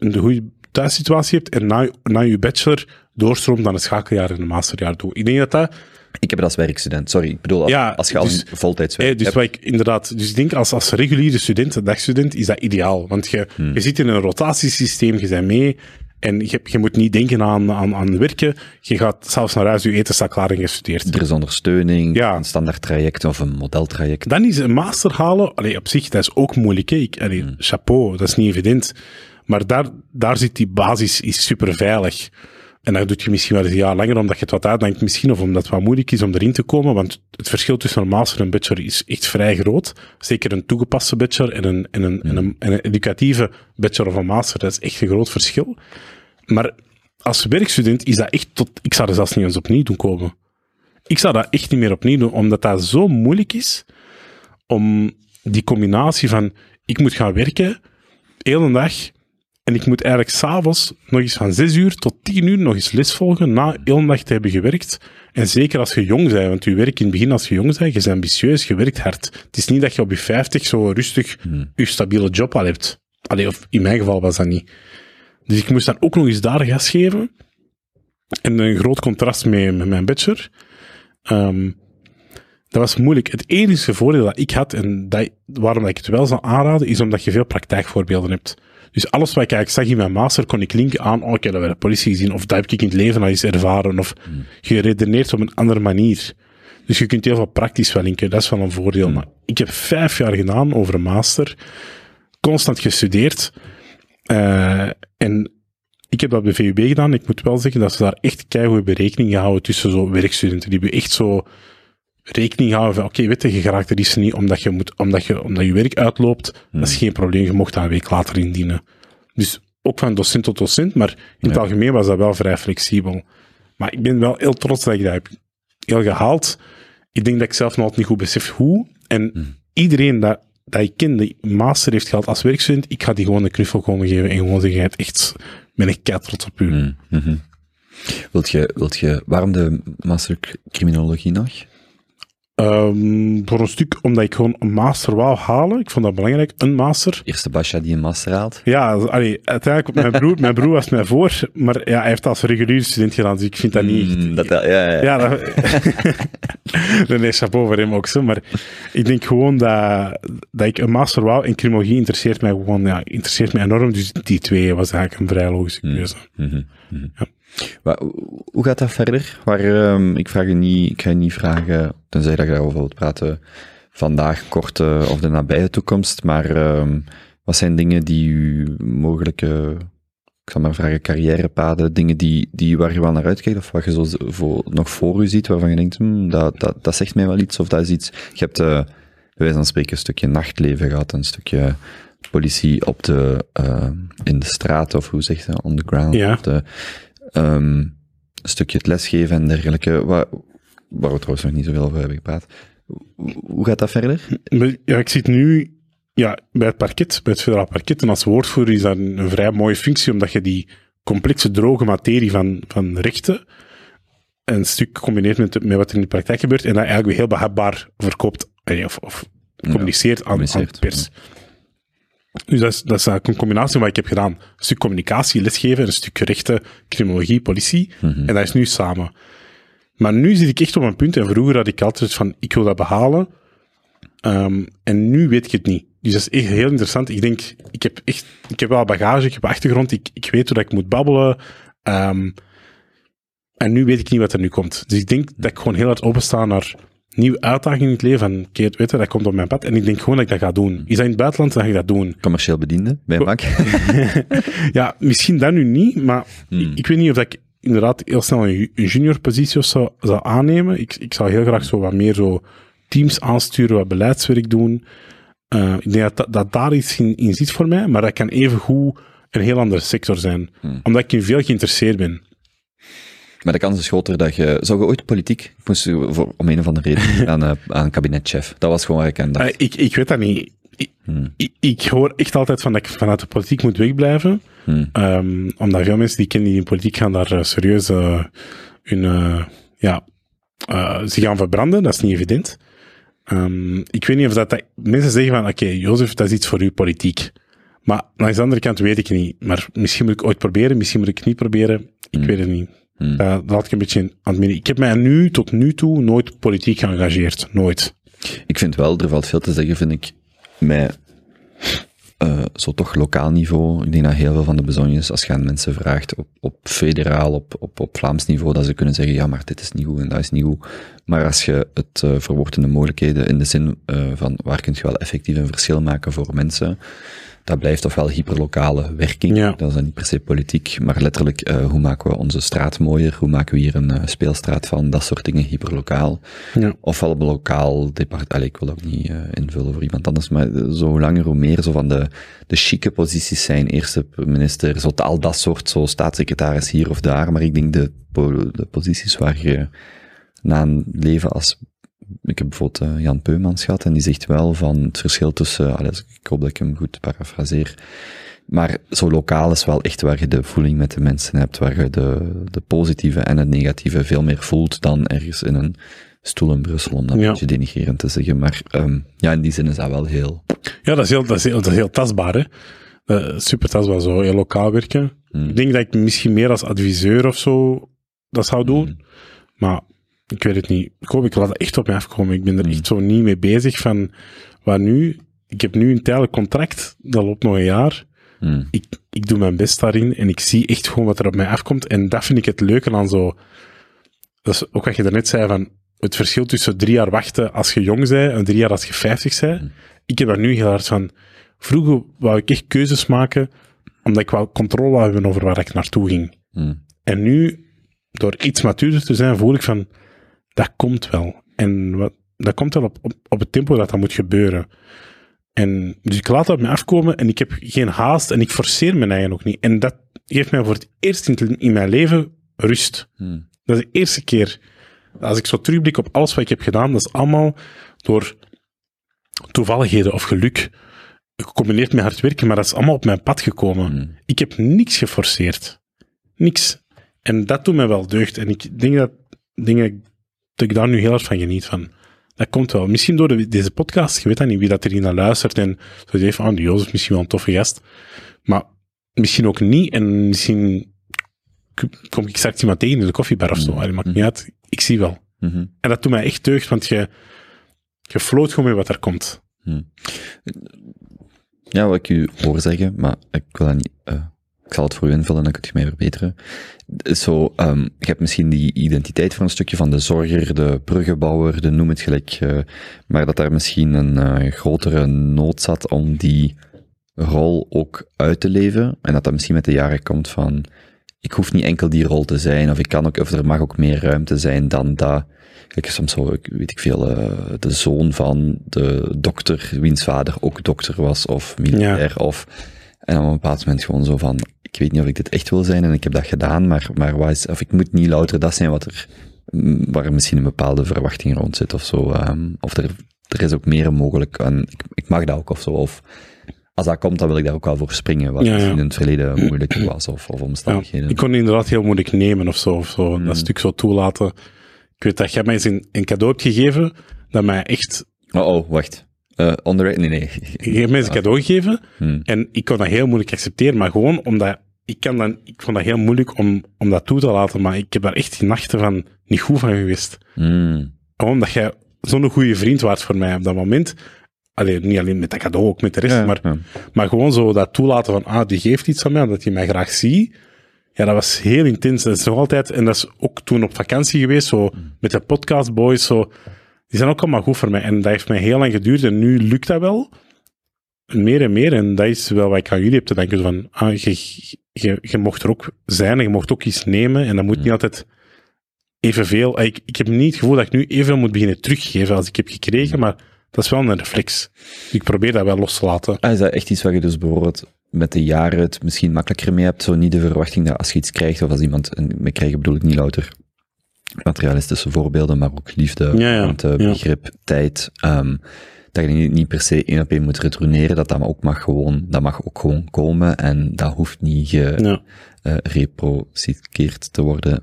een goede thuissituatie hebt en na je bachelor doorstroomt dan een schakeljaar en een masterjaar toe. Ik denk dat... Ik heb het als werkstudent, sorry. Ik bedoel, als je als voltijdswerk hebt. Dus ik denk als reguliere student, dagstudent, is dat ideaal. Want je zit in een rotatiesysteem, je bent mee... En je moet niet denken aan werken. Je gaat zelfs naar huis, je eten staat klaar en gestudeerd. Er is ondersteuning, een standaard traject of een modeltraject. Dan is een master halen, op zich, dat is ook moeilijk. Chapeau, dat is niet evident. Maar daar zit die basis, is super veilig. En dat doe je misschien wel eens een jaar langer, omdat je het wat uitdenkt misschien, of omdat het wat moeilijk is om erin te komen, want het verschil tussen een master en bachelor is echt vrij groot. Zeker een toegepaste bachelor en een educatieve bachelor of een master, dat is echt een groot verschil. Maar als werkstudent is dat echt ik zou er zelfs niet eens opnieuw doen komen. Ik zou dat echt niet meer opnieuw doen, omdat dat zo moeilijk is om die combinatie van, ik moet gaan werken, heel een dag... En ik moet eigenlijk s'avonds nog eens van 6 uur tot 10 uur nog eens les volgen, na heel de nacht te hebben gewerkt. En zeker als je jong bent, want je werkt in het begin als je jong bent, je bent ambitieus, je werkt hard. Het is niet dat je op je 50 zo rustig je stabiele job al hebt. Of in mijn geval was dat niet. Dus ik moest dan ook nog eens daar gas geven. En een groot contrast met mijn bachelor. Dat was moeilijk. Het enige voordeel dat ik had, en waarom ik het wel zou aanraden, is omdat je veel praktijkvoorbeelden hebt. Dus alles wat ik eigenlijk zag in mijn master, kon ik linken aan, oké, dat werd de politie gezien, of dat heb ik in het leven al eens ervaren, of je redeneert op een andere manier. Dus je kunt heel veel praktisch wel linken, dat is wel een voordeel. Maar ik heb 5 jaar gedaan over een master, constant gestudeerd, en ik heb dat bij VUB gedaan. Ik moet wel zeggen dat ze daar echt keigoede berekening houden tussen zo werkstudenten, die echt zo rekening houden van, oké, weet je, je geraakt er iets niet omdat je werk uitloopt, dat is geen probleem, je mocht dat een week later indienen. Dus ook van docent tot docent, maar in het algemeen was dat wel vrij flexibel. Maar ik ben wel heel trots dat ik dat heb heel gehaald. Ik denk dat ik zelf nog altijd niet goed besef hoe. En iedereen dat ik ken, die master heeft gehaald als werkstudent, ik ga die gewoon de knuffel komen geven en gewoon zeggen, echt, ben ik kei trots op u. Waarom de master criminologie nog? Voor een stuk, omdat ik gewoon een master wou halen. Ik vond dat belangrijk, een master. Eerste Basja die een master haalt. Ja, uiteindelijk, mijn broer was mij voor, maar hij heeft als reguliere student gedaan, dus ik vind dat niet... Nee, chapeau voor hem ook zo, maar ik denk gewoon dat ik een master wou, en criminologie interesseert mij gewoon, interesseert mij enorm, dus die twee was eigenlijk een vrij logische keuze. Ja. Hoe gaat dat verder? Ik ga je niet vragen, tenzij dat je daarover wilt praten vandaag, kort of de nabije toekomst, maar wat zijn dingen die je mogelijke, ik zal maar vragen, carrièrepaden, dingen waar je wel naar uitkijkt, of wat je zo nog voor je ziet, waarvan je denkt, dat zegt mij wel iets, of dat is iets. Je hebt bij wijze van spreken een stukje nachtleven gehad, een stukje politie op in de straat, of hoe zeg je dat, on the ground, of een stukje het lesgeven en dergelijke, waar we trouwens nog niet zoveel over hebben gepraat. Hoe gaat dat verder? Ja, ik zit nu Ja, bij het parket, bij het federaal parket. En als woordvoerder is dat een vrij mooie functie, omdat je die complexe, droge materie van rechten een stuk combineert met wat er in de praktijk gebeurt en dat eigenlijk weer heel behapbaar verkoopt of communiceert, ja, aan de pers. Ja. Dus dat is een combinatie van wat ik heb gedaan. Een stuk communicatie, lesgeven, een stuk rechten, criminologie, politie. Mm-hmm. En dat is nu samen. Maar nu zit ik echt op een punt, en vroeger had ik altijd van, ik wil dat behalen. En nu weet ik het niet. Dus dat is echt heel interessant. Ik denk, ik heb wel bagage, ik heb achtergrond, ik weet hoe dat ik moet babbelen. En nu weet ik niet wat er nu komt. Dus ik denk dat ik gewoon heel hard opensta naar nieuwe uitdagingen in het leven. Van, oké, het weten, dat komt op mijn pad. En ik denk gewoon dat ik dat ga doen. Is dat in het buitenland, dan ga ik dat doen. Commercieel bediende, bij een bank. Ja, misschien dat nu niet, maar ik weet niet of dat ik inderdaad heel snel een juniorpositie of zo zou aannemen. Ik zou heel graag zo wat meer zo teams aansturen, wat beleidswerk doen. Ik denk dat daar iets in zit voor mij, maar dat kan evengoed een heel andere sector zijn. Omdat ik in veel geïnteresseerd ben. Maar de kans is groter dat je... Zou je ooit politiek... Ik moest om een of andere reden aan kabinetchef. Dat was gewoon waar ik aan dacht. Ik weet dat niet. Ik hoor echt altijd van dat ik vanuit de politiek moet wegblijven. Omdat veel mensen die ik ken die in politiek gaan daar serieus zich aan verbranden. Dat is niet evident. Ik weet niet of dat... Mensen zeggen van, oké, Jozef, dat is iets voor uw politiek. Maar aan de andere kant weet ik niet. Maar misschien moet ik ooit proberen, misschien moet ik niet proberen. Ik weet het niet. Dat had ik een beetje aan het midden. Ik heb mij tot nu toe nooit politiek geëngageerd. Nooit. Ik vind wel, er valt veel te zeggen, vind ik, met zo toch lokaal niveau. Ik denk dat heel veel van de bezonjes, als je aan mensen vraagt op federaal, op Vlaams niveau, dat ze kunnen zeggen, ja, maar dit is niet goed en dat is niet goed. Maar als je het verwoordt in de mogelijkheden, in de zin van waar kun je wel effectief een verschil maken voor mensen... Dat blijft ofwel hyperlokale werking, ja. Dat is dan niet per se politiek, maar letterlijk, hoe maken we onze straat mooier, hoe maken we hier een speelstraat van, dat soort dingen, hyperlokaal. Ja. Ofwel op lokaal departement, ik wil ook niet invullen voor iemand anders, maar zo langer hoe meer, zo van de chique posities zijn, eerste minister, zo al dat soort, zo staatssecretaris hier of daar, maar ik denk de posities waar je na een leven als... Ik heb bijvoorbeeld Jan Peumans gehad en die zegt wel van het verschil tussen, ik hoop dat ik hem goed parafraseer, maar zo lokaal is wel echt waar je de voeling met de mensen hebt, waar je de positieve en het negatieve veel meer voelt dan ergens in een stoel in Brussel, om dat een beetje denigrerend te zeggen. Maar in die zin is dat wel heel... Ja, dat is heel tastbaar, hè. Super tastbaar, zo heel lokaal werken. Ik denk dat ik misschien meer als adviseur of zo dat zou doen, maar... Ik weet het niet. Ik laat dat echt op mij afkomen. Ik ben er echt zo niet mee bezig van, wat nu? Ik heb nu een tijdelijk contract, dat loopt nog een jaar. Ik doe mijn best daarin en ik zie echt gewoon wat er op mij afkomt. En dat vind ik het leuke aan zo... Dat is ook wat je daarnet zei, van het verschil tussen 3 jaar wachten als je jong bent en 3 jaar als je 50 bent. Ik heb daar nu heel hard van... Vroeger wou ik echt keuzes maken, omdat ik wel controle wou hebben over waar ik naartoe ging. En nu, door iets matuurder te zijn, voel ik van... Dat komt wel. En dat komt wel op het tempo dat moet gebeuren. En, dus ik laat dat op me afkomen en ik heb geen haast en ik forceer mijn eigen ook niet. En dat geeft mij voor het eerst in mijn leven rust. Dat is de eerste keer. Als ik zo terugblik op alles wat ik heb gedaan, dat is allemaal door toevalligheden of geluk. Gecombineerd met hard werken, maar dat is allemaal op mijn pad gekomen. Ik heb niks geforceerd. Niks. En dat doet mij wel deugd. En ik denk dat dingen... Dat ik daar nu heel hard van geniet van. Dat komt wel. Misschien door deze podcast, je weet dan niet wie dat erin luistert en zo zegt van, die Jozef is misschien wel een toffe gast. Maar misschien ook niet en misschien kom ik straks iemand tegen in de koffiebar of zo. Dat maakt niet uit. Ik zie wel. En dat doet mij echt deugd, want je floot gewoon mee wat er komt. Ja, wat ik u hoor zeggen, maar ik wil dat niet... Ik zal het voor u invullen, dan kun je mij verbeteren. Zo, je hebt misschien die identiteit van een stukje van de zorger, de bruggenbouwer, de noem het gelijk, maar dat daar misschien een grotere nood zat om die rol ook uit te leven. En dat dat misschien met de jaren komt van, ik hoef niet enkel die rol te zijn, of er mag ook meer ruimte zijn dan dat. Kijk, soms zo, de zoon van de dokter, wiens vader ook dokter was, of militair, of... En op een bepaald moment gewoon zo van, ik weet niet of ik dit echt wil zijn en ik heb dat gedaan, maar wat is, of ik moet niet louter dat zijn waar misschien een bepaalde verwachting rond zit of zo. Of er er is ook meer mogelijk. En ik mag dat ook of zo. Of als dat komt, dan wil ik daar ook wel voor springen. Wat misschien in het verleden moeilijk was of omstandigheden. Ja, ik kon inderdaad heel moeilijk nemen of zo. Dat stuk zo toelaten. Ik weet dat jij mij eens een cadeau hebt gegeven dat mij echt... wacht. Je hebt mij een cadeau gegeven en ik kon dat heel moeilijk accepteren, maar gewoon omdat... Ik vond dat heel moeilijk om dat toe te laten, maar ik heb daar echt die nachten van niet goed van geweest. Omdat jij zo'n goede vriend was voor mij op dat moment. Allee, niet alleen met dat cadeau, ook met de rest, maar gewoon zo dat toelaten van, die geeft iets aan mij, omdat hij mij graag ziet. Ja, dat was heel intens. Dat is nog altijd, en dat is ook toen op vakantie geweest, zo met de podcast boys, zo. Die zijn ook allemaal goed voor mij. En dat heeft mij heel lang geduurd en nu lukt dat wel. Meer en meer. En dat is wel wat ik aan jullie heb te denken. Van, je mocht er ook zijn en je mocht ook iets nemen. En dat moet niet altijd evenveel. Ik heb niet het gevoel dat ik nu evenveel moet beginnen teruggeven als ik heb gekregen. Maar dat is wel een reflex. Dus ik probeer dat wel los te laten. Is dat echt iets wat je dus bijvoorbeeld met de jaren het misschien makkelijker mee hebt? Zo niet de verwachting dat als je iets krijgt of als iemand... En met krijgen bedoel ik niet louter materialistische voorbeelden, maar ook liefde, begrip, tijd... dat je niet per se 1 op 1 moet retourneren, dat mag ook gewoon komen en dat hoeft niet gereprociteerd te worden.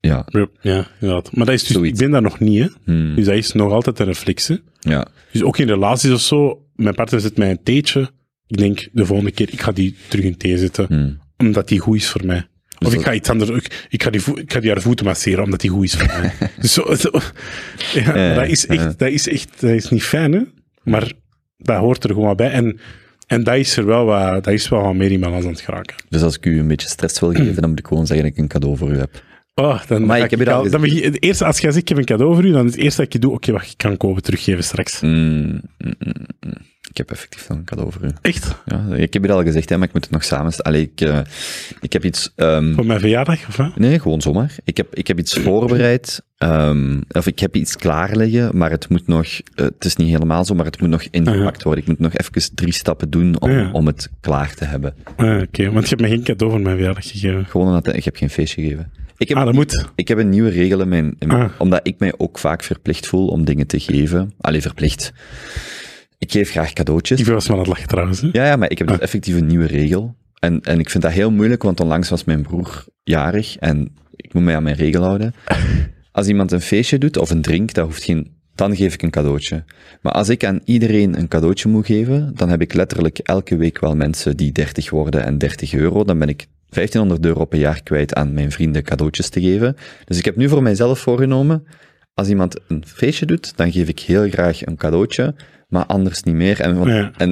Inderdaad. Maar dat is dus, ik ben daar nog niet, hè. Dus dat is nog altijd een reflex, hè. Ja. Dus ook in relaties of zo, mijn partner zet mij een theetje, ik denk de volgende keer, ik ga die terug in thee zetten, omdat die goed is voor mij. Of dus ik ga iets anders, ik ga die haar voeten masseren, omdat die goed is voor mij. Dat is niet fijn, hè? Maar dat hoort er gewoon bij. En dat is wel wat meer in balans aan het geraken. Dus als ik u een beetje stress wil geven, dan moet ik gewoon zeggen dat ik een cadeau voor u heb. Als jij zegt, ik heb een cadeau voor u, dan is het eerste dat ik doe, oké, wacht, ik kan kopen, teruggeven straks. Ik heb effectief wel een cadeau voor u. Echt? Ja, ik heb het al gezegd, hè, maar ik moet het nog samen... ik heb iets... voor mijn verjaardag, of wat? Nee, gewoon zomaar. Ik heb iets voorbereid, of ik heb iets klaarleggen, maar het moet nog... het is niet helemaal zo, maar het moet nog ingepakt worden. Ik moet nog even 3 stappen doen om het klaar te hebben. Oké, want je hebt me geen cadeau voor mijn verjaardag gegeven. Gewoon omdat ik heb geen feestje gegeven. Ik heb een nieuwe regel in mijn omdat ik mij ook vaak verplicht voel om dingen te geven. Allee, verplicht. Ik geef graag cadeautjes. Ik was maar aan het lachen trouwens. Hè? Ja, maar ik heb dus effectief een nieuwe regel. En ik vind dat heel moeilijk, want onlangs was mijn broer jarig en ik moet mij aan mijn regel houden. Als iemand een feestje doet of een drink, dan geef ik een cadeautje. Maar als ik aan iedereen een cadeautje moet geven, dan heb ik letterlijk elke week wel mensen die 30 worden en €30. Dan ben ik €1500 per jaar kwijt aan mijn vrienden cadeautjes te geven. Dus ik heb nu voor mijzelf voorgenomen, als iemand een feestje doet, dan geef ik heel graag een cadeautje, maar anders niet meer.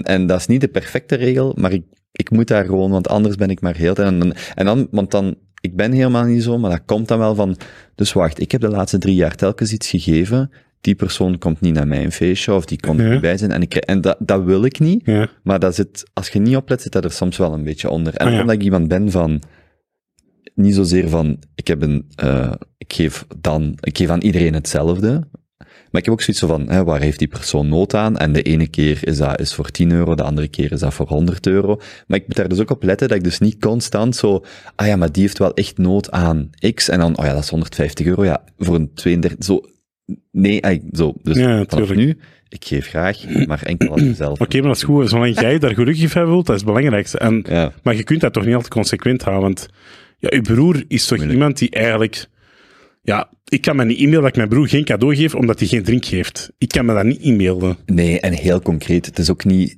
En dat is niet de perfecte regel, maar ik moet daar gewoon, want anders ben ik maar heel... En dan, ik ben helemaal niet zo, maar dat komt dan wel van... Dus wacht, ik heb de laatste 3 jaar telkens iets gegeven, die persoon komt niet naar mijn feestje, of die komt niet bij zijn, en dat wil ik niet, maar dat zit, als je niet oplet, zit dat er soms wel een beetje onder. En omdat ik iemand ben van... Niet zozeer van, ik geef aan iedereen hetzelfde. Maar ik heb ook zoiets van, waar heeft die persoon nood aan? En de ene keer is dat voor €10, de andere keer is dat voor €100. Maar ik moet daar dus ook op letten dat ik dus niet constant zo, maar die heeft wel echt nood aan X. En dan, dat is €150, voor een 32, zo. Nee, zo. Dus vanaf nu, ik geef graag, maar enkel aan jezelf. Oké, maar dat is goed. Zolang jij daar gelukkig van wilt, dat is het belangrijkste. Maar je kunt dat toch niet altijd consequent houden, want... Ja, uw broer is toch iemand die eigenlijk... Ja, ik kan me niet inbeelden dat ik mijn broer geen cadeau geef, omdat hij geen drink geeft. Ik kan me dat niet inbeelden. Nee, en heel concreet. Het is ook niet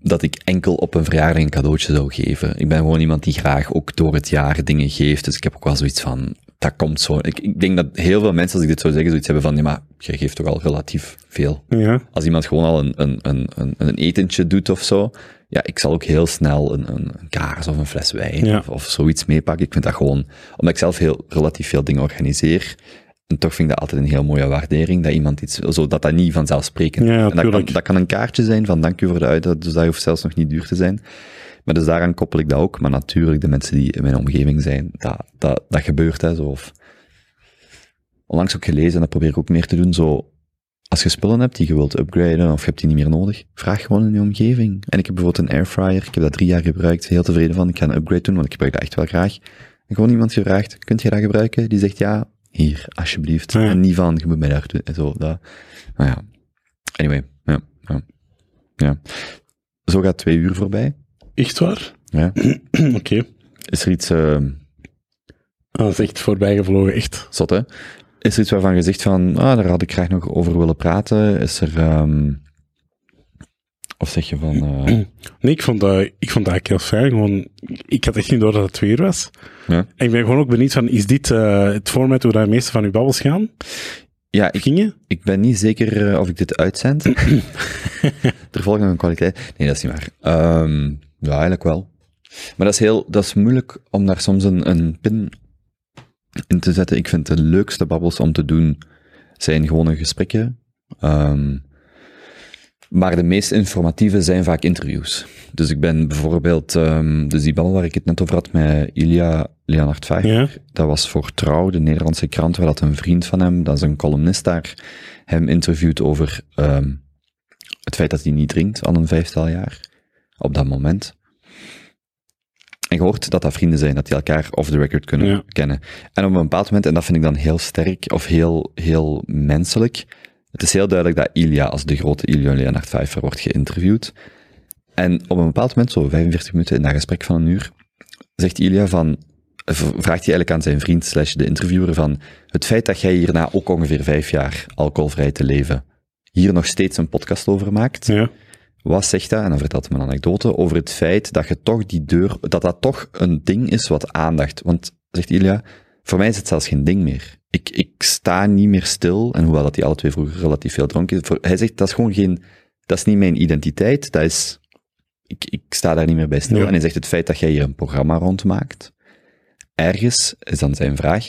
dat ik enkel op een verjaardag een cadeautje zou geven. Ik ben gewoon iemand die graag ook door het jaar dingen geeft. Dus ik heb ook wel zoiets van... Dat komt zo. Ik denk dat heel veel mensen, als ik dit zou zeggen, zoiets hebben van... Ja, maar jij geeft toch al relatief veel. Ja. Als iemand gewoon al een etentje doet of zo... Ja, ik zal ook heel snel een kaars of een fles wijn of zoiets meepakken. Ik vind dat gewoon... Omdat ik zelf relatief veel dingen organiseer. En toch vind ik dat altijd een heel mooie waardering. Dat iemand iets... Dat niet vanzelfsprekend is. Ja, en dat kan een kaartje zijn van dank u voor de uitdaging. Dus dat hoeft zelfs nog niet duur te zijn. Maar dus daaraan koppel ik dat ook. Maar natuurlijk, de mensen die in mijn omgeving zijn, dat gebeurt. Hè, zo. Of, onlangs ook gelezen, en dat probeer ik ook meer te doen, zo... Als je spullen hebt die je wilt upgraden, of je hebt die niet meer nodig, vraag gewoon in je omgeving. En ik heb bijvoorbeeld een airfryer, ik heb dat 3 jaar gebruikt, heel tevreden van, ik ga een upgrade doen, want ik gebruik dat echt wel graag. En gewoon iemand gevraagd, kunt je dat gebruiken? Die zegt, ja, hier, alsjeblieft. Ja. En niet van, je moet mij daar doen, en zo, dat. Nou ja. Anyway, ja. Ja. Ja. Zo gaat 2 uur voorbij. Echt waar? Ja. Oké. Okay. Is er iets... Dat is echt voorbijgevlogen, echt. Zot, hè? Is er iets waarvan je zegt van, daar had ik graag nog over willen praten? Is er... Of zeg je van... Nee, ik vond dat eigenlijk heel fijn. Gewoon, ik had echt niet door dat het 2 uur was. Ja. En ik ben gewoon ook benieuwd van, is dit het format hoe de meeste van uw babbels gaan? Ja, ik ben niet zeker of ik dit uitzend. Er volgt nog een kwaliteit. Nee, dat is niet waar. Ja, eigenlijk wel. Maar dat is moeilijk om daar soms een pin in te zetten. Ik vind de leukste babbels om te doen zijn gewone gesprekken. Maar de meest informatieve zijn vaak interviews. Dus ik ben bijvoorbeeld... dus die babbel waar ik het net over had met Ilja Leonard Pfeijffer, ja. Dat was voor Trouw, de Nederlandse krant, waar dat een vriend van hem, dat is een columnist daar, hem interviewt over het feit dat hij niet drinkt al een 5-tal jaar, op dat moment. En je hoort dat dat vrienden zijn, dat die elkaar off the record kunnen kennen. En op een bepaald moment, en dat vind ik dan heel sterk, of heel menselijk... Het is heel duidelijk dat Ilja als de grote Ilja Leonard Pfeijffer wordt geïnterviewd. En op een bepaald moment, zo 45 minuten in dat gesprek van een uur, zegt Ilja van, vraagt hij eigenlijk aan zijn vriend / de interviewer van, het feit dat jij hierna ook ongeveer 5 jaar alcoholvrij te leven, hier nog steeds een podcast over maakt, wat zegt dat, en dan vertelt hij een anekdote, over het feit dat je toch die deur, dat toch een ding is wat aandacht, want, zegt Ilja, voor mij is het zelfs geen ding meer. Ik sta niet meer stil, en hoewel dat die alle 2 vroeger relatief veel dronken is, hij zegt, dat is gewoon dat is niet mijn identiteit, dat is, ik sta daar niet meer bij stil. Ja. En hij zegt, het feit dat jij hier een programma rondmaakt, ergens, is dan zijn vraag.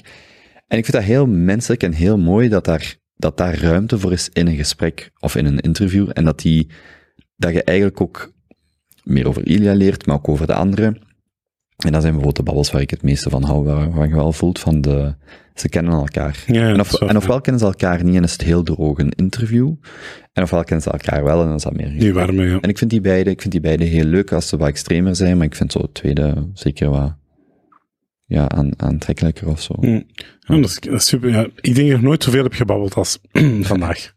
En ik vind dat heel menselijk en heel mooi dat daar ruimte voor is in een gesprek of in een interview, en dat je eigenlijk ook meer over Ilja leert, maar ook over de anderen. En dat zijn bijvoorbeeld de babbels waar ik het meeste van hou, waar je wel voelt van ze kennen elkaar. Ja, en ofwel kennen ze elkaar niet en is het heel droog een interview, en ofwel kennen ze elkaar wel en dan is dat meer... Die warme, ja. En ik vind die beide heel leuk als ze wat extremer zijn, maar ik vind zo het tweede zeker wat aantrekkelijker of zo. Ja, dat is super, ja. Ik denk dat ik nooit zoveel heb gebabbeld als vandaag.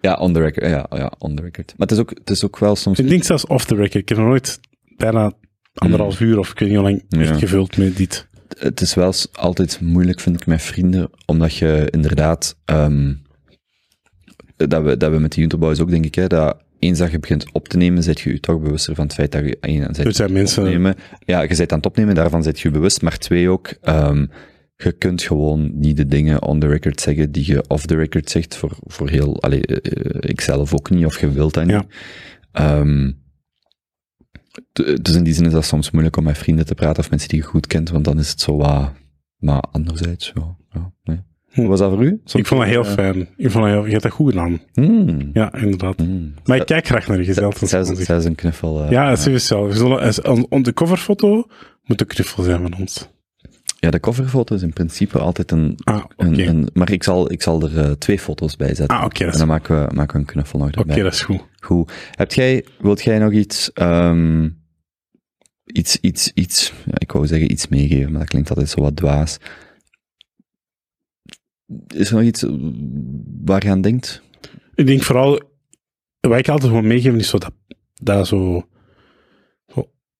Ja, on the record. Ja, on the record. Maar het is ook wel soms... Ik denk zelfs off the record. Ik heb nog nooit bijna... 1,5 uur, of ik weet niet hoe lang, echt gevuld met dit. Het is wel altijd moeilijk, vind ik, met vrienden, omdat je inderdaad, dat we met de Junto Boys ook, denk ik, hè, dat eens dat je begint op te nemen, zit je je toch bewuster van het feit dat je opnemen. Ja, je bent aan het opnemen, daarvan zit je bewust, maar 2 ook, je kunt gewoon niet de dingen on the record zeggen die je off the record zegt, voor heel, ikzelf ook niet, of je wilt dat niet. Ja. Dus in die zin is dat soms moeilijk om met vrienden te praten of mensen die je goed kent, want dan is het zo wat... Maar anderzijds, nee. Hoe was dat voor u? Soms ik vond dat heel fijn. Je hebt dat goed gedaan. Ja, inderdaad. Maar ik kijk graag naar je gezelschap. Zelfs een knuffel. Ja, sowieso. Om de coverfoto moet de knuffel zijn van ons. Ja, de coverfoto is in principe altijd een... maar ik zal er 2 foto's bij zetten. Okay, en dan maken we een knuffel nog erbij. Oké, dat is goed. Goed. Wilt jij nog iets... ik wou zeggen iets meegeven, maar dat klinkt altijd zo wat dwaas. Is er nog iets waar je aan denkt? Ik denk vooral... Wat ik altijd wil meegeven is zo dat zo...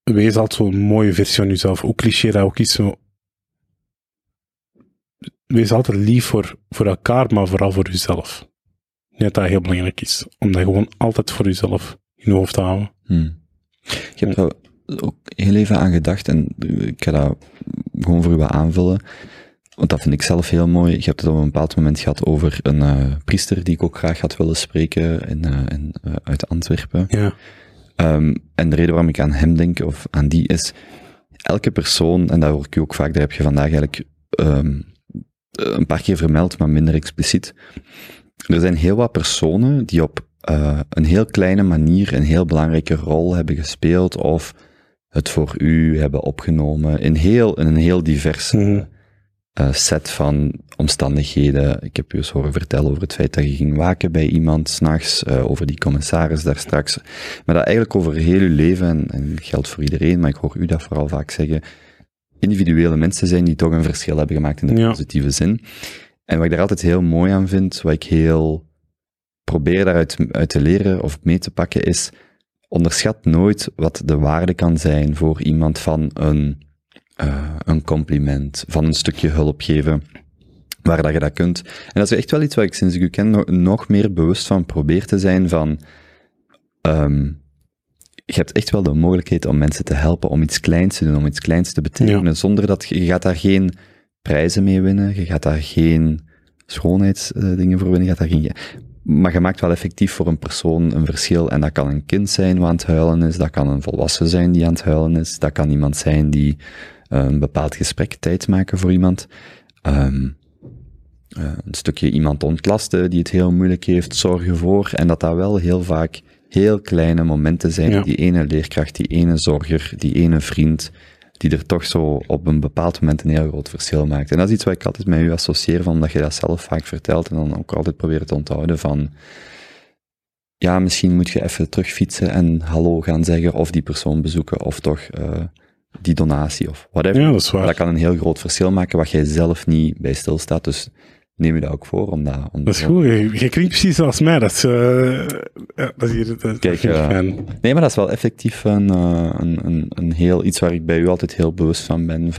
Wees altijd zo'n mooie versie van jezelf. Hoe cliché dat ook is, zo... Wees altijd lief voor elkaar, maar vooral voor jezelf. Net dat heel belangrijk is. Om dat gewoon altijd voor jezelf in je hoofd te houden. Je hebt er ook heel even aan gedacht, en ik ga dat gewoon voor u wat aanvullen. Want dat vind ik zelf heel mooi. Je hebt het op een bepaald moment gehad over een priester die ik ook graag had willen spreken in uit Antwerpen. Ja. En de reden waarom ik aan hem denk, of aan die, is... Elke persoon, en dat hoor ik u ook vaak, daar heb je vandaag eigenlijk... een paar keer vermeld, maar minder expliciet. Er zijn heel wat personen die op een heel kleine manier een heel belangrijke rol hebben gespeeld, of het voor u hebben opgenomen, in een heel diverse set van omstandigheden. Ik heb u eens horen vertellen over het feit dat je ging waken bij iemand 's nachts, over die commissaris daar straks, maar dat eigenlijk over heel uw leven, en geldt voor iedereen, maar ik hoor u dat vooral vaak zeggen, individuele mensen zijn die toch een verschil hebben gemaakt in de positieve zin. En wat ik daar altijd heel mooi aan vind, wat ik heel probeer daaruit te leren of mee te pakken is, onderschat nooit wat de waarde kan zijn voor iemand van een compliment, van een stukje hulp geven, waar dat je dat kunt. En dat is echt wel iets waar ik sinds ik u ken nog meer bewust van probeer te zijn van... je hebt echt wel de mogelijkheid om mensen te helpen, om iets kleins te doen, om iets kleins te betekenen, zonder dat je gaat daar geen prijzen mee winnen, je gaat daar geen schoonheidsdingen voor winnen, je gaat daar geen... Maar je maakt wel effectief voor een persoon een verschil. En dat kan een kind zijn wat aan het huilen is, dat kan een volwassen zijn die aan het huilen is, dat kan iemand zijn die een bepaald gesprek tijd maken voor iemand. Een stukje iemand ontlasten die het heel moeilijk heeft, zorgen voor. En dat dat wel heel vaak heel kleine momenten zijn. Ja. Die ene leerkracht, die ene zorger, die ene vriend, die er toch zo op een bepaald moment een heel groot verschil maakt. En dat is iets wat ik altijd met u associeer, van omdat je dat zelf vaak vertelt en dan ook altijd probeert te onthouden van... Ja, misschien moet je even terugfietsen en hallo gaan zeggen, of die persoon bezoeken, of toch die donatie, of whatever. Ja, dat is waar. Dat kan een heel groot verschil maken, wat jij zelf niet bij stilstaat, dus... Neem je dat ook voor om dat... Om dat is goed, je klinkt precies zoals mij. Dat is hier... nee, maar dat is wel effectief een heel... Iets waar ik bij u altijd heel bewust van ben.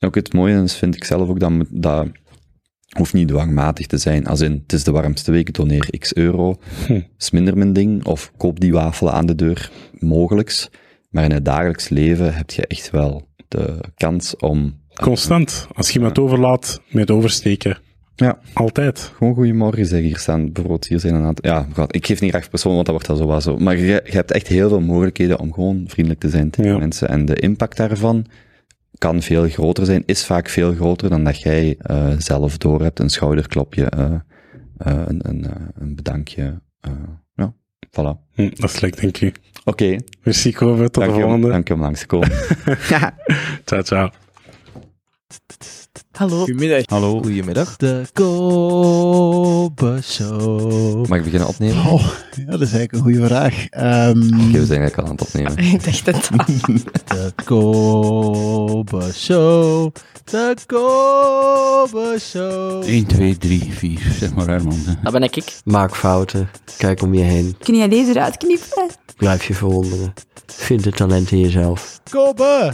Ook het mooie is, vind ik zelf ook, dat hoeft niet dwangmatig te zijn. Als in, het is de warmste week, doneer x euro. Is minder mijn ding. Of koop die wafelen aan de deur. Mogelijks. Maar in het dagelijks leven heb je echt wel de kans om... Constant. Als je iemand overlaat, met oversteken. Ja. Altijd. Gewoon goeiemorgen zeggen. Hier staan bijvoorbeeld, hier zijn een aantal... Ja, ik geef niet graag persoon, want dat wordt al zo. Maar je hebt echt heel veel mogelijkheden om gewoon vriendelijk te zijn tegen mensen. En de impact daarvan kan veel groter zijn, is vaak veel groter dan dat jij zelf door hebt. Een schouderklopje, een bedankje. Ja, voilà. Dat is leuk, denk ik. Oké. Merci, Kobe. Tot de volgende. Dank je om langs te komen. Ciao, ciao. Hallo. Goedemiddag. Hallo. Goedemiddag. De Kobe Show. Mag ik beginnen opnemen? Oh, ja, dat is eigenlijk een goede vraag. Oké, we zijn eigenlijk al aan het opnemen. Ik dacht het al. De Kobe Show. De Kobe Show. 1, 2, 3, 4. Zeg maar, Herman. Dat ben ik. Maak fouten. Kijk om je heen. Kun je deze eruit knippen? Blijf je verwonderen. Vind het talent in jezelf. Kobe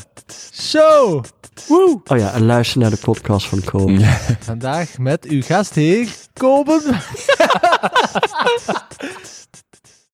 Show. Woe. Oh ja, en luister naar de podcast van Kobe. Vandaag met uw gastheer, Kobe.